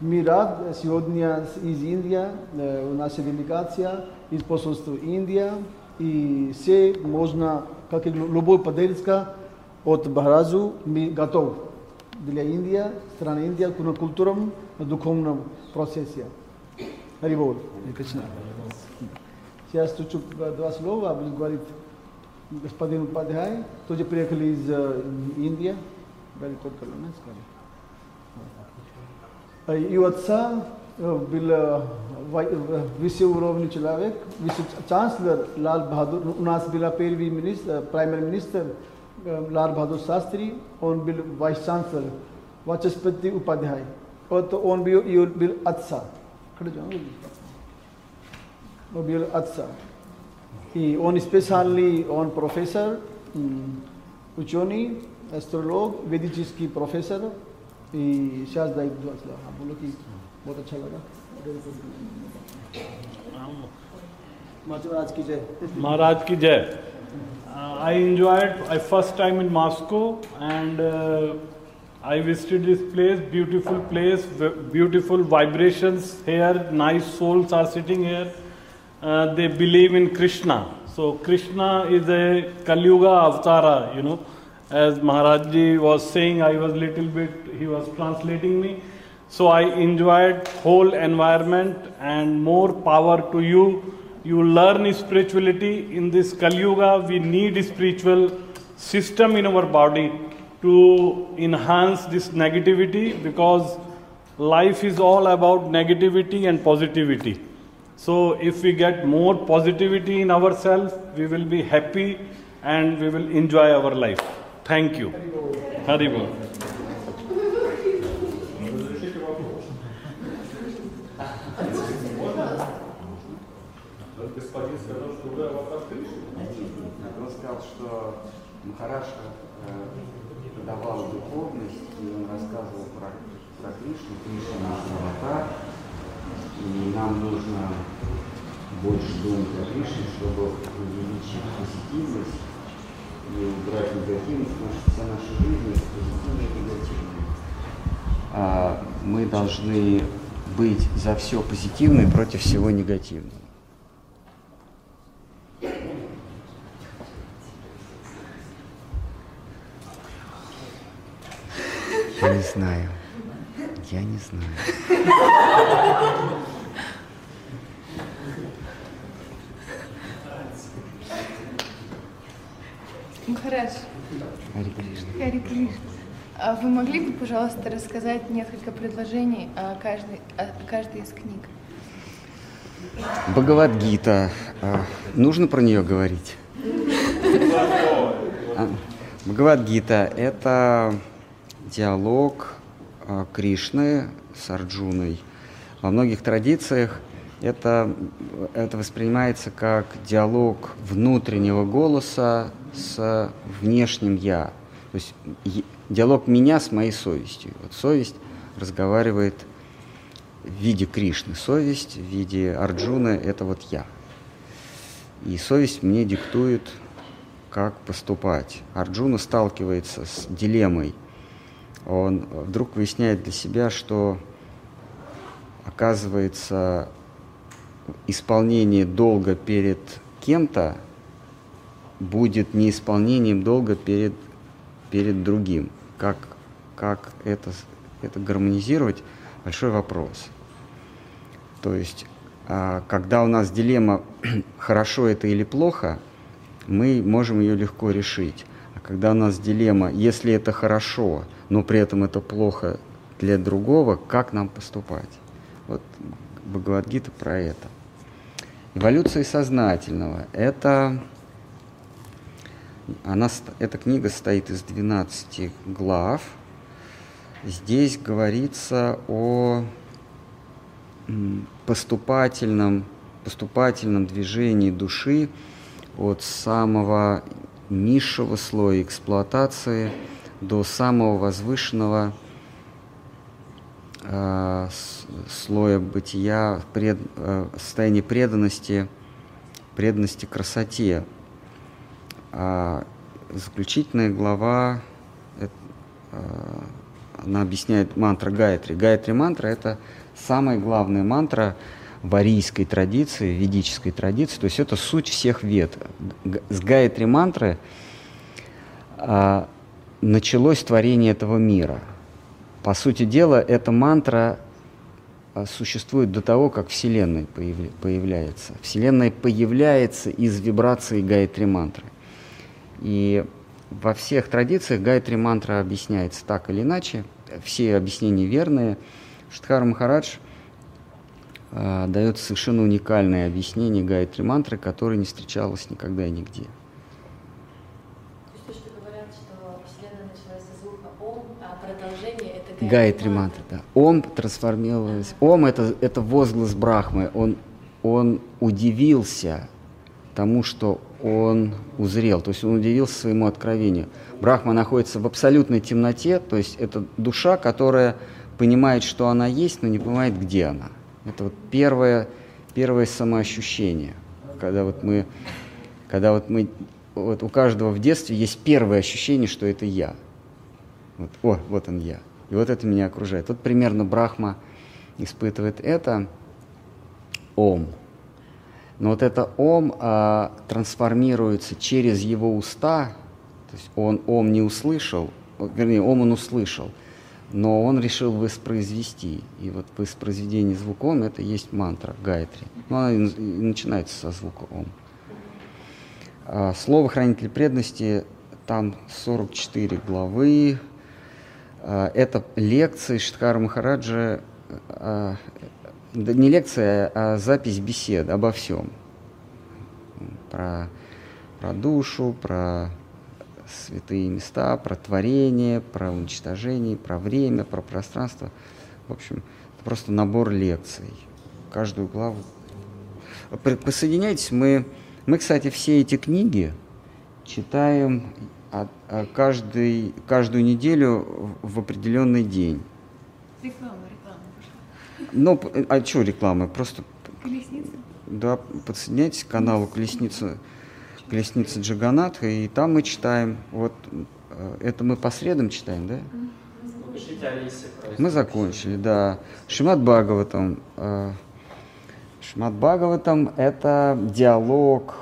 Мы рады, сегодня из Индии наша делегация, из посольства Индии, и все можно, как и любой подельска от Бахаразу, мы готовы для Индии, страны Индии, к культурам, духовным процессе. Харивол. Сейчас чуть-чуть два слова, будет говорить господин Падхай, тоже приехали из Индии. И у отца был высокоуровневый человек, вице-чанслер Лал Бахадур, у нас был первый министр, премьер-министр Лал Бахадур Шастри, он был вайс-чанслер, Вачаспати Упадхай, вот он был отца, и он специальный, он профессор, ученый, астролог, ведический профессор. И сейчас дает два слова. आप बोलो कि बहुत अच्छा लगा। महाराज की जय। महाराज की जय। I enjoyed my first time in Moscow and I visited this place, beautiful vibrations here. Nice souls are sitting here. They believe in Krishna. So Krishna is a Kali Yuga avatara, you know. As Maharajji was saying, I was little bit, he was translating me. So I enjoyed whole environment and more power to you. You learn spirituality in this Kali Yuga. We need spiritual system in our body to enhance this negativity because life is all about negativity and positivity. So if we get more positivity in ourselves, we will be happy and we will enjoy our life. Thank you. Haribol. Господин сказал, что вы аватар Кришны. Он сказал, что Махарадж давал духовность, и он рассказывал про Кришну. Кришна наш аватар, и нам нужно больше думать о Кришне, чтобы увеличить позитивность. И убрать негативность, потому что вся наша жизнь это позитивная и негативная. Мы должны быть за все позитивное и против всего негативного. Я не знаю. Я не знаю. Махарадж, Хари Кришна, вы могли бы, пожалуйста, рассказать несколько предложений о каждой из книг? Бхагавад-гита. Нужно про нее говорить? Бхагавад-гита – это диалог Кришны с Арджуной. Во многих традициях это воспринимается как диалог внутреннего голоса с внешним «я». То есть диалог меня с моей совестью. Вот совесть разговаривает в виде Кришны. Совесть в виде Арджуны – это вот я. И совесть мне диктует, как поступать. Арджуна сталкивается с дилеммой. Он вдруг выясняет для себя, что, оказывается, исполнение долга перед кем-то будет неисполнением долга перед другим. Как это гармонизировать? Большой вопрос. То есть, когда у нас дилемма «хорошо это или плохо», мы можем ее легко решить. А когда у нас дилемма «если это хорошо, но при этом это плохо для другого, как нам поступать?» Вот Бхагавад-гита про это. Эволюция сознательного. Эта книга состоит из 12 глав. Здесь говорится о поступательном движении души от самого низшего слоя эксплуатации до самого возвышенного слоя бытия, состояние преданности красоте. Заключительная глава она объясняет мантру Гайатри. Гайатри-мантра – это самая главная мантра в арийской традиции, ведической традиции, то есть это суть всех вед. С Гайатри-мантры началось творение этого мира. По сути дела, эта мантра существует до того, как Вселенная появляется. Вселенная появляется из вибрации Гайатри-мантры. И во всех традициях Гайатри-мантра объясняется так или иначе. Все объяснения верные. Штхар Махарадж дает совершенно уникальное объяснение Гайатри-мантры, которое не встречалось никогда и нигде. То есть то, что говорят, что Вселенная началась со звука Ом, а продолжение – это Гайатри-мантра. Да. Ом трансформировалась. Ом – это возглас Брахмы. Он удивился тому, что он узрел, то есть он удивился своему откровению. Брахма находится в абсолютной темноте, то есть это душа, которая понимает, что она есть, но не понимает, где она. Это вот первое самоощущение, когда вот у каждого в детстве есть первое ощущение, что это я. Вот, вот он я, и вот это меня окружает. Вот примерно Брахма испытывает это Ом. Но вот это Ом трансформируется через его уста, то есть он Ом не услышал, вернее, Ом он услышал, но он решил воспроизвести. И вот воспроизведение звука Ом – это есть мантра Гайатри. Но она начинается со звука Ом. Слово «Хранитель преданности», там 44 главы. Это лекции Штхара Махараджа, не лекция, а запись бесед обо всем. Про душу, про святые места, про творение, про уничтожение, про время, про пространство. В общем, это просто набор лекций. Каждую главу. Присоединяйтесь. Мы, кстати, все эти книги читаем каждую неделю в определенный день. Ну, а что реклама? Просто... Колесница? Да, подсоединяйтесь к каналу «Колесница Джаганатха», и там мы читаем. Вот это мы по средам читаем, да? Мы закончили, да. Шримад-Бхагаватам. Шримад-Бхагаватам – это диалог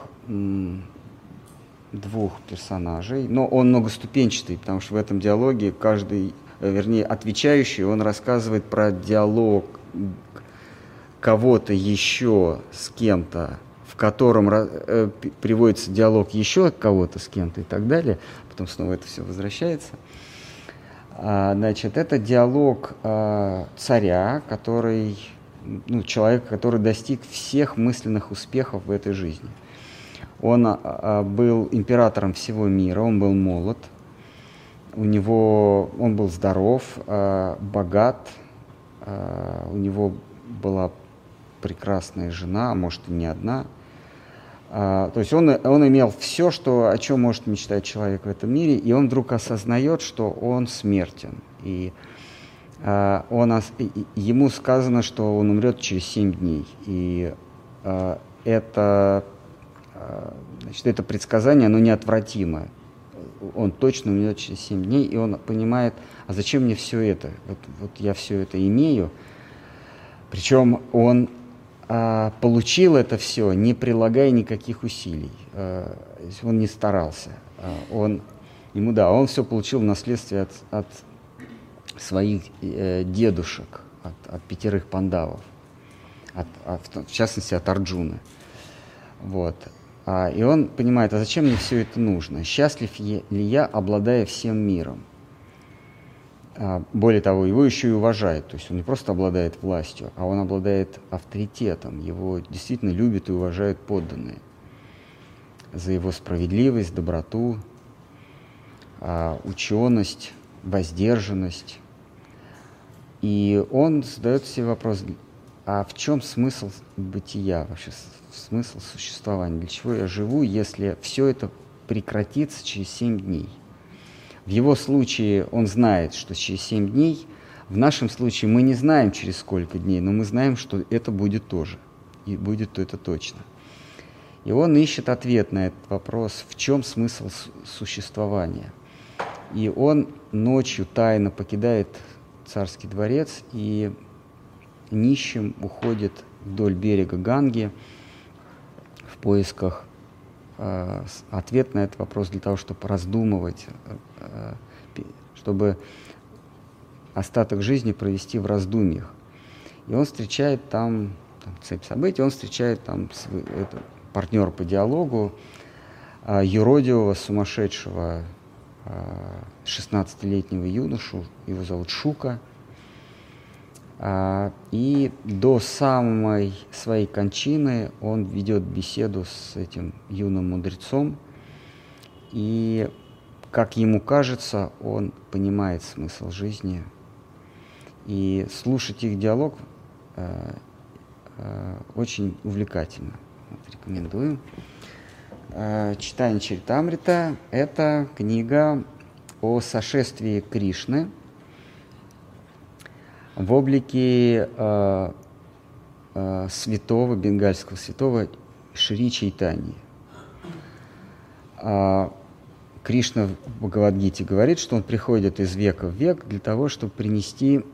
двух персонажей, но он многоступенчатый, потому что в этом диалоге каждый, вернее, отвечающий, он рассказывает про диалог кого-то еще с кем-то, в котором приводится диалог еще кого-то с кем-то и так далее. Потом снова это все возвращается. Значит, это диалог царя, который, человека, который достиг всех мысленных успехов в этой жизни. Он был императором всего мира, он был молод, он был здоров, богат, у него была прекрасная жена, может, и не одна. То есть он имел все, о чем может мечтать человек в этом мире, и он вдруг осознает, что он смертен. И ему сказано, что он умрет через 7 дней. И это предсказание, оно неотвратимо. Он точно умрет через 7 дней, и он понимает, а зачем мне все это? Вот я все это имею. Причем он получил это все, не прилагая никаких усилий. Он не старался. Он все получил в наследстве от своих дедушек, от 5 пандавов, в частности, от Арджуны. Вот. И он понимает, а зачем мне все это нужно? Счастлив ли я, обладая всем миром? Более того, его еще и уважают. То есть он не просто обладает властью, а он обладает авторитетом. Его действительно любят и уважают подданные за его справедливость, доброту, ученость, воздержанность. И он задает себе вопрос, а в чем смысл бытия вообще? Смысл существования? Для чего я живу, если все это прекратится через 7 дней? В его случае он знает, что через 7 дней. В нашем случае мы не знаем, через сколько дней, но мы знаем, что это будет тоже. И будет это точно. И он ищет ответ на этот вопрос, в чем смысл существования. И он ночью тайно покидает царский дворец и нищим уходит вдоль берега Ганги в поисках ответа на этот вопрос, для того, чтобы раздумывать, чтобы остаток жизни провести в раздумьях. И он встречает там цепь событий, он встречает там партнера по диалогу, юродивого, сумасшедшего 16-летнего юношу, его зовут Шука. И до самой своей кончины он ведет беседу с этим юным мудрецом, и, как ему кажется, он понимает смысл жизни. И слушать их диалог очень увлекательно. Вот, рекомендую. «Читание Чаритамрита» — это книга о сошествии Кришны в облике святого, бенгальского святого Шри Чайтаньи. Кришна в Бхагавадгите говорит, что он приходит из века в век для того, чтобы принести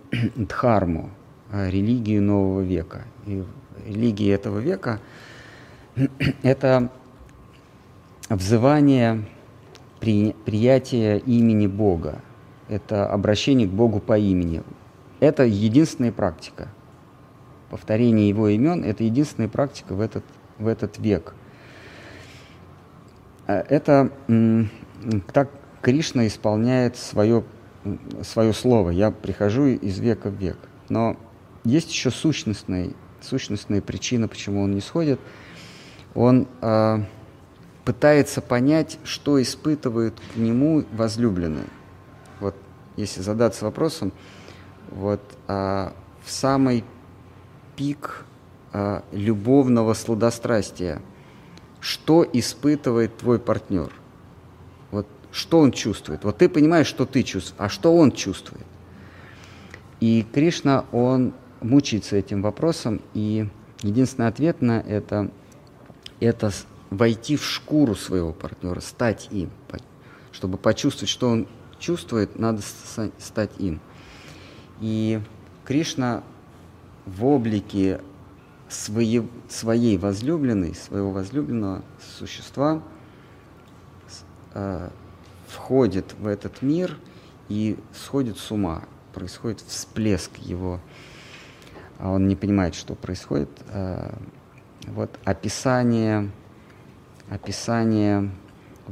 дхарму, религию нового века. И религия этого века — это взывание, приятие имени Бога, это обращение к Богу по имени. Это единственная практика. Повторение его имен – это единственная практика в этот век. Это так Кришна исполняет свое слово. Я прихожу из века в век. Но есть еще сущностная причина, почему он не сходит. Он пытается понять, что испытывают к нему возлюбленные. Вот если задаться вопросом, в самый пик любовного сладострастия, что испытывает твой партнер? Вот что он чувствует? Вот ты понимаешь, что ты чувствуешь, а что он чувствует? И Кришна, он мучается этим вопросом, и единственный ответ на это войти в шкуру своего партнера, стать им. Чтобы почувствовать, что он чувствует, надо стать им. И Кришна в облике своей возлюбленной, своего возлюбленного существа входит в этот мир и сходит с ума. Происходит всплеск его, он не понимает, что происходит. Вот описание,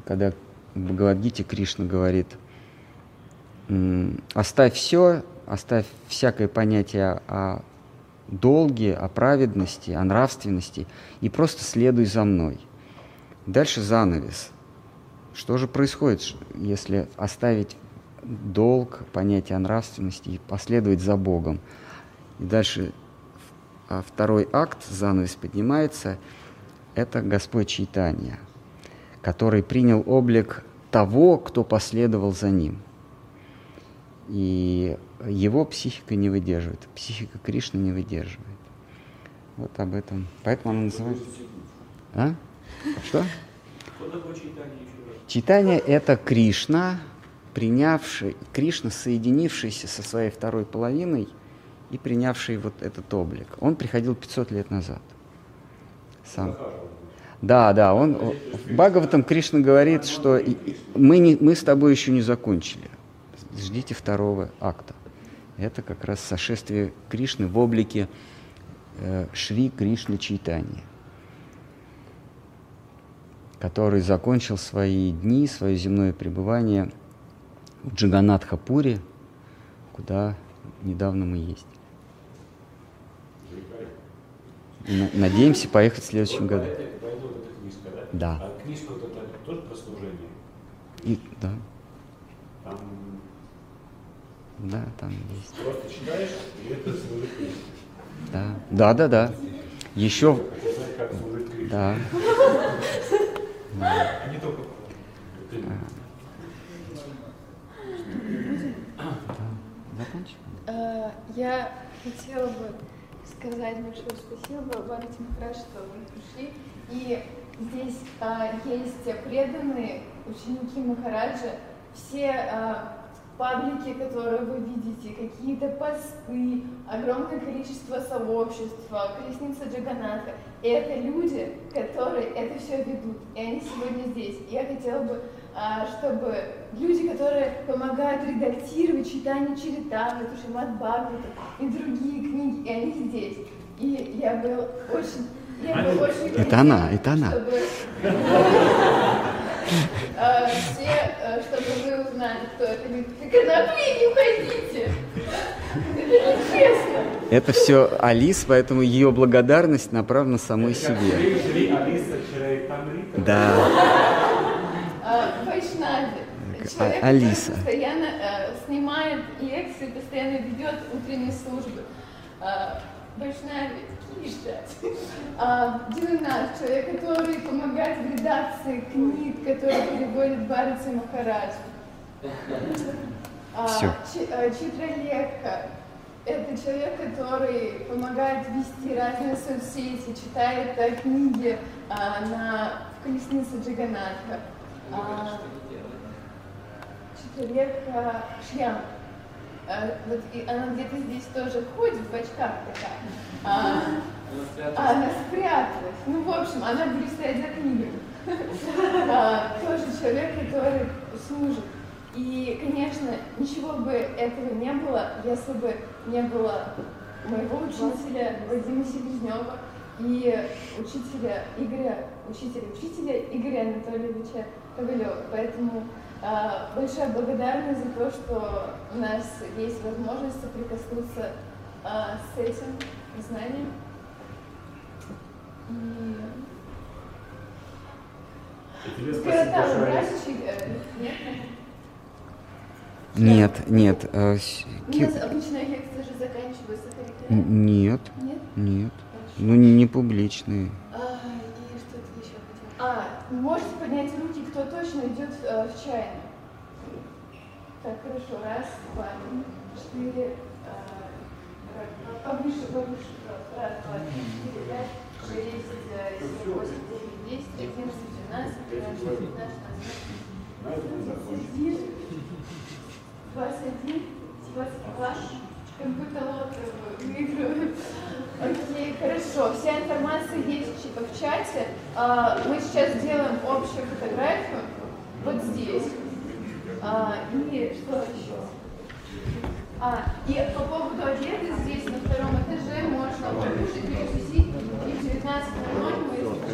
когда в Бхагавадгите Кришна говорит: «Оставь все, оставь всякое понятие о долге, о праведности, о нравственности, и просто следуй за мной». Дальше занавес. Что же происходит, если оставить долг, понятие о нравственности и последовать за Богом? И дальше второй акт, занавес поднимается, это Господь Чайтанья, который принял облик того, кто последовал за ним. И его психика не выдерживает, психика Кришны не выдерживает. Вот об этом. Поэтому она называется... А? Что? Чайтанья – это Кришна, принявший, Кришна, соединившийся со своей второй половиной и принявший вот этот облик. Он приходил 500 лет назад. Сам. Да, он... В Бхагаватам Кришна говорит, что мы с тобой еще не закончили. Ждите второго акта. Это как раз сошествие Кришны в облике Шри Кришны Чайтаньи, который закончил свои дни, свое земное пребывание в Джаганнатхапуре, куда недавно мы ездили. Надеемся поехать в следующем году. Да. А книжка вот эта тоже про служение? Да. Да, там есть. Просто читаешь, и это служит Кришне. Да. Еще... Как служит Кришне. Да. Не только... Я хотела бы сказать большое спасибо вам, Тим Храш, что вы пришли. И здесь есть преданные ученики Махараджа, все паблики, которые вы видите, какие-то посты, огромное количество сообщества, колесница Джаганатха. И это люди, которые это все ведут, и они сегодня здесь. И я хотела бы, чтобы люди, которые помогают редактировать читание Чаритамриты, Шримад Бхагавату и другие книги, и они здесь. И я был очень... это она, это она. Все, чтобы вы узнали, кто это. Так она, не уходите. Это честно. Это все Алис, поэтому ее благодарность направлена самой себе. Да. Человек, Алиса постоянно снимает лекции, постоянно ведет утренние службы. Вайшнави, Дилинат, человек, который помогает в редакции книг, которые переводит Бхарати Махарадж. Читралекха, это человек, который помогает вести разные соцсети, читает книги в колеснице Джаганатха. Читралекха Шьям. Вот, и она где-то здесь тоже ходит, в очках такая. Она спряталась. Ну, в общем, она будет стоять за книгами. Тоже человек, который служит. И, конечно, ничего бы этого не было, если бы не было моего учителя Вадима Селезнева и учителя Игоря Анатольевича Ковалева. Поэтому большая благодарность за то, что у нас есть возможность соприкоснуться с этим знанием. И... Нет. У нас обычная лекция же заканчивается харикатами. Нет. Ну, не публичные. Можете поднять руки, кто точно идет в чайную. Так, хорошо. Раз, два, четыре. Повыше. Раз, два, три, четыре, пять, шесть, семь, восемь, девять, 10, 11, 12, 13, 15, 16, 21, 22. Как будто лотовую выигрывают. Окей, хорошо. Вся информация есть в чате. Мы сейчас делаем общую фотографию вот здесь. И что еще? И по поводу одежды здесь на втором этаже можно покушать, перекусить. И в 19:00